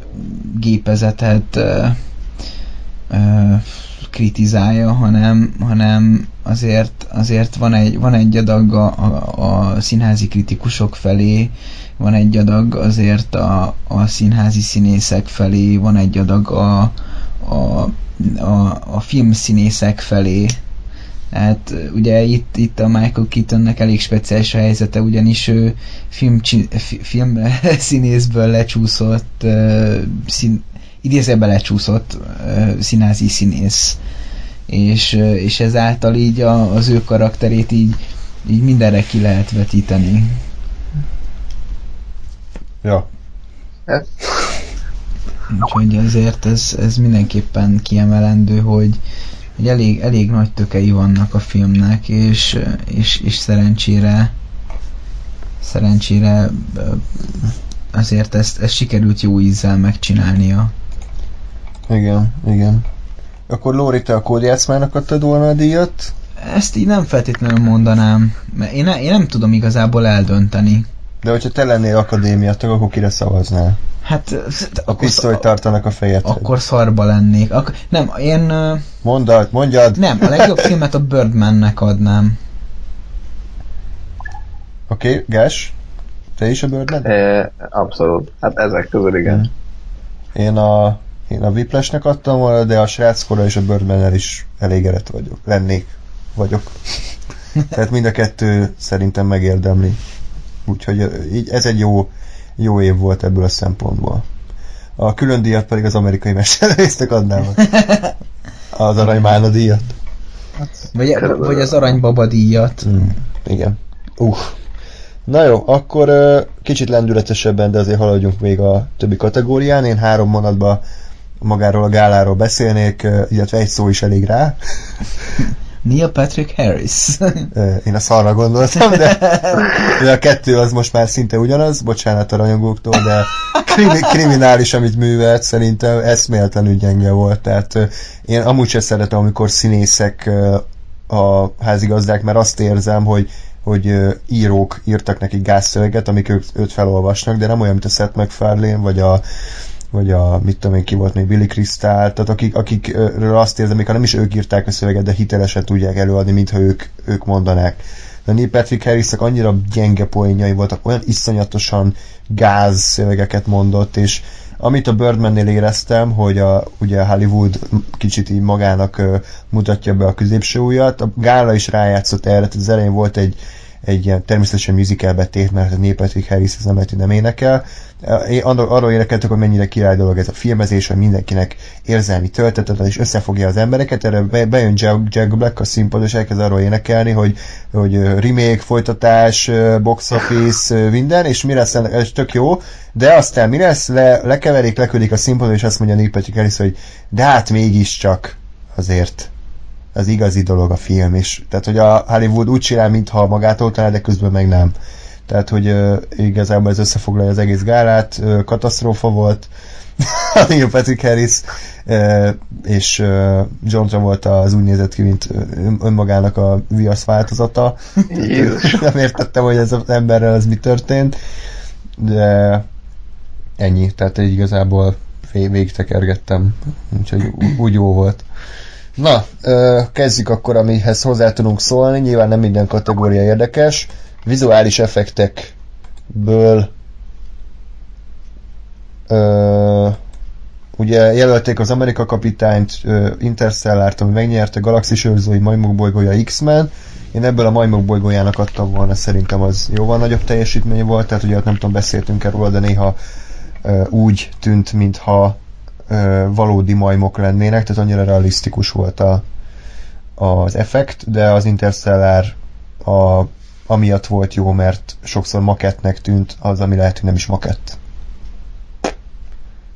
gépezetet kritizálja, hanem, hanem azért, azért van, egy, van egy adag a, a, a színházi kritikusok felé, van egy adag azért a, a színházi színészek felé, van egy adag a, a, a, a filmszínészek felé. Hát ugye itt, itt a Michael Keatonnek elég speciális a helyzete, ugyanis ő film, film színészből lecsúszott uh, szín, idézőben lecsúszott uh, színházi színész, és, uh, és ezáltal így a, az ő karakterét így, így mindenre ki lehet vetíteni. Ja. Úgyhogy azért ez, ez mindenképpen kiemelendő, hogy hogy elég, elég nagy tökei vannak a filmnek, és, és, és szerencsére szerencsére azért ezt, ezt sikerült jó ízzel megcsinálnia. Igen, igen. Akkor Lóri, te a Kódjátszmának adtad volna a díjat? Ezt így nem feltétlenül mondanám, mert én, én nem tudom igazából eldönteni. De hogyha te lennél akadémiatag, akkor kire szavaznál? Hát... A pisztolyt tartanak a fejedre. Akkor szarba lennék. Ak- nem, én... Mondjad, mondjad! Nem, a legjobb filmet a Birdmannek adnám. Oké, okay, Gás? Te is a Birdman? É, abszolút. Hát ezek közül igen. Én a, én a Whiplashnek adtam volna, de a Sráckor és a Birdmannel is elég erett vagyok. Lennék. Vagyok. Tehát mind a kettő szerintem megérdemli. Úgyhogy így, ez egy jó, jó év volt ebből a szempontból. A külön díjat pedig az amerikai mesterlövésznek adnám. Az aranymálna díjat. Vagy, vagy az aranybaba díjat. Mm, igen. Uh. Na jó, akkor kicsit lendületesebben, de azért haladjunk még a többi kategórián. Én három mondatban magáról a gáláról beszélnék, illetve egy szó is elég rá. Neil Patrick Harris. Én a szarra gondoltam, de, de a kettő az most már szinte ugyanaz, bocsánat a rajongóktól, de krimi, kriminális, amit művelt, szerintem eszméletlenül gyenge volt. Tehát én amúgy sem szeretem, amikor színészek a házigazdák, mert azt érzem, hogy, hogy írók írtak neki gázszöveget, amik ők, őt felolvasnak, de nem olyan, mint a Seth MacFarlane, vagy a vagy a, mit tudom én, ki volt még, Billy Crystal, tehát akik, akikről azt érzem, még ha nem is ők írták a szöveget, de hitelesen tudják előadni, mintha ők, ők mondanák. De Neil Patrick Harrisnak annyira gyenge poénjai voltak, olyan iszonyatosan gáz szövegeket mondott, és amit a Birdmannél éreztem, hogy a, ugye a Hollywood kicsit így magának uh, mutatja be a középső ujjat, a gála is rájátszott erre, tehát az elején volt egy egy ilyen természetesen musical betét, mert a Neil Patrick Harris nem lehet, hogy nem énekel. Arról énekeltek, hogy mennyire király dolog ez a filmezés, hogy mindenkinek érzelmi töltetet, és összefogja az embereket. Erre bejön Jack Black a színpad, és elkezd arról énekelni, hogy, hogy remake, folytatás, box office, minden, és mi lesz, ez tök jó, de aztán mi lesz, le, lekeverik, leküldik a színpadon, és azt mondja Neil Patrick Harris, hogy de hát mégiscsak azért az igazi dolog a film is. Tehát, hogy a Hollywood úgy csinál, mintha magától talál, de közben meg nem. tehát hogy uh, igazából ez összefoglalja az egész gálát, uh, katasztrófa volt, Neil Patrick Harris uh, és uh, John Travolta az úgy nézett ki, mint önmagának a viasz változata. Nem értettem, hogy ez az emberrel az mi történt, de ennyi, tehát így igazából végig tekergettem, úgyhogy úgy jó volt. Na, kezdjük akkor, amihez hozzá tudunk szólni. Nyilván nem minden kategória érdekes. Vizuális effektekből ö, ugye jelölték az Amerika kapitányt, Interstellárt, ami megnyerte, Galaxis őrzői, Majmok bolygója, X-Men. Én ebből a Majmok bolygójának adtam volna, szerintem az jóval nagyobb teljesítmény volt, tehát ugye nem tudom, beszéltünk erről, de néha ö, úgy tűnt, mintha valódi majmok lennének, tehát annyira realisztikus volt a, az effekt, de az Interstellar a, amiatt volt jó, mert sokszor makettnek tűnt az, ami lehet, hogy nem is makett.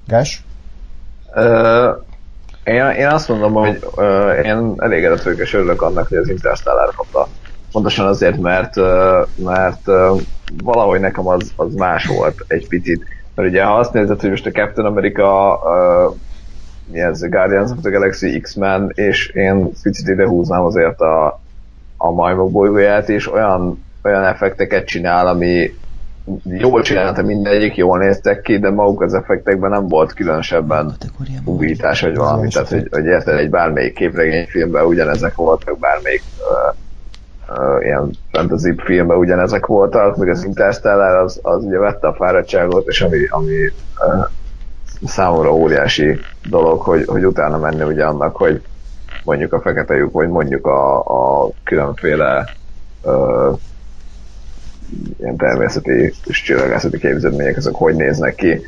Gás? Ö, én, én azt mondom, hogy ö, én elégedett vagyok és örülök annak, hogy az Interstellar kapta. Pontosan azért, mert, ö, mert ö, valahogy nekem az, az más volt egy picit. Mert ugye ha azt nézed, hogy most a Captain America, uh, yes, Guardians of the Galaxy, X-Men, és én picit ide húznám azért a, a majmok bolygóját, és olyan, olyan effekteket csinál, ami jól csinálta mindegyik, jól néztek ki, de maguk az effektekben nem volt különösebben újítás, vagy valami. Tehát, hogy, hogy érted, egy bármelyik képregényfilmben ugyanezek voltak, bármelyik uh, Uh, ilyen fantasy filmben ugyanezek voltak, meg az Interstellar az, az ugye vette a fáradtságot, és ami, ami uh, számomra óriási dolog, hogy, hogy utána menni ugye annak, hogy mondjuk a fekete lyuk, vagy mondjuk a, a különféle uh, ilyen természeti és csillagászati képződmények, azok hogy néznek ki,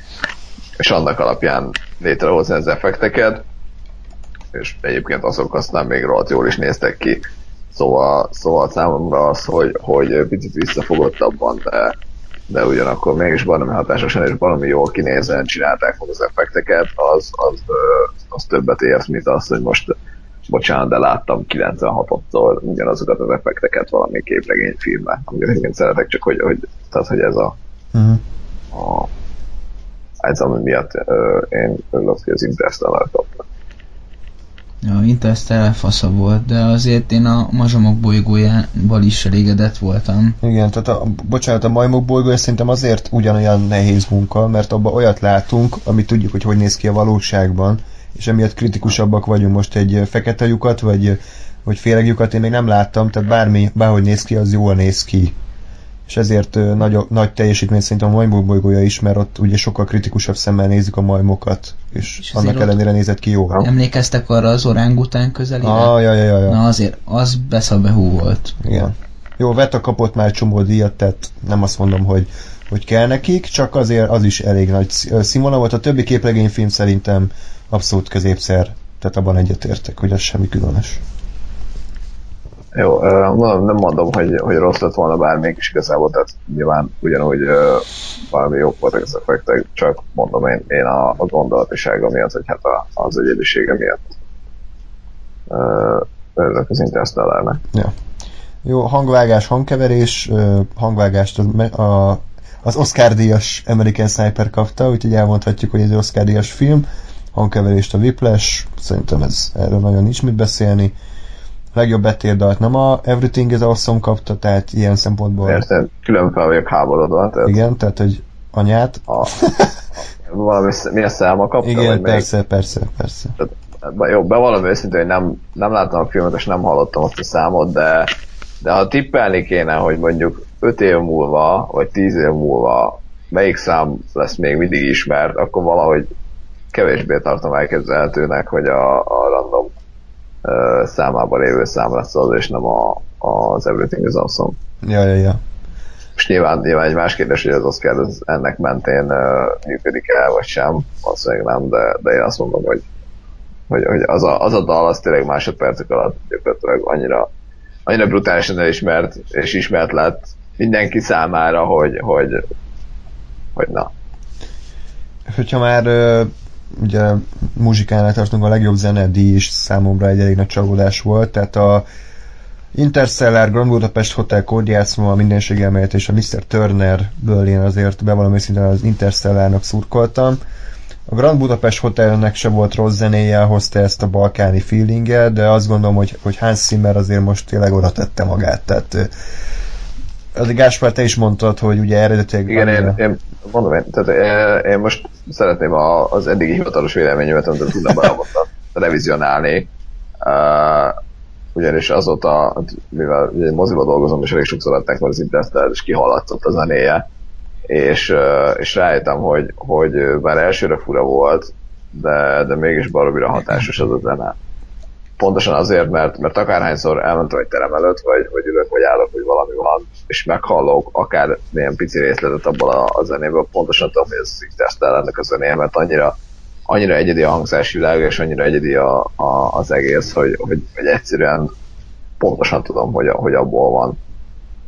és annak alapján létrehozni az effekteket, és egyébként azok aztán még rohadt jól is néztek ki. Szóval, szóval számomra az, hogy, hogy picit visszafogottabban, de, de ugyanakkor mégis valami hatásosan és valami jól kinézően csinálták meg az effekteket, az, az, az többet ért, mint az, hogy most, bocsánat, de láttam kilencvenhattól ugyanazokat az effekteket valami képregényfilmben, amiket én szeretek, csak hogy, hogy, tehát, hogy ez a, uh-huh. a ez ami miatt uh, én örülök, hogy az Interstellar kaptam. Ja, Interstellar faszabb volt, de azért én a Majmok bolygójával is elégedett voltam. Igen, tehát a, bocsánat, a Majmok bolygója szerintem azért ugyanolyan nehéz munka, mert abban olyat látunk, amit tudjuk, hogy hogy néz ki a valóságban, és emiatt kritikusabbak vagyunk. Most egy fekete lyukat, vagy, vagy féleg lyukat én még nem láttam, tehát bármi, bárhogy néz ki, az jól néz ki. És ezért nagy, nagy teljesítmény szerintem a Majmok bolygója is, mert ott ugye sokkal kritikusabb szemmel nézzük a majmokat, és, és annak ellenére nézett ki jól. Emlékeztek arra az orángután közelére? Ah, ja, ja, ja, ja. Na azért, az beszabehú volt. Igen. Jó, Veta kapott már csomó díjat, tehát nem azt mondom, hogy, hogy kell nekik, csak azért az is elég nagy színvonal volt. A többi képregényfilm szerintem abszolút középszer, tehát abban egyetértek, hogy ez semmi különös. Jó, mondom, nem mondom, hogy, hogy rossz lett volna bármelyik is igazából, tehát nyilván ugyanúgy valami jók voltak az effektek, csak mondom én, én a, a gondolatisága miatt, vagy hát a, az egyedisége miatt örülök az Interstellarnek. Ja. Jó, hangvágás, hangkeverés, hangvágást a, a, az Oscar-díjas American Sniper kapta, úgyhogy elmondhatjuk, hogy ez egy Oscar-díjas film, hangkeverést a Whiplash, szerintem ez, erről nagyon nincs mit beszélni. Legjobb betérdalt nem a Everything is Awesome kapta, tehát ilyen szempontból... Érted, külön fel vagyok háborodva. Tehát... Igen, tehát, hogy anyát... A... valami sz... milyen száma kapta? Igen, persze, még... persze, persze. Tehát, jó, bevallom őszintén, hogy nem, nem láttam a filmet, és nem hallottam azt a számot, de, de ha tippelni kéne, hogy mondjuk öt év múlva, vagy tíz év múlva melyik szám lesz még mindig ismert, akkor valahogy kevésbé tartom elképzelhetőnek, hogy a, a random számában lévő szám lesz az, és nem a, az Everything is Awesome. Ja, ja, ja. És nyilván, nyilván egy más kérdés, hogy az Oscar ennek mentén uh, működik el, vagy sem, azt még nem, de, de én azt mondom, hogy, hogy, hogy az, a, az a dal az tényleg másodpercek alatt gyakorlatilag annyira, annyira brutálisan elismert, és ismert lett mindenki számára, hogy, hogy, hogy na. Hogyha már uh... ugye muzsikánál tartunk, a legjobb zenedíj is számomra egy elég nagy csalódás volt, tehát a Interstellar, Grand Budapest Hotel, Kódjátszma, a mindenség elmélet és a miszter Turnerből én azért be valami szinten az Interstellarnak szurkoltam. A Grand Budapest Hotelnek se volt rossz zenéje, hozta ezt a balkáni feelinget, de azt gondolom, hogy, hogy Hans Zimmer azért most tényleg oda tette magát. Tehát Gáspár, te is mondtad, hogy ugye eredetileg... Igen, én, én mondom, én, tehát én most szeretném a, az eddigi hivatalos véleményemet, amit tudnám beállapodtan, revizionálni. Uh, ugyanis azóta, mivel moziba dolgozom, és elég sokszor adták már az Interstellar, és kihallatszott a zenéje. És, és rájöttem, hogy, hogy bár elsőre fura volt, de, de mégis baromira hatásos az a zene. Pontosan azért, mert, mert akárhányszor elmentem egy terem előtt, vagy, vagy ülök, vagy állok, hogy valami van, és meghallok akár milyen pici részletet abból a, a zenéből, pontosan tudom, hogy ez Interstellarnek a zenéje, mert annyira, annyira egyedi a hangzásvilág, és annyira egyedi a, a, az egész, hogy, hogy, hogy egyszerűen pontosan tudom, hogy, hogy abból van.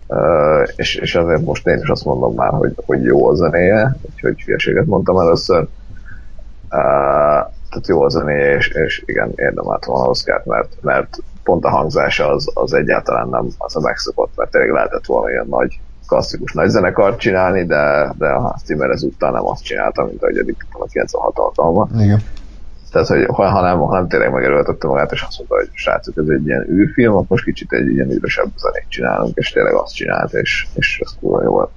Uh, és, és azért most én is azt mondom már, hogy, hogy jó a zenéje, úgyhogy hülyeséget mondtam először. Uh, tehát jó a zenéje, és, és igen, érdemelt volna Oscart, mert, mert pont a hangzása az, az egyáltalán nem az a megszokott, mert tényleg lehetett volna ilyen nagy, klasszikus nagy zenekart csinálni, de, de a Zimmer ezúttal nem azt csinálta, mint ahogy eddig a kilencvenhat alkalommal. Igen. Tehát, hogy ha nem, ha nem tényleg megerőltette magát, és azt mondta, hogy srácok, ez egy ilyen űrfilm, akkor most kicsit egy ilyen űrösebb zenét csinálunk, és tényleg azt csinált, és, és ez kurva jó volt.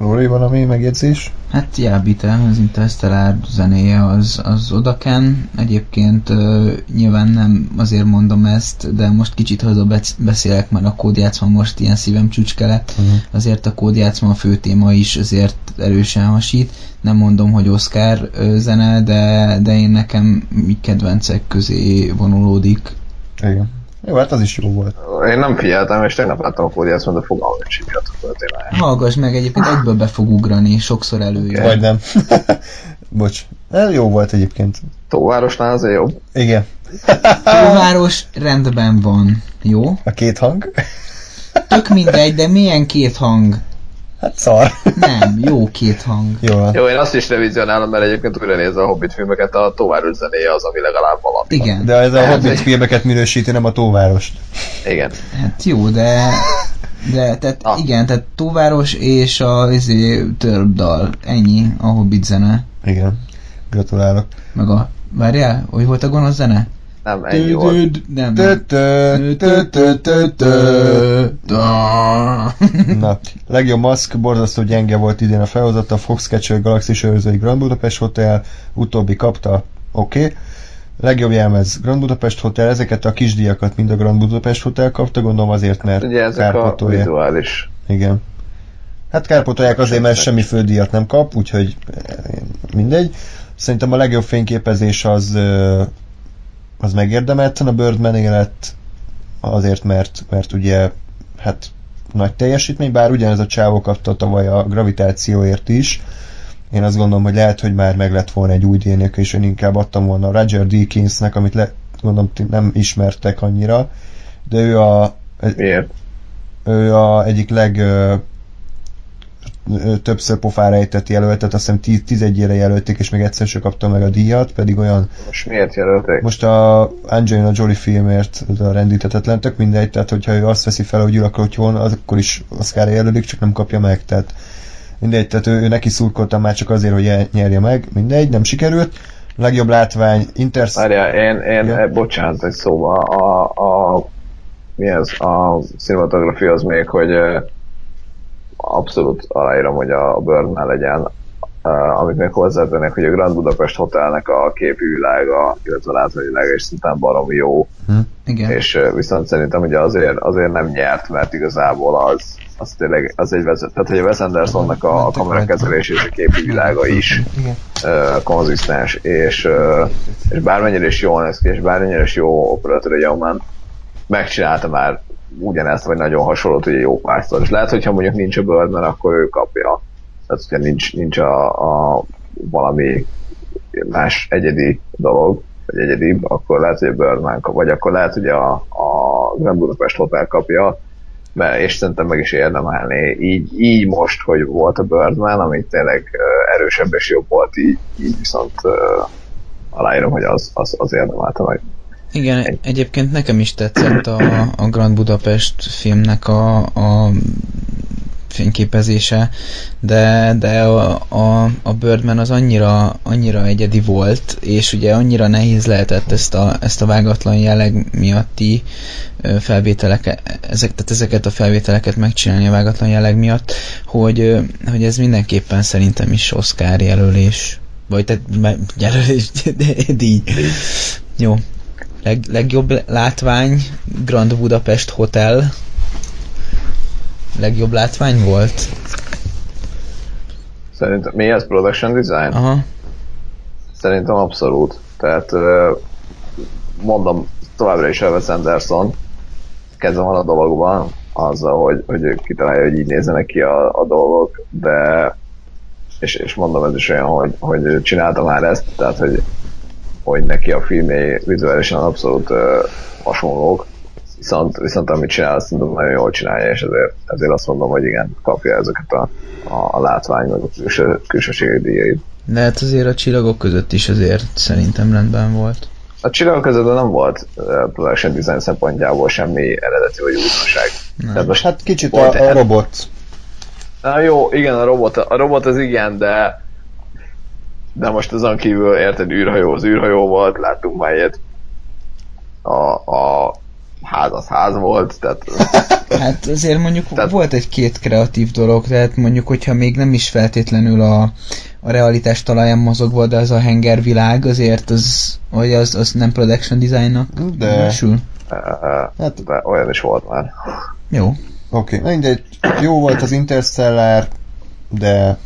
Lóri, valami megjegyzés? Hát jelbítem, az Interstellar zenéje az, az odaken. Egyébként uh, nyilván nem azért mondom ezt, de most kicsit haza beszélek, mert a Kódjátszma most ilyen szívem csücske lett. Uh-huh. Azért a Kódjátszma a fő téma is azért erősen hasít. Nem mondom, hogy Oscar uh, zene, de, de én nekem kedvencek közé vonulódik. Igen. Jó, hát az is jó volt. Én nem figyeltem, és tegnap láttam a Kódjátszmát, de fogalmam is miatt a történet. Hallgass meg, egyébként egyből be fog ugrani, sokszor előjön. Vagy nem. Bocs. Ez jó volt egyébként. Tóvárosnál azért jobb. Igen. Tóváros rendben van, jó? A két hang? Tök mindegy, de milyen két hang? Hát szar. Nem, jó két hang. Jó, jó, én azt is revizionálom, mert egyébként újra nézve a Hobbit filmeket, a Tóváros zenéje az, ami legalább valami. Igen. De ez a hát Hobbit egy... filmeket minősíti, nem a Tóvárost. Igen. Hát jó, de... De, tehát ah. igen, tehát Tóváros és a törpdal. Ennyi a Hobbit zene. Igen. Gratulálok. Meg a... Várjál, hogy volt a gonosz zene? Nem, ennyi volt. Nem, Na, legjobb maszk, borzasztó gyenge volt idén a felhozata, Foxcatcher, Galaxis őrzői, Grand Budapest Hotel, utóbbi kapta, oké. Okay. Legjobb jelmez, Grand Budapest Hotel, ezeket a kisdiakat mind a Grand Budapest Hotel kapta, gondolom azért, mert ugye ezek kárpotolja. A vizuális. Igen. Hát kárpotolják azért, mert semmi fődíjat nem kap, úgyhogy mindegy. Szerintem a legjobb fényképezés az... az megérdemelten a Birdman élet azért, mert, mert ugye hát nagy teljesítmény, bár ugyanez a csávó kapta tavaly a gravitációért is. Én azt gondolom, hogy lehet, hogy már meg lett volna egy új dé en á, és én inkább adtam volna a Roger Deakinsnek, amit le, gondolom nem ismertek annyira, de ő a Miért? ő a egyik leg ö, ö, többször pofára ejtett jelöltet, azt hiszem tíz, tizenegyre jelölték, és még egyszer sem kapta meg a díjat, pedig olyan... Most miért jelölték? Most a Angelina Jolie filmért a rendíthetetlen, tök mindegy, tehát hogyha ő azt veszi fel, hogy ül volna, akkor is Oscarra jelölik, csak nem kapja meg, tehát mindegy, tehát ő, ő neki szurkoltam már csak azért, hogy nyerje meg, mindegy, nem sikerült. Legjobb látvány, Intersz... Várjál, én, én ja? bocsánat, egy szóval a, a, a... mi ez? A cinematografia az még, hogy... abszolút aláírom, hogy a Birdman legyen, uh, amit még hozzátennék, hogy a Grand Budapest Hotelnek a képvilága, illetve látványvilága is szintén baromi jó. Hm. Igen. És uh, viszont szerintem ugye azért, azért nem nyert, mert igazából az, az tényleg az egy vezető. Tehát, hogy a Wes Andersonnak a, a kamerakezelés és a képvilága is uh, konzisztens, és, uh, és bármennyire is jól néz ki, és bármennyire is jó operatőr Jaumann megcsinálta már ugyanezt, vagy nagyon hasonlót, ugye jó párszor. És lehet, hogyha mondjuk nincs a Birdman, akkor ő kapja. Tehát, hogyha nincs, nincs a, a valami más egyedi dolog, vagy egyedibb, akkor lehet, hogy a Birdman kap, vagy akkor lehet, hogy a, a Grand Budapest Hotel kapja, mert, és szerintem meg is érdemelni. Így, így most, hogy volt a Birdman, ami tényleg erősebb és jobb volt, így, így viszont uh, aláírom, hogy az, az, az érdemelte meg. Igen, egyébként nekem is tetszett a, a Grand Budapest filmnek a, a fényképezése, de, de a, a, a Birdman az annyira, annyira egyedi volt, és ugye annyira nehéz lehetett ezt a, ezt a vágatlan jelleg miatti felvételeket, ezek, tehát ezeket a felvételeket megcsinálni a vágatlan jelleg miatt, hogy, hogy ez mindenképpen szerintem is Oscar jelölés, vagy tehát jelölés, díj. Jó. Leg, legjobb látvány, Grand Budapest Hotel. Legjobb látvány volt? Szerintem mi ez? Production design? Aha. Szerintem abszolút. Tehát mondom, továbbra is Wes Anderson. Kezdem van a dologban azzal, hogy, hogy kitalálja, hogy így nézzenek ki a, a dolgok, de és, és mondom, ez is olyan, hogy, hogy csinálta már ezt, tehát hogy hogy neki a filmjei vizuálisan abszolút uh, hasonlók, viszont, viszont amit csinál, szerintem nagyon jól csinálja, és ezért, ezért azt mondom, hogy igen, kapja ezeket a, a, a látvány, meg a külső, külsőségek díjait. De hát azért a csillagok között is azért szerintem rendben volt. A csillagok között nem volt uh, production design szempontjából semmi eredeti vagy újdonság. Tehát most hát kicsit a, a robot. Na jó, igen, a robot, a robot az igen, de de most azon kívül, érted, űrhajó az űrhajó volt, láttunk már ilyet. A, a ház az ház volt, tehát... Hát azért mondjuk tehát... volt egy-két kreatív dolog, tehát mondjuk, hogyha még nem is feltétlenül a, a realitás talaján mozogva, de az a hengervilág azért az, hogy az, az nem production designnak minősül. De, de olyan is volt már. Jó. Oké, okay. Mindegy, jó volt az Interstellar, de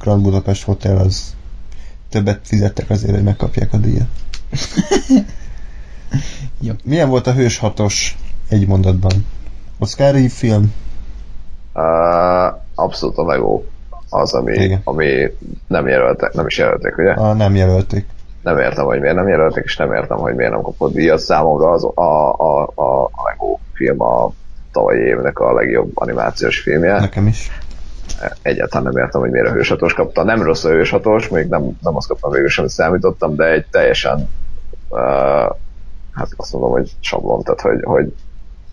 Grand Budapest Hotel az... Többet fizettek azért, hogy megkapják a díjat. Milyen volt a Hős hatos egy mondatban? Oscar-i film? Uh, abszolút a legó. Az, ami, ami nem jelöltek, nem is jelölték, ugye? A nem jelölték. Nem értem, hogy miért nem jelölték, és nem értem, hogy miért nem kapott díjat. Számomra az a, a, a, a legó film a tavalyi évnek a legjobb animációs filmje. Nekem is. Egyáltalán nem értem, hogy miért a Hős hatos kapta. Nem rossz a Hős hatos, még nem, nem azt kaptam végül sem, számítottam, de egy teljesen uh, hát azt mondom, hogy sablon, tehát hogy, hogy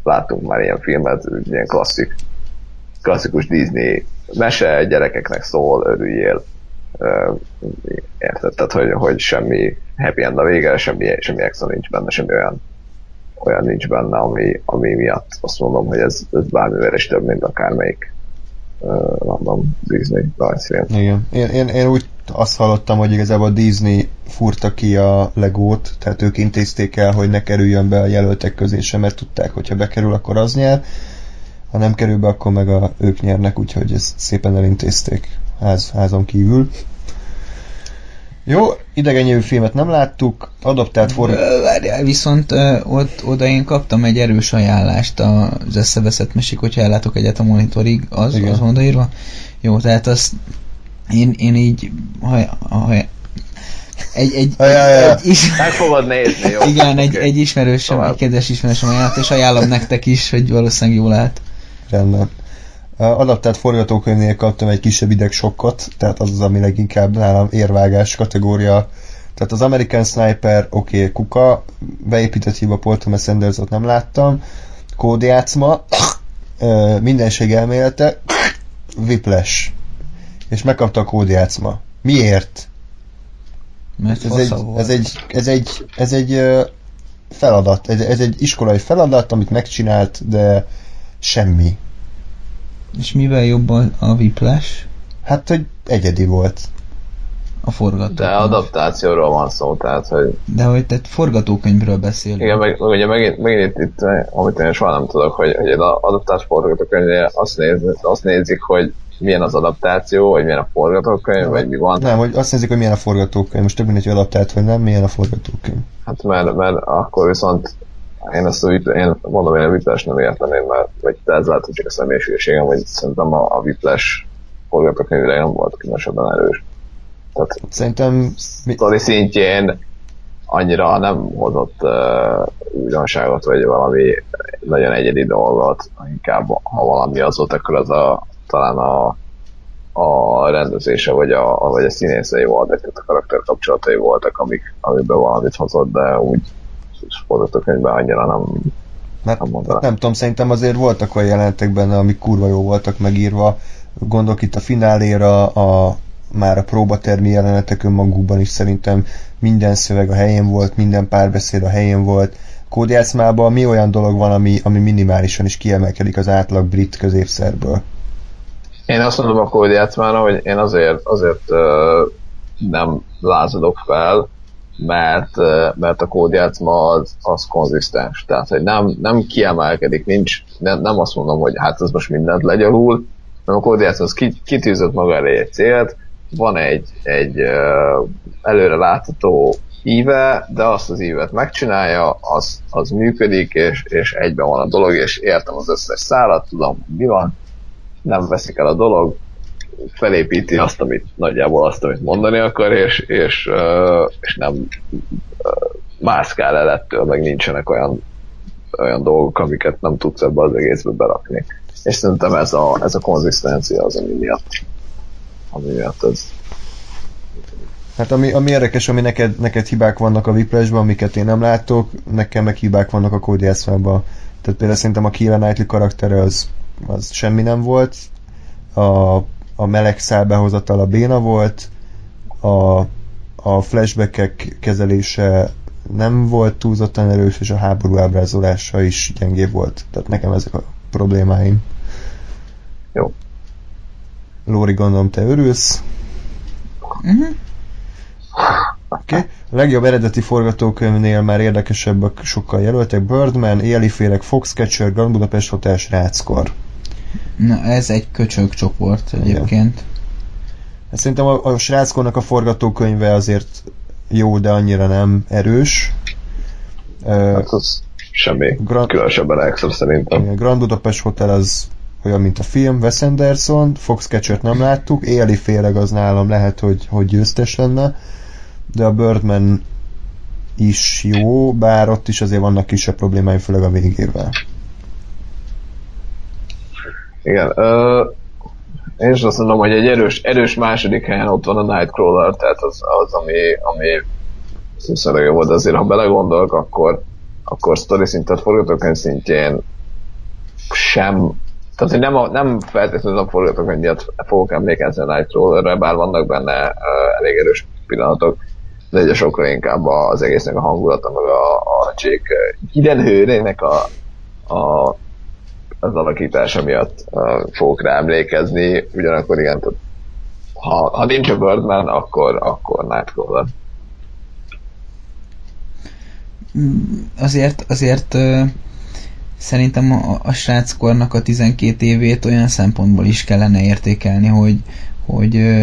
láttunk már ilyen filmet, ilyen klasszik, klasszikus Disney mese, gyerekeknek szól, örüljél. Uh, érted? Tehát, hogy, hogy semmi happy end a vége, semmi, semmi extra nincs benne, semmi olyan, olyan nincs benne, ami, ami miatt azt mondom, hogy ez, ez bármivel is több, mint akármelyik random Disney rajzfilm. Igen. Én, én, én úgy azt hallottam, hogy igazából Disney furta ki a Legót, tehát ők intézték el, hogy ne kerüljön be a jelöltek közé sem, mert tudták, hogyha bekerül, akkor az nyer, ha nem kerül be, akkor meg a, ők nyernek, úgyhogy ezt szépen elintézték ház, házon kívül. Jó, idegen nyelvű filmet nem láttuk, adaptált forró... Várjál, viszont ö, ott, oda én kaptam egy erős ajánlást az Összeveszett Mesik, hogyha ellátok egyet a monitorig, az, az van odaírva. Jó, tehát azt én, én így... Haj, haj, egy, egy, Ajaj, egy, egy ismer... Meg fogod nézni, jó? Igen, okay. egy, egy ismerősöm, egy kedves ismerősöm ajánlott, és ajánlom nektek is, hogy valószínűleg jól állt. Rendben. Adaptált forgatókönyvnél kaptam egy kisebb idegsokkot, tehát az az, ami leginkább nálam érvágás kategória. Tehát az American Sniper, oké, okay, kuka, beépített hiba poltam, ezt Andersont nem láttam, Kódjátszma, mindenség elmélete, Whiplash. És megkapta a Kódjátszma. Miért? Mert ez egy, ez egy, ez egy, ez egy feladat, ez egy iskolai feladat, amit megcsinált, de semmi. És mivel jobb a Whiplash? Hát, hogy egyedi volt. A forgatókönyv. De adaptációról van szó, tehát, hogy... De hogy tehát forgatókönyvről beszélünk. Igen, meg, ugye megint, megint itt, amit én soha nem tudok, hogy, hogy az adaptált forgatókönyvnél azt, néz, azt nézik, hogy milyen az adaptáció, vagy milyen a forgatókönyv, nem, vagy mi van. Nem, hogy azt nézik, hogy milyen a forgatókönyv. Most több mindegy, hogy adaptált, vagy nem, milyen a forgatókönyv. Hát, mert, mert akkor viszont... Én ezt a Whiplash, én mondom, én a Whiplash nem érteném, mert vagy ez lehet, hogy csak a személyiségem, vagy szerintem a, a Whiplash forgatókönyvileg nem volt különösebben erős. Tehát szerintem... Sztori szintjén annyira nem hozott uh, újdonságot, vagy valami nagyon egyedi dolgot, inkább ha valami az volt, akkor az a, talán a, a rendezése, vagy a, a, vagy a színészei voltak, tehát a karakter kapcsolatai voltak, amik, amikben valamit hozott, de úgy forgatókönyvben annyira nem, hát, nem mondanám. Nem tudom, szerintem azért voltak olyan jelenetek benne, amik kurva jó voltak megírva. Gondolok itt a fináléra, a, már a próbatermi jelenetek önmagukban is szerintem minden szöveg a helyén volt, minden párbeszéd a helyén volt. Kódjátszmában mi olyan dolog van, ami, ami minimálisan is kiemelkedik az átlag brit középszerből? Én azt mondom a Kódjátszmára, hogy én azért, azért uh, nem lázadok fel, mert, uh, mert a Kódjátszma az, az konzisztens. Tehát, hogy nem, nem kiemelkedik, nincs, nem, nem azt mondom, hogy hát ez most mindent legyarul, mert a Kódjátszma az kitűzött maga elé egy célt, van egy, egy uh, előrelátható íve, de azt az ívet megcsinálja, az, az működik, és, és egyben van a dolog, és értem az összes szálat, tudom, mi van, nem veszik el a dolog, felépíti azt, amit nagyjából azt, amit mondani akar, és, és, és nem mászkál el ettől, meg nincsenek olyan, olyan dolgok, amiket nem tudsz ebbe az egészbe berakni. És szerintem ez a, ez a konzisztencia az, ami miatt, ami miatt ez. Hát ami, ami érdekes, ami neked, neked hibák vannak a Whiplashban, amiket én nem látok, nekem meg hibák vannak a Kódjátszmában. Tehát például szerintem a Keira Knightley karaktere az, az semmi nem volt, a, a meleg szál behozatala béna volt, a, a flashbackek kezelése nem volt túlzottan erős, és a háború ábrázolása is gyengébb volt. Tehát nekem ezek a problémáim. Jó. Lóri, gondolom, te örülsz. Mhm. Okay. A legjobb eredeti forgatókönyvnél már érdekesebbek sokkal jelöltek: Birdman, Éjjelifélek, Foxcatcher, Grand Budapest Hotel, Sráckor. Na, ez egy köcsög csoport egyébként. Hát szerintem a, a Sráckornak a forgatókönyve azért jó, de annyira nem erős. Hát az semmi Grand, különösebben extra szerintem. Grand Budapest Hotel az olyan, mint a film, Wes Anderson. Foxcatchert nem láttuk, Éjjelifélek az nálam lehet, hogy, hogy győztes lenne. De a Birdman is jó, bár ott is azért vannak kisebb problémái, főleg a végével. Igen. Ö, én is azt mondom, hogy egy erős, erős második helyen ott van a Nightcrawler, tehát az, az ami, ami szóval jó volt, azért ha belegondolok, akkor, akkor sztori szintet, forgatókönyv szintjén sem, tehát hogy nem, a, nem feltétlenül a forgatókönyvet fogok emlékezni a Nightcrawlerre, bár vannak benne ö, elég erős pillanatok, de egyre sokkal inkább az egésznek a hangulata, meg a, a Jake Gyllenhaalének a, a, az alakítása miatt uh, fogok rá emlékezni, ugyanakkor igen, tehát, ha, ha nincs a Birdman, akkor, akkor Nightcrawler. Azért, azért uh, szerintem a, a Sráckornak a tizenkét évét olyan szempontból is kellene értékelni, hogy hogy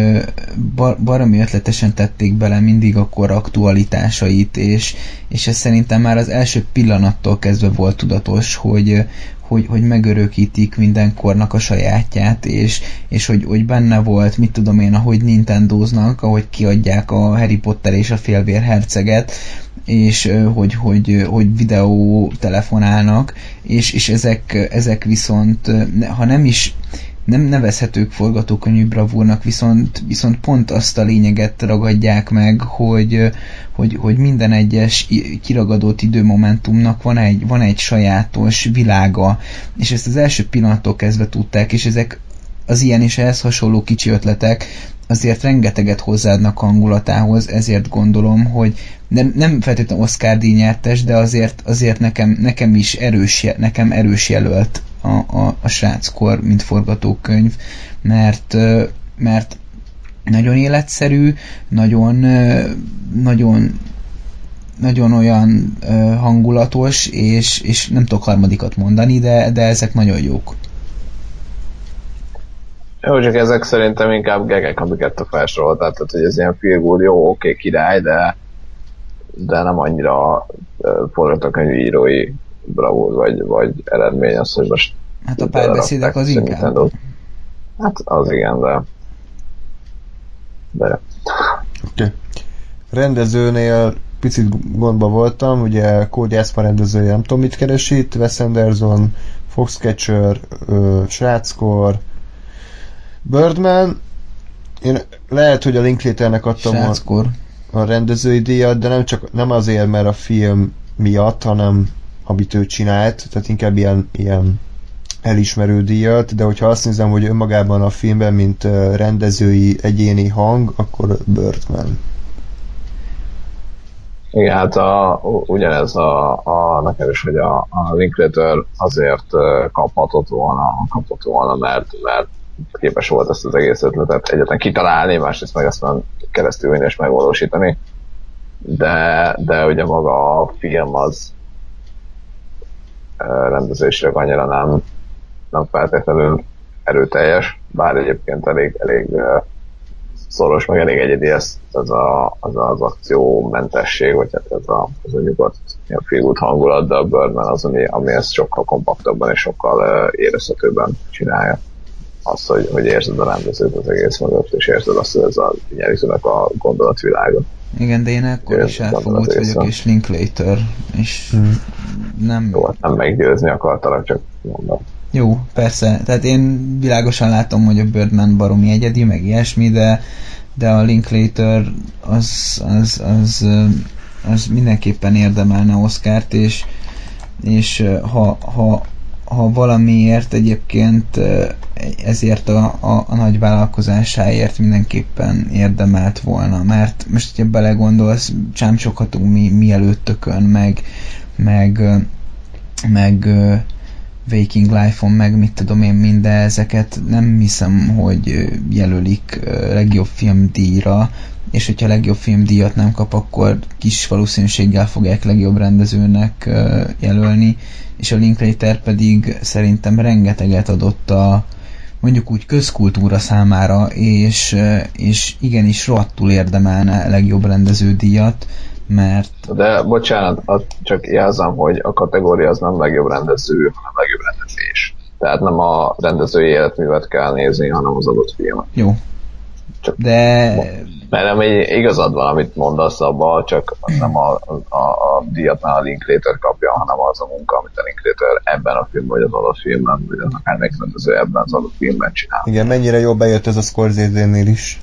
bar- baromi ötletesen tették bele mindig a kor aktualitásait, és, és ez szerintem már az első pillanattól kezdve volt tudatos, hogy, hogy, hogy megörökítik minden kornak a sajátját, és, és hogy, hogy benne volt, mit tudom én, ahogy Nintendoznak, ahogy kiadják a Harry Potter és a Félvér herceget, és hogy, hogy, hogy videó telefonálnak, és, és ezek, ezek viszont, ha nem is nem nevezhetők forgatókönyvű bravúrnak, viszont, viszont pont azt a lényeget ragadják meg, hogy, hogy, hogy minden egyes kiragadott időmomentumnak van egy, van egy sajátos világa, és ezt az első pillanattól kezdve tudták, és ezek az ilyen és ehhez hasonló kicsi ötletek azért rengeteget hozzáadnak hangulatához, ezért gondolom, hogy nem, nem feltétlenül Oscar-díj nyertes, de azért, azért nekem, nekem is erős, nekem erős jelölt a, a, a Sráckor, mint forgatókönyv, mert, mert nagyon életszerű, nagyon, nagyon, nagyon olyan hangulatos, és, és nem tudok harmadikat mondani, de, de ezek nagyon jók. Jó, csak ezek szerintem inkább gegek, amiket a felsoroltál, tehát, tehát hogy ez ilyen feel-good, jó, oké, király, de, de nem annyira forgatókönyvírói bravúr, vagy, vagy eredmény az, hogy most... Hát a párbeszédek az inkább. Nintendo. Hát az igen, de... de... Okay. Rendezőnél picit gondba voltam, ugye Kódjátszma rendezője, nem tudom mit keresít, Wes Anderson, Foxcatcher, Sráckor, Birdman, én lehet, hogy a Linklaternek adtam a, a rendezői díjat, de nem, csak, nem azért, mert a film miatt, hanem amit ő csinált, tehát inkább ilyen, ilyen elismerő díjat, de hogyha azt nézem, hogy önmagában a filmben, mint rendezői egyéni hang, akkor Birdman. Igen, hát a, ugyanez a, a nekem is, hogy a, a Linklater azért kaphatott volna, kapott volna, mert, mert képes volt ezt az egész ötletet egyetlen kitalálni, másrészt meg ezt keresztül és megvalósítani, de, de ugye maga a film az rendezésre annyira nem, nem feltétlenül erőteljes, bár egyébként elég, elég szoros, meg elég egyedi ez, ez a, az, az akciómentesség, vagy hát ez a, ez a nyugodt ilyen feel-good hangulat, de a Birdman az, ami, ami ezt sokkal kompaktabban és sokkal érezhetőbben csinálja. Azt, hogy, hogy érzed a rendezőt az egész mögött, és érzed azt, hogy ez a nyelvűzőnek a gondolatvilága. Igen, de én akkor is elfogult vagyok, és Linklater, és hmm. nem... Jó, nem meggyőzni akartalak, csak mondom. Jó, persze. Tehát én világosan látom, hogy a Birdman baromi egyedi, meg ilyesmi, de, de a Linklater az, az, az, az mindenképpen érdemelne Oscart, és, és ha, ha, ha valamiért egyébként ezért a, a, a nagy vállalkozásáért mindenképpen érdemelt volna, mert most, hogyha belegondolsz, csámcsoghatunk mi, mi előttökön, meg meg, meg Waking Life-on, meg mit tudom én, mindezeket nem hiszem, hogy jelölik legjobb filmdíjra, és hogyha legjobb filmdíjat nem kap, akkor kis valószínűséggel fogják legjobb rendezőnek jelölni, és a Linklater pedig szerintem rengeteget adott a mondjuk úgy közkultúra számára, és, és igenis rohadtul érdemelne legjobb rendeződíjat, mert... De bocsánat, csak jelzem, hogy a kategória az nem legjobb rendező, hanem legjobb rendezés. Tehát nem a rendezői életművet kell nézni, hanem az adott filmet. Jó. Csak de... Mert nem igazad van, amit mondasz abban, csak nem a, a, a díjatnál a Linklater kapja, hanem az a munka, amit a Linklater ebben a filmben, vagy az adott filmben, vagy az akármelyik rendező ebben az adott filmben csinál. Igen, mennyire jól bejött ez a Scorsese-nél is.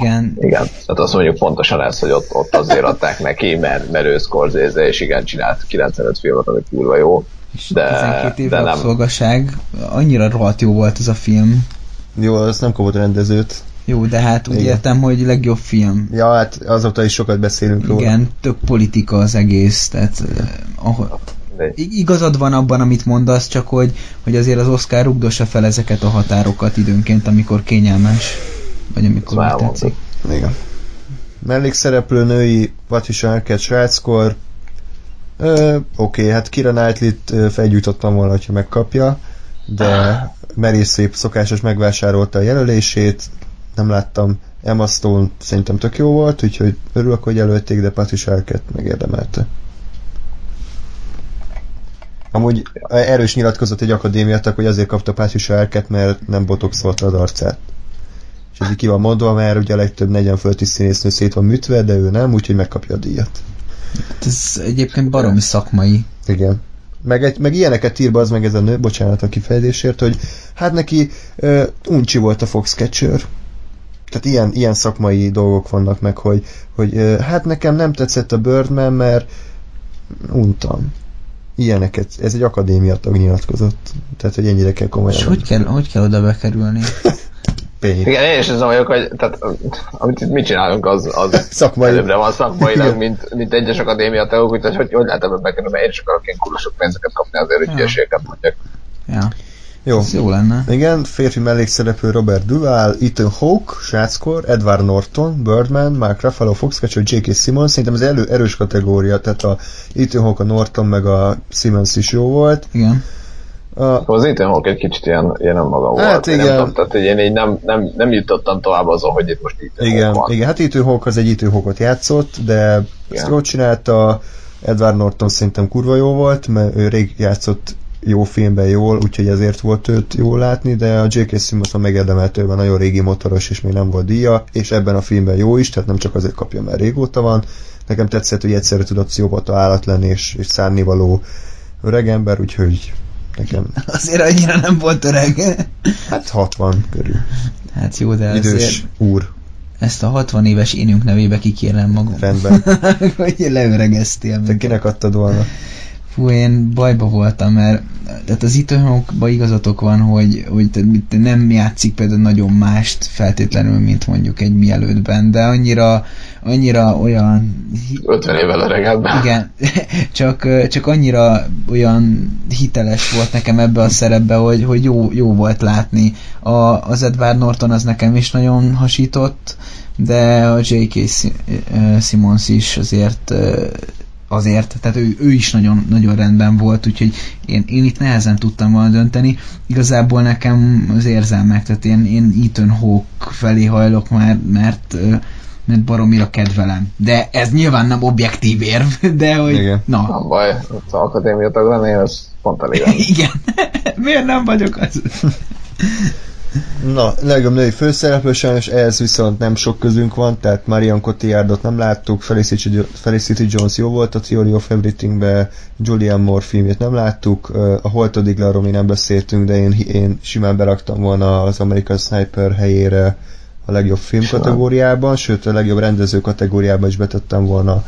Igen. Igen, tehát azt mondjuk pontosan ez, hogy ott, ott azért adták neki, mert, mert ő Scorsese, és igen, csinált kilencvenöt filmet, ami kurva jó. De, tizenkét év rabszolgaság, annyira rohadt jó volt ez a film. Jó, azt nem kapott rendezőt. Jó, de hát úgy igen. Értem, hogy legjobb film. Ja, hát azóta is sokat beszélünk róla. Igen, tök politika az egész, tehát ahol... igazad van abban, amit mondasz, csak hogy, hogy azért az Oscar rugdossa fel ezeket a határokat időnként, amikor kényelmes. Vagy amikor úgy tetszik. Igen. Mellékszereplő női Patricia Arquette Sráckor. Oké, okay, hát Keira Knightley-t felgyújtottam volna, hogyha megkapja, de merész szép szokásos megvásárolta a jelölését, nem láttam. Emma Stone szerintem tök jó volt, úgyhogy örülök, hogy jelölték, de Patricia Arquette megérdemelte. Amúgy erős nyilatkozott egy akadémiatak, hogy azért kapta Patricia Arquette, mert nem botoxolta az arcát. És ez így ki van mondva, mert ugye a legtöbb negyen fölötti színésznő szét van műtve, de ő nem, úgyhogy megkapja a díjat. Ez egyébként baromi szakmai. Igen. Meg, egy, meg ilyeneket ír be az meg ez a nő, bocsánat a kifejezésért, hogy hát neki uh, uncsi volt a Foxcatcher. Tehát ilyen, ilyen szakmai dolgok vannak meg, hogy, hogy uh, hát nekem nem tetszett a Birdman, mert untam. Ilyeneket. Ez egy akadémia tag nyilatkozott. Tehát, hogy ennyire kell komolyan. És hogy kell, hogy kell oda bekerülni? Igen, én is azon vagyok, hogy tehát, amit itt mit csinálunk, az, az szakmai. Előbbre van szakmailag, mint, mint egyes akadémia tagok, úgyhogy hogy, hogy lehet ebben bekerülni, mert én is akarok én kurva sok pénzeket kapni azért, hogy ja. Hülyeségeket mondjak. Ja. Jó. Ez jó lenne. Igen, férfi mellékszereplő Robert Duvall, Ethan Hawke, Sráckor, Edward Norton, Birdman, Mark Ruffalo, Foxcatcher, J K. Simmons, szerintem ez elő, erős kategória, tehát a Ethan Hawke, a Norton, meg a Simmons is jó volt. Igen. A... Az Ethan Hawke egy kicsit ilyen, ilyen nem maga hát volt. Igen. Nem, tehát én így nem, nem, nem jutottam tovább azon, hogy itt most Ethan igen, Hawke van. Igen, hát Ethan Hawke az egy Ethan Hawke-ot játszott, de ezt jól csinálta. Edward Norton szerintem kurva jó volt, mert ő rég játszott jó filmben jól, úgyhogy ezért volt őt jól látni, de a J K. Simmons megérdemelt, ő már nagyon régi motoros, és még nem volt díja, és ebben a filmben jó is, tehát nem csak azért kapja, mert régóta van. Nekem tetszett, hogy egyszerre tudott sziopata állat lenni, és, és szárnivaló öregember, úgyhogy nekem. Azért annyira nem volt öreg. Hát hatvan körül. Hát jó, de idős azért... úr. Ezt a hatvan éves énünk nevébe kikérem magam. Rendben. Hogy leöregeztél. Te kinek adtad volna? Fú, én bajba voltam, mert tehát az Ethan Hawke-ban igazatok van, hogy, hogy nem játszik például nagyon mást feltétlenül, mint mondjuk egy mielőttben, de annyira, annyira olyan... ötven évvel öregebben. Igen, csak, csak annyira olyan hiteles volt nekem ebbe a szerepbe, hogy, hogy jó, jó volt látni. A, az Edward Norton az nekem is nagyon hasított, de a jé ká. Simmons is azért... azért, tehát ő, ő is nagyon, nagyon rendben volt, úgyhogy én, én itt nehezen tudtam volna dönteni. Igazából nekem az érzelmek, tehát én, én Ethan Hawke felé hajlok már, mert, mert baromira kedvelem. De ez nyilván nem objektív érv, de hogy... Igen. Na. Nem baj, az akadémia tag lennél, az pont elég. Igen, miért nem vagyok az? Na, legjobb női főszereplő, sajnos ehhez viszont nem sok közünk van, tehát Marion Cotillardot nem láttuk, Felicity, Felicity Jones jó volt, a Theory of Everythingbe Julianne Moore filmjét nem láttuk, a Holtodiglarról mi nem beszéltünk, de én, én simán beraktam volna az American Sniper helyére a legjobb film kategóriában, sőt a legjobb rendező kategóriában is betettem volna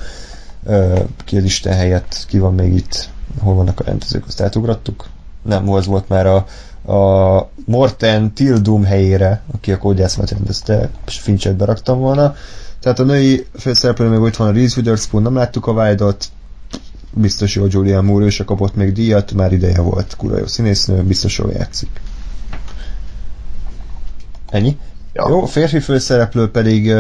ki a listán helyett, ki van még itt, hol vannak a rendezők, azt átugrattuk? Nem, az volt már a a Morten Tildum helyére, aki a Kódjátszmát rendezte, Finch-et beraktam volna. Tehát a női főszereplő még ott van a Reese Witherspoon, nem láttuk a Wilde-ot, biztos jó Julianne Moore, ő se kapott még díjat, már ideje volt, kurva jó színésznő, biztos jól játszik. Ennyi? Ja. Jó, férfi főszereplő pedig,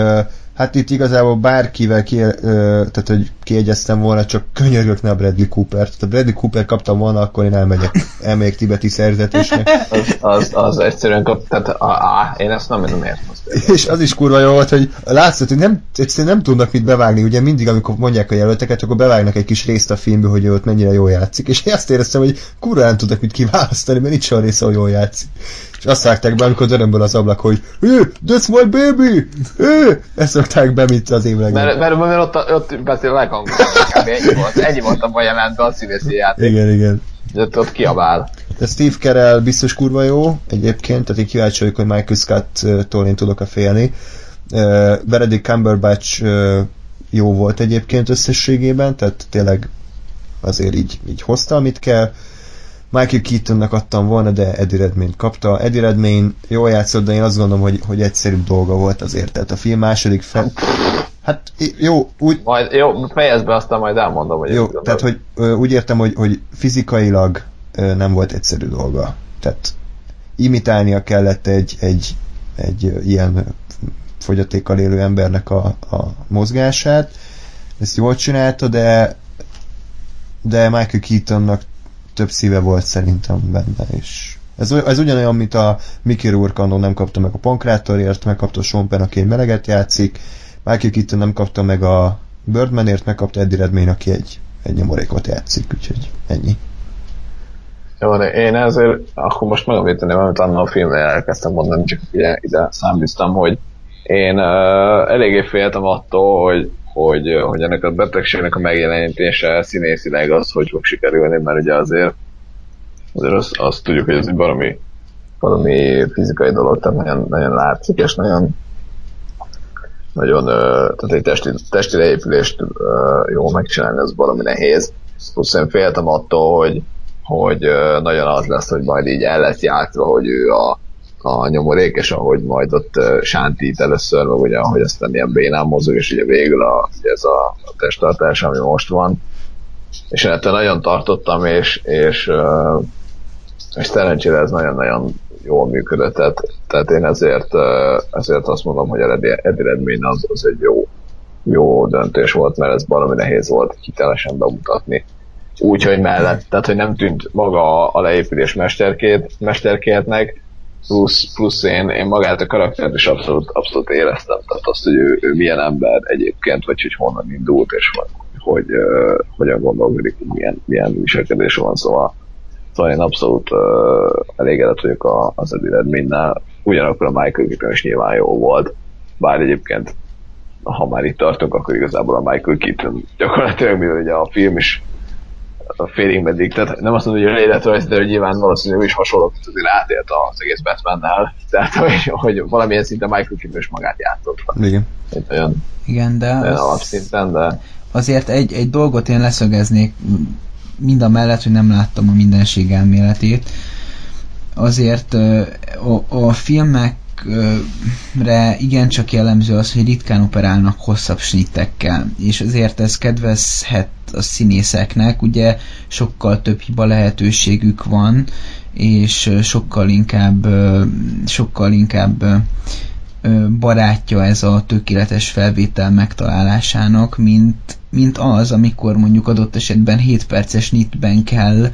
hát itt igazából bárkivel ki, tehát, hogy kiegyeztem volna, csak könyörgök ne a Bradley Coopert. Ha Bradley Cooper kaptam volna, akkor én elmegyek, elmegyek tibeti szerzetésnek. Az, az, az egyszerűen kap, tehát a, a, én ezt nem, nem értem. És az is kurva jó volt, hogy látszott, hogy nem, egyszerűen nem tudnak mit bevágni, ugye mindig, amikor mondják a jelölteket, akkor bevágnak egy kis részt a filmből, hogy ő ott mennyire jól játszik. És én azt éreztem, hogy kurva nem tudnak mit kiválasztani, mert nincs olyan része, hogy jól játszik. És azt vágták be, amikor dörömből az ablak, hogy ő, that's my baby! Ő! Ezt szokták be, mint az évlegény. Mert, mert, mert ott, a, ott beszél leghangolni, ennyi volt, ennyi volt abban jelentben a színészi játék. Igen, igen. Ott, ott kiabál. De Steve Carell biztos kurva jó egyébként, tehát én kíváncsi vagyok, hogy Michael Scott-tól én tudok-e félni. Uh, Benedict Cumberbatch uh, jó volt egyébként összességében, tehát tényleg azért így, így hozta, amit kell. Michael Keatonnak adtam volna, de Eddie Redmayne-t kapta. Eddie Redmayne jól játszott, de én azt gondolom, hogy, hogy egyszerűbb dolga volt azért. Tehát a film második fel... Hát jó, úgy... Majd, jó, fejezd be, aztán majd elmondom, hogy... Jó, tehát hogy, úgy értem, hogy, hogy fizikailag nem volt egyszerű dolga. Tehát imitálnia kellett egy, egy, egy ilyen fogyatékkal élő embernek a, a mozgását. Ezt jól csinálta, de, de Michael Keatonnak több szíve volt szerintem benne is. Ez, ez ugyanolyan, mint a Mickey Rourke-andon nem kapta meg a Pankrátorért, megkapta a Sean Penn, aki egy meleget játszik, Michael Keaton nem kapta meg a Birdmanért, megkapta Eddie Redmayne, aki egy, egy nyomorékot játszik, úgyhogy ennyi. Jó, de én ezért akkor most megemlíteném, amit annál a filmnél elkezdtem mondani, csak ugye ide számíztam, hogy én uh, eléggé féltem attól, hogy Hogy, hogy ennek a betegségnek a megjelenítése színészileg az, hogy fog sikerülni, mert ugye azért, azért azt, azt tudjuk, hogy ez egy valami, valami fizikai dolog, tehát nagyon, nagyon látszik, és nagyon, nagyon tehát egy testi, testi leépülést jól megcsinálni, ez valami nehéz. Plusz én féltem attól, hogy, hogy nagyon az lesz, hogy majd így el lesz játszva, hogy ő a a nyomorék, és ahogy majd ott sántít először, meg ugye, ahogy aztán ilyen bénán mozog, és ugye végül a, ez a, a testtartás, ami most van. És én ettől nagyon tartottam, és, és, és szerencsére ez nagyon-nagyon jól működött. Tehát, tehát én ezért, ezért azt mondom, hogy a eredmény az, az egy jó, jó döntés volt, mert ez valami nehéz volt hitelesen bemutatni. Úgyhogy mellett, tehát hogy nem tűnt maga a leépülés mesterkét, mesterkétnek, Plusz, plusz én, én magát a karaktert is abszolút, abszolút éreztem, tehát azt, hogy ő, ő milyen ember egyébként, vagy hogy honnan indult, és hogy, hogy uh, hogyan gondolkodik, milyen, milyen viselkedés van, szóval, szóval én abszolút uh, elégedett vagyok a, az eredménnyel. Ugyanakkor a Michael Keaton is nyilván jó volt, bár egyébként, ha már itt tartunk, akkor igazából a Michael Keaton gyakorlatilag, mivel ugye a film is a félig meddig. Tehát nem azt mondom, hogy a léletrajz, de nyilván valószínűleg is hasonló, mint azért átélt az egész Batmannál. Tehát, hogy, hogy valamilyen szinte Michael Keaton is magát játszotta. Igen. Olyan, igen, de... Olyan alapszinten, de... Azért egy, egy dolgot én leszögeznék, mind a mellett, hogy nem láttam a mindenség elméletét. Azért a, a filmekre igencsak jellemző az, hogy ritkán operálnak hosszabb snittekkel, és azért ez kedvezhet a színészeknek, ugye sokkal több hiba lehetőségük van, és sokkal inkább sokkal inkább barátja ez a tökéletes felvétel megtalálásának, mint, mint az, amikor mondjuk adott esetben hét perces nitben kell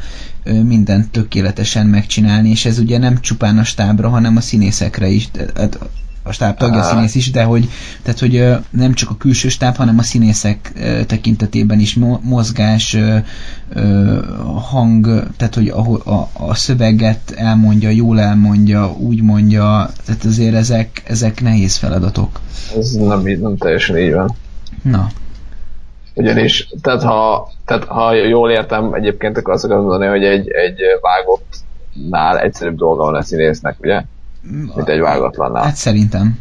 mindent tökéletesen megcsinálni, és ez ugye nem csupán a stábra, hanem a színészekre is, a stáb tagja színész is, de hogy, tehát, hogy nem csak a külső stáb, hanem a színészek tekintetében is mozgás, hang, tehát hogy a, a, a szöveget elmondja, jól elmondja, úgy mondja, tehát azért ezek, ezek nehéz feladatok. Ez nem, nem teljesen így van. Na. Ugyanis, tehát ha, tehát ha jól értem, egyébként akkor azt akarom mondani, hogy egy, egy vágottnál egyszerűbb dolga van a színésznek, ugye? Mint egy vágatlannál. Hát szerintem.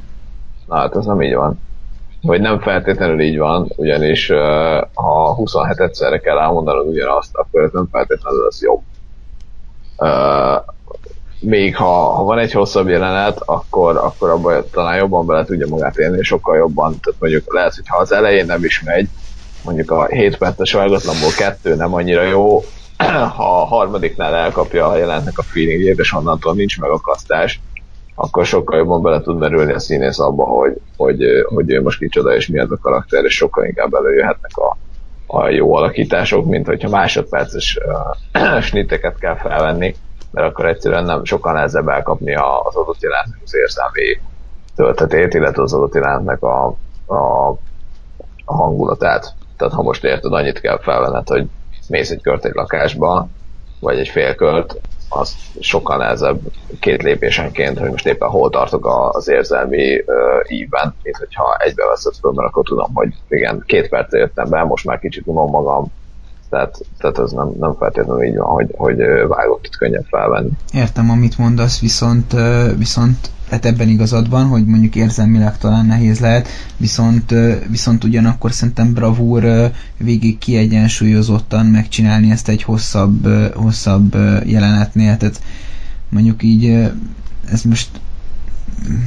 Na, hát ez nem így van. Vagy nem feltétlenül így van, ugyanis uh, ha huszonhetedszerre kell elmondanod ugyanazt, akkor ez nem feltétlenül az jobb. Uh, még ha, ha van egy hosszabb jelenet, akkor, akkor abban talán jobban bele tudja magát élni, és sokkal jobban. Tehát mondjuk lehet, hogy ha az elején nem is megy, mondjuk a hét perces vágatlanból kettő nem annyira jó, ha a harmadiknál elkapja a jelentnek a feelingjét, és onnantól nincs megakasztás, akkor sokkal jobban bele tud merülni a színész abba, hogy, hogy, hogy ő most kicsoda és mi az a karakter, és sokkal inkább előjöhetnek a, a jó alakítások, mint hogyha másodperces uh, snitteket kell felvenni, mert akkor egyszerűen nem, sokkal nehezebb elkapni az adott jelentnek az érzelmi töltetét, illetve az adott jelentnek a, a, a hangulatát. Tehát ha most érted, annyit kell felvenned, hogy mész egy kört egy lakásba, vagy egy félkört, az sokkal nehezebb két lépésenként, hogy most éppen hol tartok az érzelmi uh, ívben, mint hogyha egybe veszed föl, mert akkor tudom, hogy igen, két percre jöttem be, most már kicsit unom magam, tehát, tehát ez nem, nem feltétlenül így van, hogy, hogy vágottat könnyen felvenni. Értem, amit mondasz, viszont, viszont hát ebben igazad van, hogy mondjuk érzelmileg talán nehéz lehet, viszont, viszont ugyanakkor szerintem bravúr végig kiegyensúlyozottan megcsinálni ezt egy hosszabb, hosszabb jelenetnél, tehát mondjuk így, ez most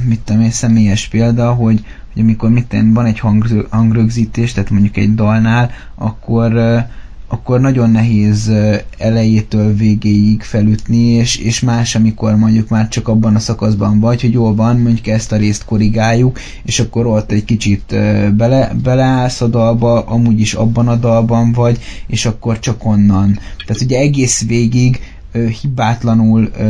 mit tudom én, személyes példa, hogy, hogy amikor mitten van egy hang, hangrögzítés, tehát mondjuk egy dalnál, akkor akkor nagyon nehéz elejétől végéig felütni, és, és más, amikor mondjuk már csak abban a szakaszban vagy, hogy jól van, mondjuk ezt a részt korrigáljuk, és akkor ott egy kicsit bele, beleállsz a dalba, amúgy is abban a dalban vagy, és akkor csak onnan. Tehát ugye egész végig hibátlanul ö,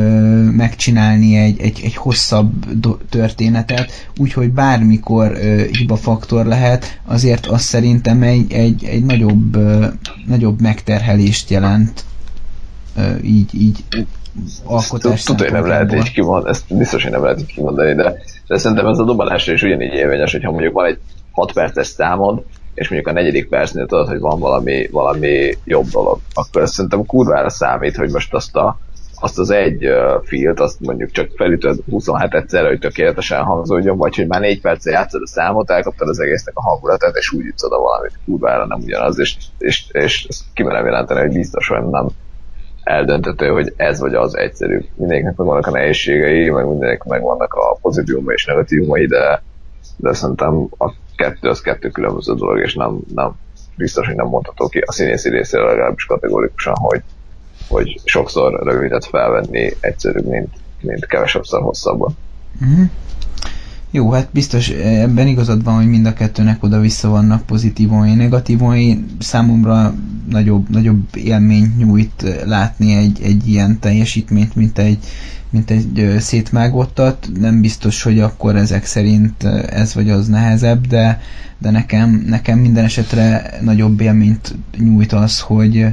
megcsinálni egy, egy, egy hosszabb do- történetet, úgyhogy bármikor ö, hibafaktor lehet, azért az szerintem egy, egy, egy nagyobb, ö, nagyobb megterhelést jelent ö, így, így alkotás szempontjából. Tud, ezt biztos, hogy nem lehet így kimondani, de, de szerintem ez a dobalásra is ugyanígy érvényes, hogyha mondjuk van egy hat perces számod, és mondjuk a negyedik percnél tudod, hogy van valami, valami jobb dolog, akkor ezt szerintem kurvára számít, hogy most azt, a, azt az egy uh, field, azt mondjuk csak felütöd huszonhetedszerre, hogy tökéletesen hangzódjon, vagy hogy már négy perccel játszod a számot, elkaptad az egésznek a hangulatát, és úgy ütsz oda valamit, kurvára nem ugyanaz, és, és, és kimerem jelenteni, hogy biztosan nem eldöntető, hogy ez vagy az egyszerű. Mindenkinek megvannak a nehézségei, meg mindenkinek megvannak a pozitívumai és negatívumai, de, de szerintem a kettő az kettő különböző dolog, és nem, nem biztos, hogy nem mondható ki a színészi részére legalábbis kategorikusan, hogy, hogy sokszor rövidet felvenni egyszerűbb, mint, mint kevesebbszor hosszabban. Uh-huh. Jó, hát biztos ebben igazad van, hogy mind a kettőnek oda-vissza vannak pozitívai, negatívai. Számomra nagyobb, nagyobb élményt nyújt látni egy, egy ilyen teljesítményt, mint egy, mint egy szétmágottat. Nem biztos, hogy akkor ezek szerint ez vagy az nehezebb, de, de nekem, nekem minden esetre nagyobb élményt nyújt az, hogy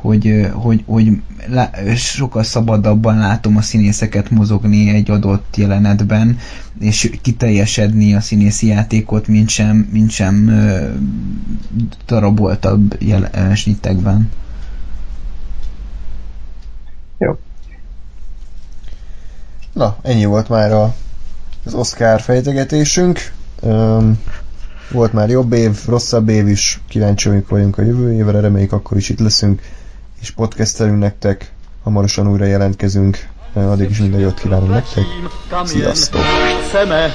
hogy, hogy, hogy lá- sokkal szabadabban látom a színészeket mozogni egy adott jelenetben, és kiteljesedni a színészi játékot, mint sem, mint sem uh, daraboltabb jel- snittekben. Jó. Na, ennyi volt már a, az Oscar fejtegetésünk. Um, volt már jobb év, rosszabb év is, kíváncsiak vagyunk a jövő évre, reméljük akkor is itt leszünk, és podcastelünk nektek, hamarosan újra jelentkezünk, addig is minden jót kívánunk nektek. Sziasztok! Szeme,